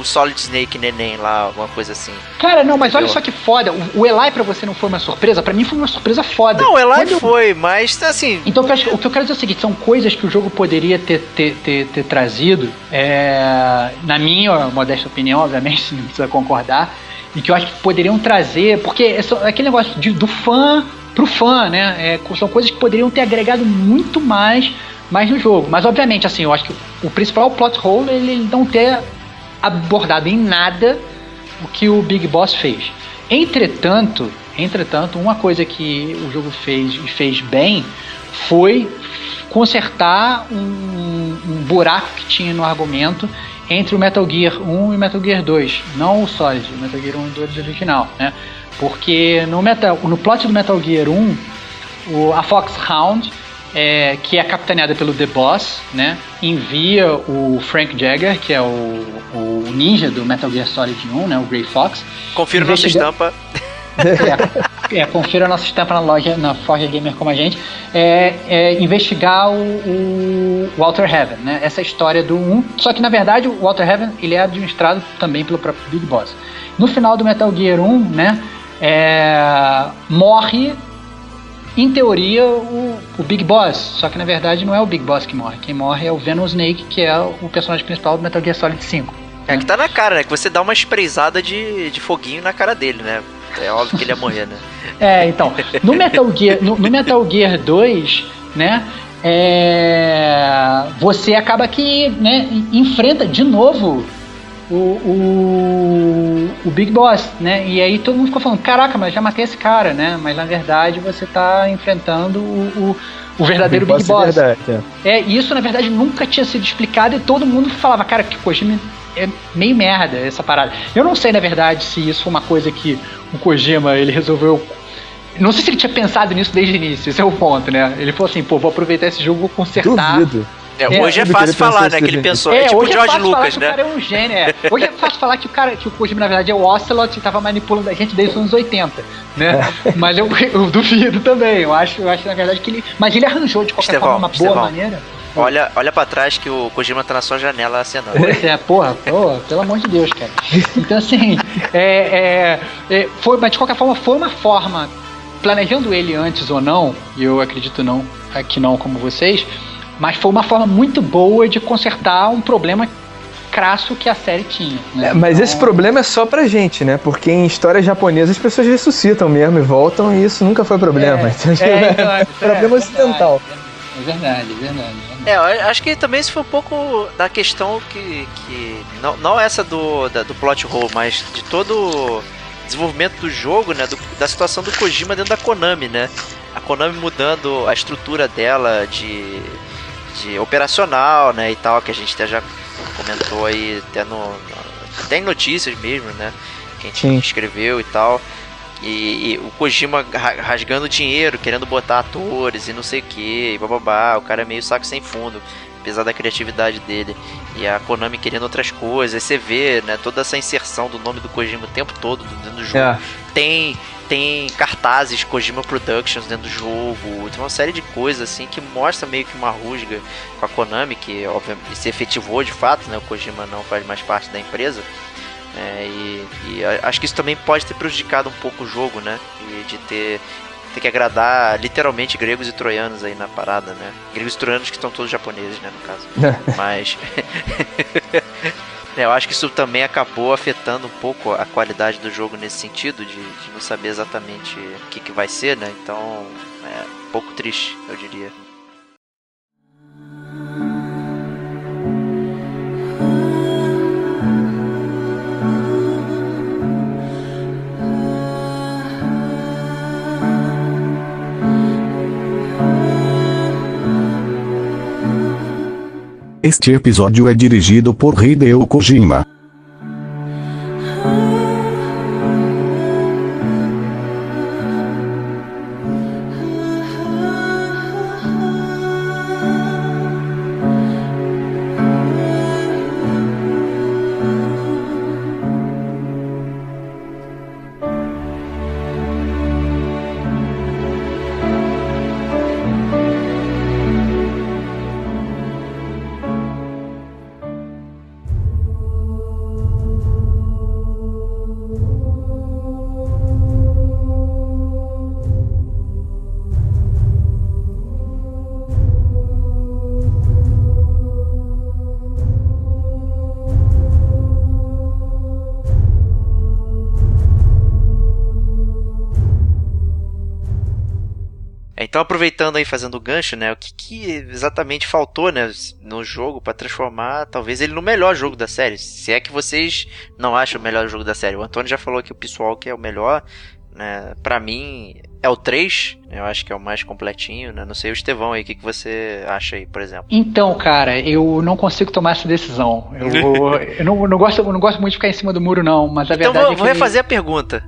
o Solid Snake neném lá, alguma coisa assim. Cara, não, mas entendeu? Olha só que foda, o, o Eli pra você não foi uma surpresa, pra mim foi uma surpresa foda. Não, o Eli eu... foi, mas assim... Então, o que eu quero dizer é o seguinte, são coisas que o jogo poderia ter, ter, ter, ter trazido, é, na minha modesta opinião, obviamente, se não precisa concordar, e que eu acho que poderiam trazer, porque é só, aquele negócio de, do fã... pro fã, né, é, são coisas que poderiam ter agregado muito mais, mais no jogo, mas obviamente, assim, eu acho que o principal plot hole, ele não ter abordado em nada o que o Big Boss fez. Entretanto, entretanto, uma coisa que o jogo fez e fez bem foi consertar um, um buraco que tinha no argumento entre o Metal Gear um e o Metal Gear dois, não o Solid, o Metal Gear um e dois original, né? Porque no, metal, no plot do Metal Gear um, o, a Foxhound é, que é capitaneada pelo The Boss, né? Envia o Frank Jagger, que é o, o ninja do Metal Gear Solid um, né? O Grey Fox. Confira nossa estampa. É, é, confira a nossa estampa na loja, na Forja Gamer como a gente. É, é investigar o, o Walter Heaven, né? Essa história do um. Só que na verdade o Walter Heaven ele é administrado também pelo próprio Big Boss. No final do Metal Gear um, né? É, morre, em teoria, o, o Big Boss. Só que na verdade não é o Big Boss que morre. Quem morre é o Venom Snake, que é o personagem principal do Metal Gear Solid cinco. É, né? Que tá na cara, né? Que você dá uma sprayzada de, de foguinho na cara dele, né? É óbvio que ele ia morrer, né? É, então, no Metal Gear, no, no Metal Gear dois, né, é, você acaba que, né, enfrenta de novo o, o, o Big Boss, né, e aí todo mundo ficou falando, caraca, mas já matei esse cara, né, mas na verdade você tá enfrentando o, o, o verdadeiro Big, Big Boss. É, verdade, é. é, isso na verdade nunca tinha sido explicado e todo mundo falava, cara, que Kojima... É meio merda essa parada. Eu não sei, na verdade, se isso foi uma coisa que o Kojima, ele resolveu... Não sei se ele tinha pensado nisso desde o início, esse é o ponto, né? Ele falou assim, pô, vou aproveitar esse jogo, vou consertar... Duvido. É, hoje é, é fácil falar, né, que ele pensou. É, é tipo o George Lucas, né? É um gênio, é. Hoje é fácil falar que o cara, que o Kojima, na verdade, é o Ocelot que tava manipulando a gente desde os anos oitenta, né? É. Mas eu, eu duvido também, eu acho, eu acho, na verdade, que ele... Mas ele arranjou, de qualquer Estevão, forma, uma Estevão. boa maneira... Olha, olha pra trás que o Kojima tá na sua janela acenando. Pois é, porra, porra, pelo amor de Deus, cara. Então assim, é, é, é, foi, mas de qualquer forma foi uma forma, planejando ele antes ou não, e eu acredito não, que não como vocês, mas foi uma forma muito boa de consertar um problema crasso que a série tinha, né? É, mas então... esse problema é só pra gente, né? Porque em histórias japonesas as pessoas ressuscitam mesmo e voltam, e isso nunca foi problema. É, então, é, então, é, problema é, ocidental. É, é, é. É verdade, é verdade, é verdade. É, eu acho que também isso foi um pouco da questão que... que não, não essa do, da, do plot hole, mas de todo o desenvolvimento do jogo, né? Do, da situação do Kojima dentro da Konami, né? A Konami mudando a estrutura dela de, de operacional, né? E tal, que a gente até já comentou aí, até, no, até em notícias mesmo, né? Que a gente Sim. escreveu e tal. E, e o Kojima rasgando dinheiro, querendo botar atores e não sei o que, e bababá, o cara é meio saco sem fundo, apesar da criatividade dele. E a Konami querendo outras coisas, você vê, né, toda essa inserção do nome do Kojima o tempo todo dentro do jogo. É. Tem, tem cartazes Kojima Productions dentro do jogo, tem uma série de coisas assim que mostra meio que uma rusga com a Konami, que obviamente se efetivou de fato, né, o Kojima não faz mais parte da empresa. É, e, e acho que isso também pode ter prejudicado um pouco o jogo, né? E de ter, ter que agradar literalmente gregos e troianos aí na parada, né? Gregos e troianos que estão todos japoneses, né? No caso. Mas... é, eu acho que isso também acabou afetando um pouco a qualidade do jogo nesse sentido, de, de não saber exatamente o que, que vai ser, né? Então, é um pouco triste, eu diria. Este episódio é dirigido por Hideo Kojima. Então, aproveitando aí, fazendo o gancho, né, o que, que exatamente faltou, né, no jogo para transformar, talvez, ele no melhor jogo da série? Se é que vocês não acham o melhor jogo da série. O Antônio já falou que o Peace Walker é o melhor, né, pra mim é o três, eu acho que é o mais completinho, né, não sei, o Estevão aí, o que, que você acha aí, por exemplo? Então, cara, eu não consigo tomar essa decisão, eu, vou, eu, não, eu, não, gosto, eu não gosto muito de ficar em cima do muro, não, mas a então, verdade vou, é que... Então, vou refazer a pergunta,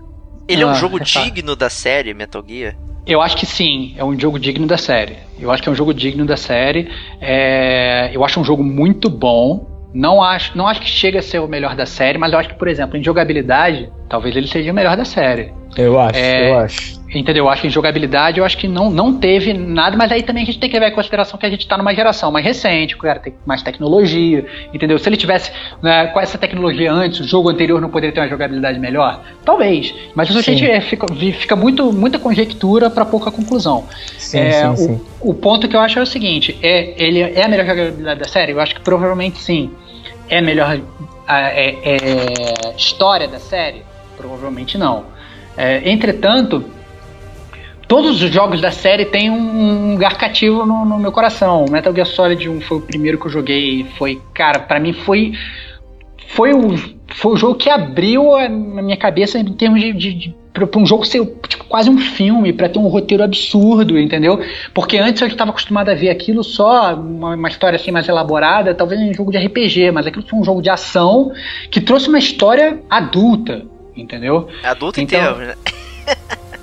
ele ah, é um jogo é digno da série Metal Gear? Eu acho que sim, é um jogo digno da série. Eu acho que é um jogo digno da série. É... Eu acho um jogo muito bom. Não acho, não acho que chega a ser o melhor da série, mas eu acho que, por exemplo, em jogabilidade, talvez ele seja o melhor da série. Eu acho, é, eu acho. Entendeu? Eu acho que em jogabilidade, eu acho que não, não teve nada, mas aí também a gente tem que levar em consideração que a gente tá numa geração mais recente, cara, tem mais tecnologia, entendeu? Se ele tivesse, né, com essa tecnologia antes, o jogo anterior não poderia ter uma jogabilidade melhor? Talvez, mas a gente é, fica, fica muito, muita conjectura pra pouca conclusão. Sim, é, sim, o, sim. O ponto que eu acho é o seguinte, é, ele é a melhor jogabilidade da série? Eu acho que provavelmente sim. É a melhor é, é, história da série? Provavelmente não. É, entretanto, todos os jogos da série têm um lugar cativo no, no meu coração. Metal Gear Solid um foi o primeiro que eu joguei, foi, cara, pra mim foi foi o, foi o jogo que abriu a minha cabeça em termos de, de, de pra um jogo ser tipo, quase um filme, pra ter um roteiro absurdo, entendeu? Porque antes eu estava acostumado a ver aquilo só, uma, uma história assim mais elaborada, talvez um jogo de R P G, mas aquilo foi um jogo de ação que trouxe uma história adulta. Entendeu? Adulto então, inteiro,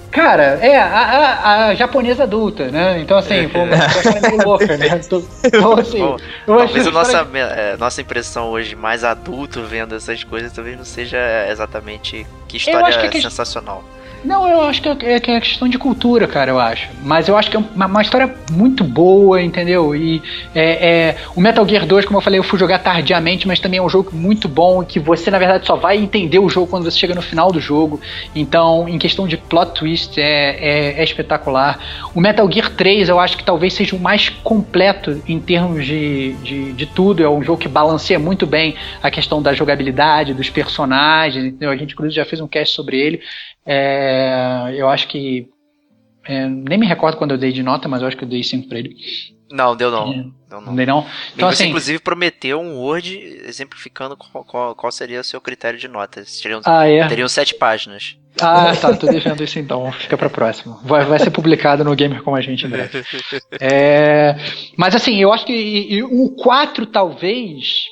cara, é, a, a, a japonesa adulta, né? Então, assim, foi uma história meio louca, né? Tô, tô, assim, bom, talvez a nossa, que... é, nossa impressão hoje mais adulto vendo essas coisas talvez não seja exatamente que história que é que... sensacional. Não, eu acho que é, que é questão de cultura, cara, eu acho. Mas eu acho que é uma, uma história muito boa, entendeu? E é, é, o Metal Gear dois, como eu falei, eu fui jogar tardiamente, mas também é um jogo muito bom, que você, na verdade, só vai entender o jogo quando você chega no final do jogo. Então, em questão de plot twist, é, é, é espetacular. O Metal Gear três, eu acho que talvez seja o mais completo em termos de, de, de tudo. É um jogo que balanceia muito bem a questão da jogabilidade, dos personagens, entendeu? A gente, inclusive, já fez um cast sobre ele. É, eu acho que é, nem me recordo quando eu dei de nota, mas eu acho que eu dei cinco pra ele. Não, deu não. É, deu não. não deu não. Então, você, assim, inclusive, prometeu um Word exemplificando qual, qual, qual seria o seu critério de nota. Teriam, ah, é? teriam sete páginas. Ah, tá, tô deixando isso então, fica pra próxima. Vai, vai ser publicado no Gamer Como a Gente em breve. É, mas assim, eu acho que o quatro talvez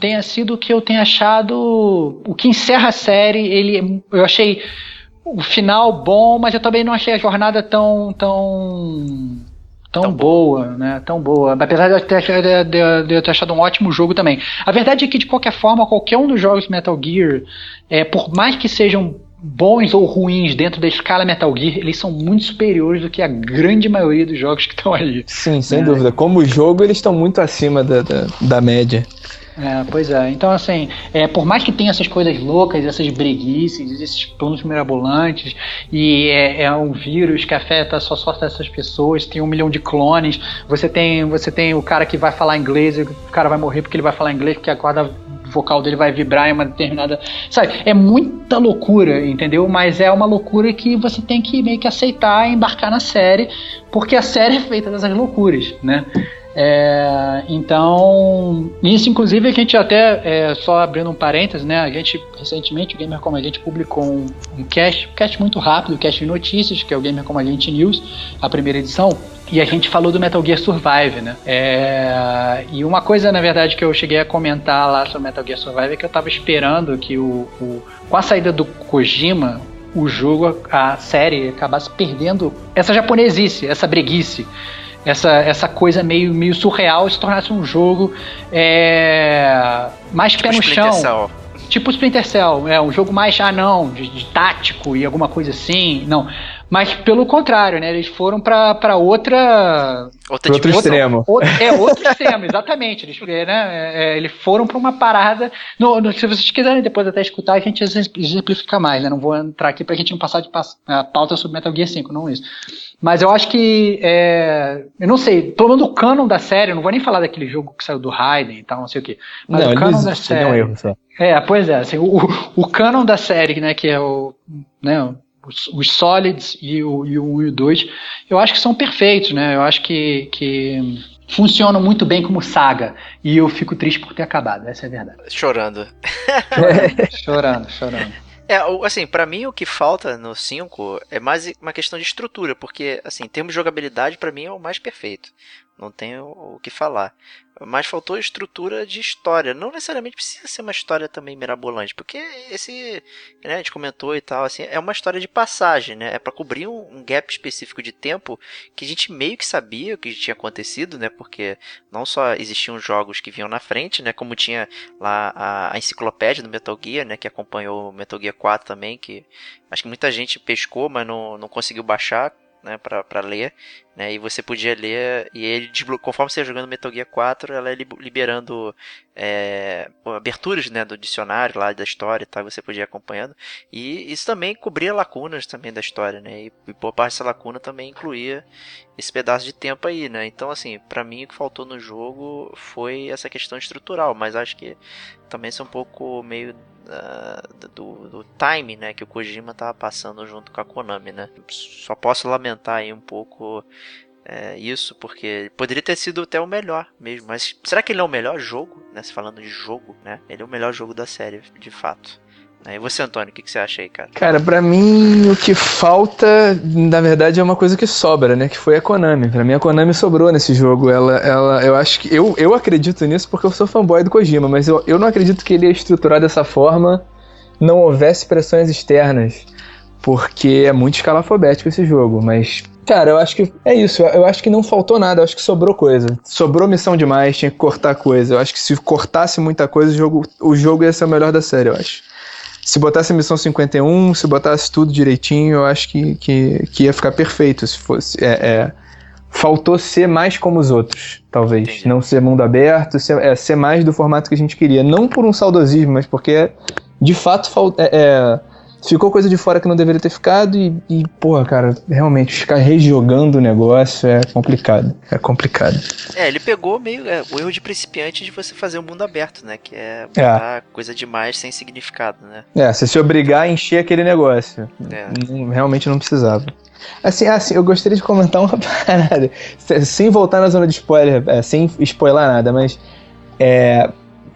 tenha sido o que eu tenho achado, o que encerra a série. Ele, eu achei o final bom, mas eu também não achei a jornada tão tão, tão, tão boa, bom. né? Tão boa. Apesar de eu, ter, de eu ter achado um ótimo jogo também. A verdade é que, de qualquer forma, qualquer um dos jogos Metal Gear, é, por mais que sejam bons ou ruins dentro da escala Metal Gear, eles são muito superiores do que a grande maioria dos jogos que estão ali. Sim, sem é. dúvida. Como jogo, eles estão muito acima da, da, da média. É, pois é, então assim, é, por mais que tenha essas coisas loucas, essas breguices, esses planos mirabolantes, e é, é um vírus que afeta só sorte dessas pessoas, tem um milhão de clones, você tem, você tem o cara que vai falar inglês, e o cara vai morrer porque ele vai falar inglês, porque a corda vocal dele vai vibrar em uma determinada... Sabe, é muita loucura, entendeu? Mas é uma loucura que você tem que meio que aceitar e embarcar na série, porque a série é feita dessas loucuras, né? É, então, isso inclusive a gente até, é, só abrindo um parênteses, né, a gente recentemente, o Gamer Como a Gente publicou um, um cast, um cast muito rápido, um cast de notícias, que é o Gamer Como a Gente News, a primeira edição, e a gente falou do Metal Gear Survive, né, é, e uma coisa, na verdade, que eu cheguei a comentar lá sobre Metal Gear Survive é que eu tava esperando que o, o com a saída do Kojima, o jogo, a série acabasse perdendo essa japonesice, essa breguice, Essa, essa coisa meio, meio surreal, se tornasse um jogo é, mais tipo pé no chão. Cell. Tipo Splinter Cell. É um jogo mais, ah não, de, de tático e alguma coisa assim. Não. Mas pelo contrário, né? Eles foram pra, pra outra... Outra outro extremo. Outro, é, outro extremo, exatamente. Eles, né, é, eles foram pra uma parada... No, no, se vocês quiserem depois até escutar, a gente exemplifica mais, né? Não vou entrar aqui pra gente não passar de a pauta sobre Metal Gear cinco, não isso. Mas eu acho que, é, eu não sei, pelo menos o canon da série, eu não vou nem falar daquele jogo que saiu do Raiden e tal, não sei o quê. Mas não, o canon da série... Não, erro só. É, pois é, assim, o, o canon da série, né, que é o... Né, os, os Solids e o, e o um e o dois, eu acho que são perfeitos, né? Eu acho que, que funcionam muito bem como saga. E eu fico triste por ter acabado, essa é a verdade. Chorando. Chorando, chorando, chorando. É, assim, pra mim o que falta no cinco é mais uma questão de estrutura, porque, assim, em termos de jogabilidade, pra mim é o mais perfeito. Não tem o, o que falar. Mas faltou estrutura de história. Não necessariamente precisa ser uma história também mirabolante. Porque esse, né, a gente comentou e tal, assim, é uma história de passagem, né? É para cobrir um, um gap específico de tempo que a gente meio que sabia o que tinha acontecido, né? Porque não só existiam jogos que vinham na frente, né? Como tinha lá a, a enciclopédia do Metal Gear, né? Que acompanhou o Metal Gear quatro também, que acho que muita gente pescou, mas não, não conseguiu baixar, né, pra, pra ler, né, e você podia ler, e ele, conforme você ia jogando Metal Gear quatro, ela ia liberando é, aberturas, né, do dicionário lá da história e tal, você podia ir acompanhando, e isso também cobria lacunas também da história, né, e, e boa parte dessa lacuna também incluía esse pedaço de tempo aí, né, então assim, pra mim o que faltou no jogo foi essa questão estrutural, mas acho que também isso é um pouco meio Uh, do, do time, né, que o Kojima tava passando junto com a Konami, né? Só posso lamentar aí um pouco é, isso, porque poderia ter sido até o melhor mesmo, mas será que ele é o melhor jogo, né? Se falando de jogo, né? Ele é o melhor jogo da série, de fato. E você, Antônio, o que, que você acha aí, cara? Cara, pra mim, o que falta, na verdade, é uma coisa que sobra, né? Que foi a Konami. Pra mim, a Konami sobrou nesse jogo. Ela, ela, eu acho que... Eu, eu acredito nisso porque eu sou fanboy do Kojima, mas eu, eu não acredito que ele ia estruturar dessa forma, não houvesse pressões externas, porque é muito escalafobético esse jogo, mas... Cara, eu acho que é isso, eu acho que não faltou nada, eu acho que sobrou coisa. Sobrou missão demais, tinha que cortar coisa. Eu acho que se cortasse muita coisa, o jogo, o jogo ia ser o melhor da série, eu acho. Se botasse a missão cinquenta e um, se botasse tudo direitinho, eu acho que, que, que ia ficar perfeito. Se fosse, é, é, faltou ser mais como os outros, talvez. Entendi. Não ser mundo aberto, ser, é, ser mais do formato que a gente queria. Não por um saudosismo, mas porque, de fato, falt, é, é, ficou coisa de fora que não deveria ter ficado. E, e porra, cara, realmente, ficar rejogando o negócio é complicado. É complicado. É, ele pegou meio é, o erro de principiante de você fazer o mundo aberto, né? Que é botar é. coisa demais sem significado, né? É, você se obrigar a encher aquele negócio. É. Realmente não precisava. Assim, assim, eu gostaria de comentar uma parada. Sem voltar na zona de spoiler, sem spoiler nada, mas... É,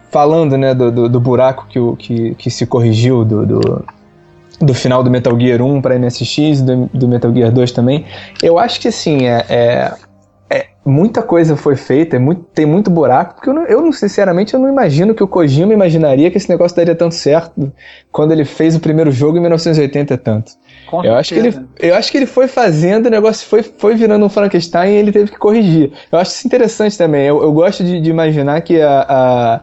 falando, né, do, do, do buraco que, o, que, que se corrigiu do... do do final do Metal Gear um para M S X, do, do Metal Gear dois também. Eu acho que, assim, é, é, é, muita coisa foi feita, é muito, tem muito buraco, porque eu, não, eu, sinceramente, eu não imagino que o Kojima imaginaria que esse negócio daria tanto certo quando ele fez o primeiro jogo em mil novecentos e oitenta e tanto. Eu acho, que ele, eu acho que ele foi fazendo, o negócio foi, foi virando um Frankenstein e ele teve que corrigir. Eu acho isso interessante também. Eu, eu gosto de, de imaginar que a... a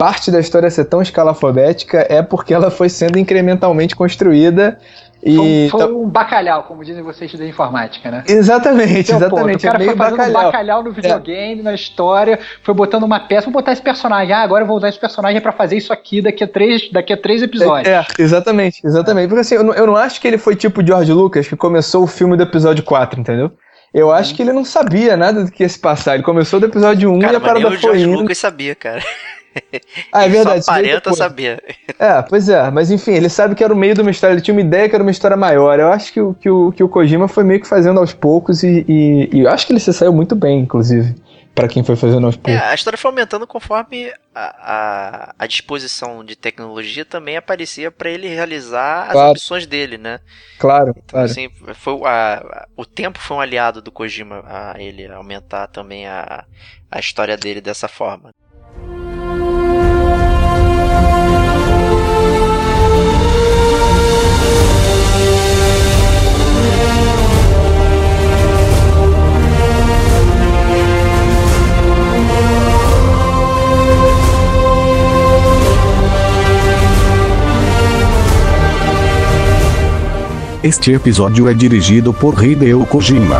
parte da história ser tão escalafobética é porque ela foi sendo incrementalmente construída e... Foi, foi um bacalhau, como dizem vocês da informática, né? Exatamente, exatamente. É o cara foi fazendo bacalhau. um bacalhau no videogame, é. na história, foi botando uma peça, vou botar esse personagem, ah, agora eu vou usar esse personagem pra fazer isso aqui daqui a três, daqui a três episódios. É, é, exatamente, exatamente. Porque assim, eu não, eu não acho que ele foi tipo o George Lucas, que começou o filme do episódio quatro, entendeu? Eu acho hum. que ele não sabia nada do que ia se passar. Ele começou do episódio um, cara, e a parada foi indo. Cara, o George Lucas sabia, cara. Ah, é verdade. Só aparenta saber. É, pois é, mas enfim, ele sabe que era o meio de uma história, ele tinha uma ideia que era uma história maior. Eu acho que o, que o, que o Kojima foi meio que fazendo aos poucos e, e, e eu acho que ele se saiu muito bem, inclusive, pra quem foi fazendo aos poucos. É, a história foi aumentando conforme a, a, a disposição de tecnologia também aparecia pra ele realizar as claro. ambições dele, né? Claro, então, claro. Assim, foi, a, a, o tempo foi um aliado do Kojima a ele aumentar também a, a história dele dessa forma. Este episódio é dirigido por Hideo Kojima.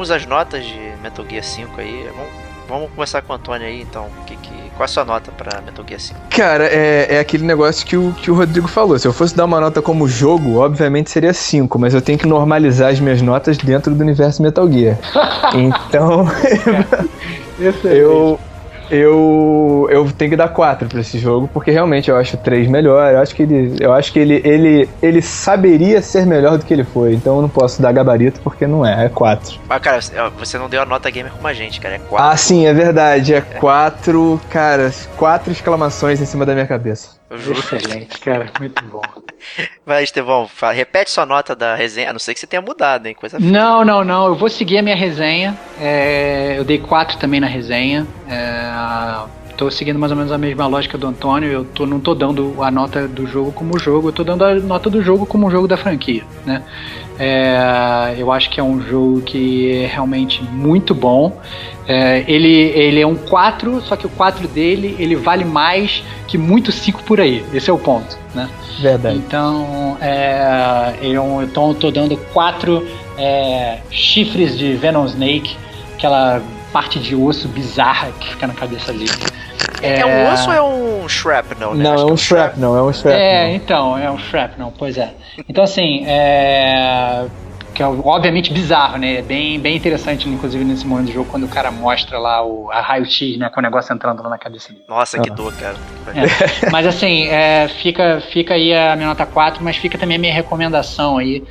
vamos às notas de Metal Gear cinco aí. Vamos, vamos começar com o Antônio aí, então. Que, que, qual é a sua nota pra Metal Gear cinco? Cara, é, é aquele negócio que o, que o Rodrigo falou. Se eu fosse dar uma nota como jogo, obviamente seria cinco, mas eu tenho que normalizar as minhas notas dentro do universo Metal Gear. Então... eu... Eu, eu tenho que dar quatro pra esse jogo, porque realmente eu acho três melhor. Eu acho que ele, eu acho que ele, ele, ele saberia ser melhor do que ele foi. Então eu não posso dar gabarito, porque não é, é quatro. Mas cara, você não deu a nota gamer como a gente, cara, é quatro. Ah, sim, é verdade, é quatro, cara, quatro exclamações em cima da minha cabeça. Excelente, cara, muito bom. Vai, Estevão, fala, repete sua nota da resenha, a não ser que você tenha mudado, hein? Coisa não, feia. não, não, eu vou seguir a minha resenha. É, eu dei quatro também na resenha. É, tô seguindo mais ou menos a mesma lógica do Antônio. Eu tô, não tô dando a nota do jogo como jogo, eu tô dando a nota do jogo como um jogo da franquia, né? É, eu acho que é um jogo que é realmente muito bom. É, ele, ele é um quatro, só que o quatro dele ele vale mais que muito cinco por aí. Esse é o ponto, né? Verdade. Então, é, eu, então eu tô dando quatro é, chifres de Venom Snake, aquela parte de osso bizarra que fica na cabeça dele. É, é um osso ou é um shrapnel? Né? Não, é um, é um shrapnel, é um shrapnel. É, então, é um shrapnel, pois é. Então, assim, é... que é obviamente bizarro, né? É bem, bem interessante, inclusive, nesse momento do jogo, quando o cara mostra lá o, a raio-x, né? Com o negócio entrando lá na cabeça dele. Nossa, ah. que dor, cara. É. Mas, assim, é, fica, fica aí a minha nota quatro, mas fica também a minha recomendação aí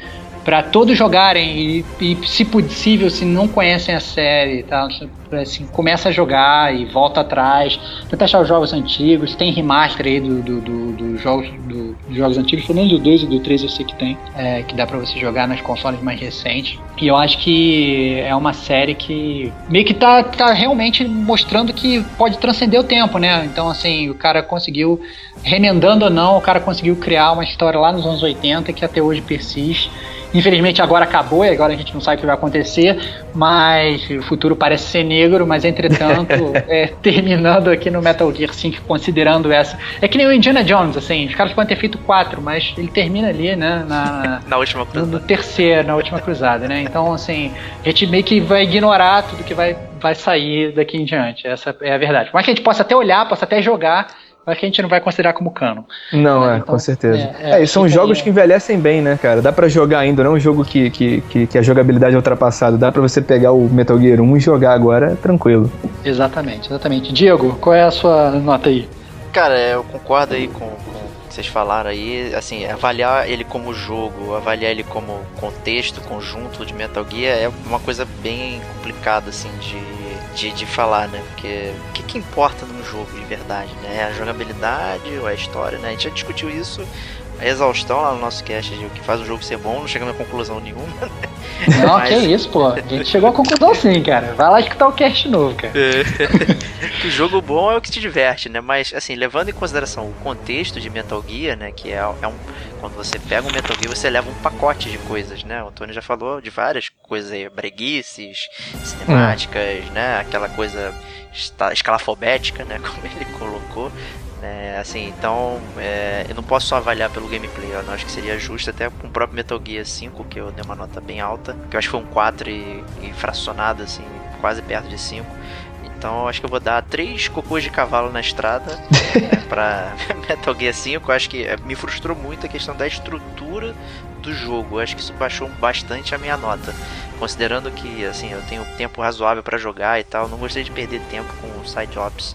pra todos jogarem e, e se possível, se não conhecem a série, tá? Assim, começa a jogar e volta atrás, tenta achar os jogos antigos, tem remaster aí dos do, do, do jogos, do, do jogos antigos, pelo menos do dois e do três eu sei que tem, é, que dá pra você jogar nas consoles mais recentes, e eu acho que é uma série que meio que tá, tá realmente mostrando que pode transcender o tempo, né? Então assim, o cara conseguiu, remendando ou não, o cara conseguiu criar uma história lá nos anos oitenta que até hoje persiste. Infelizmente agora acabou e agora a gente não sabe o que vai acontecer, mas o futuro parece ser negro, mas entretanto, é, terminando aqui no Metal Gear cinco, considerando essa... É que nem o Indiana Jones, assim, os caras podem ter feito quatro, mas ele termina ali, né, na... na última cruzada. No terceiro, na última cruzada, né, então, assim, a gente meio que vai ignorar tudo que vai, vai sair daqui em diante, essa é a verdade. Mas que a gente possa até olhar, possa até jogar, mas que a gente não vai considerar como canon. Não, né? é, então, com certeza. É, é, é, e são jogos aí... que envelhecem bem, né, cara? Dá pra jogar ainda, não é um jogo que, que, que, que a jogabilidade é ultrapassada. Dá pra você pegar o Metal Gear um e jogar agora, tranquilo. Exatamente, exatamente. Diego, qual é a sua nota aí? Cara, eu concordo aí com, com o que vocês falaram aí. Assim, avaliar ele como jogo, avaliar ele como contexto, conjunto de Metal Gear é uma coisa bem complicada, assim, de... De, de falar, né? Porque o que, que importa num jogo de verdade, né? É a jogabilidade ou é a história, né? A gente já discutiu isso a exaustão lá no nosso cast, de o que faz um jogo ser bom, não chegamos a conclusão nenhuma, né? Não, mas... que isso, pô. A gente chegou a conclusão sim, cara. Vai lá escutar o cast novo, cara. Que o jogo bom é o que te diverte, né? Mas, assim, levando em consideração o contexto de Metal Gear, né? Que é, é um... Quando você pega um Metal Gear, você leva um pacote de coisas, né? O Antônio já falou de várias coisas aí, breguices, cinemáticas, hum. né? Aquela coisa escalafobética, né? Como ele colocou. É, assim, então, é, eu não posso só avaliar pelo gameplay, eu acho que seria justo até com o próprio Metal Gear cinco, que eu dei uma nota bem alta, que eu acho que foi um quatro e, e fracionado, assim, quase perto de cinco. Então, eu acho que eu vou dar três cocôs de cavalo na estrada, né, pra Metal Gear cinco. Eu acho que me frustrou muito a questão da estrutura do jogo. Eu acho que isso baixou bastante a minha nota. Considerando que, assim, eu tenho tempo razoável pra jogar e tal, não gostei de perder tempo com side ops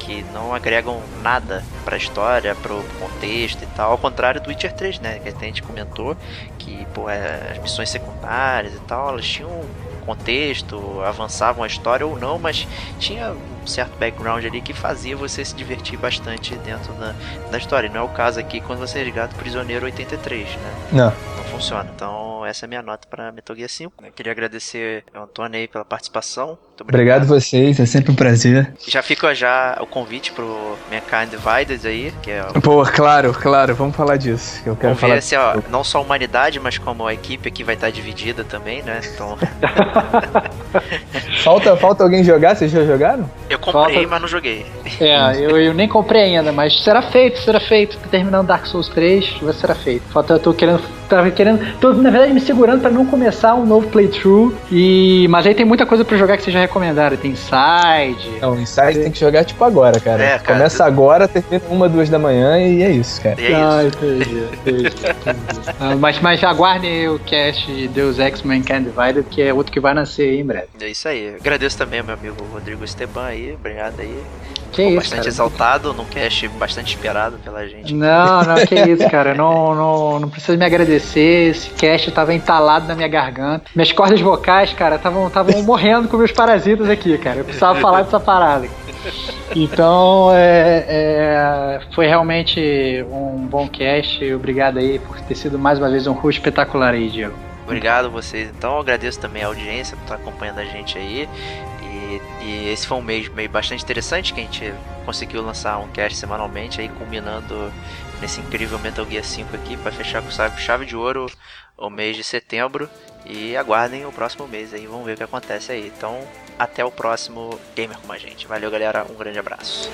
que não agregam nada pra história, pro contexto e tal, ao contrário do Witcher três, né, que a gente comentou que, pô, é, as missões secundárias e tal, elas tinham um contexto, avançavam a história ou não, mas tinha um certo background ali que fazia você se divertir bastante dentro da, da história. Não é o caso aqui quando você resgata o Prisioneiro oitenta e três, né? Não. Não funciona. Então, essa é a minha nota pra Metal Gear cinco. Eu queria agradecer ao Antônio aí pela participação. Obrigado. Obrigado vocês, é sempre um prazer. Já fica já o convite pro Mankind Divided aí, que é o... Pô, claro, claro, vamos falar disso. Eu quero vamos falar ver se, ó, não só a humanidade, mas como a equipe aqui vai estar dividida também, né? Então... falta, falta alguém jogar, vocês já jogaram? Eu comprei, falta... mas não joguei. É, eu, eu nem comprei ainda, mas será feito, será feito. Terminando Dark Souls três, será feito. Falta, eu tô querendo tava querendo, tô, na verdade, me segurando pra não começar um novo playthrough, e, mas aí tem muita coisa pra jogar que vocês já recomendaram, tem Inside... Não, Inside tem que jogar tipo agora, cara. É, cara começa eu... agora, termina uma, duas da manhã e é isso, cara. É isso. Ah, entendi, entendi, entendi. Ah, mas, mas aguardem o cast de Deus Ex Mankind Divided, que é outro que vai nascer aí em breve. É isso aí, agradeço também meu amigo Rodrigo Estevão aí, obrigado aí. Que Ficou isso, bastante cara. Exaltado, num cast bastante esperado pela gente. Não, não, que isso, cara. Não, não, não precisa me agradecer. Esse cast tava entalado na minha garganta. Minhas cordas vocais, cara, estavam morrendo com meus parasitas aqui, cara. Eu precisava falar dessa parada. Então, é, é, foi realmente um bom cast. Obrigado aí por ter sido mais uma vez um rush espetacular aí, Diego. Obrigado a vocês. Então, agradeço também a audiência por estar acompanhando a gente aí. E, e esse foi um mês meio bastante interessante que a gente conseguiu lançar um cast semanalmente, aí culminando nesse incrível Metal Gear cinco aqui para fechar com chave de ouro o mês de setembro. E aguardem o próximo mês aí, vamos ver o que acontece aí. Então, até o próximo Gamer com a gente. Valeu, galera, um grande abraço.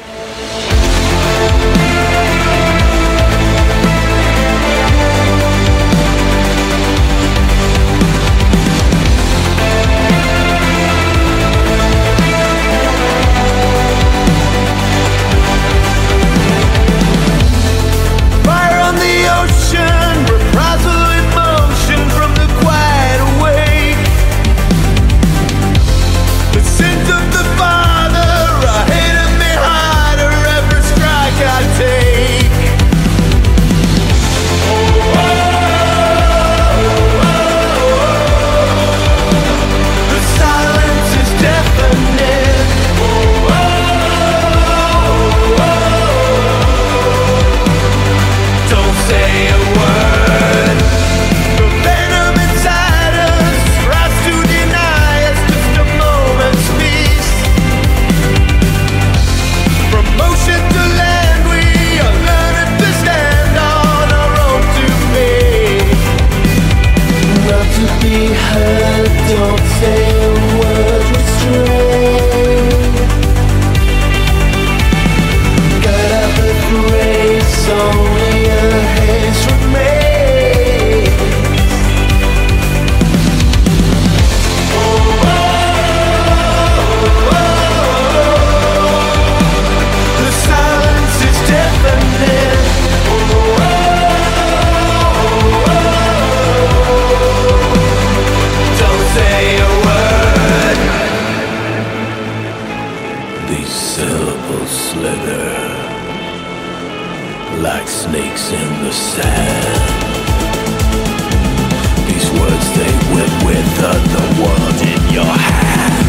These words they whip with the, the world in your hand.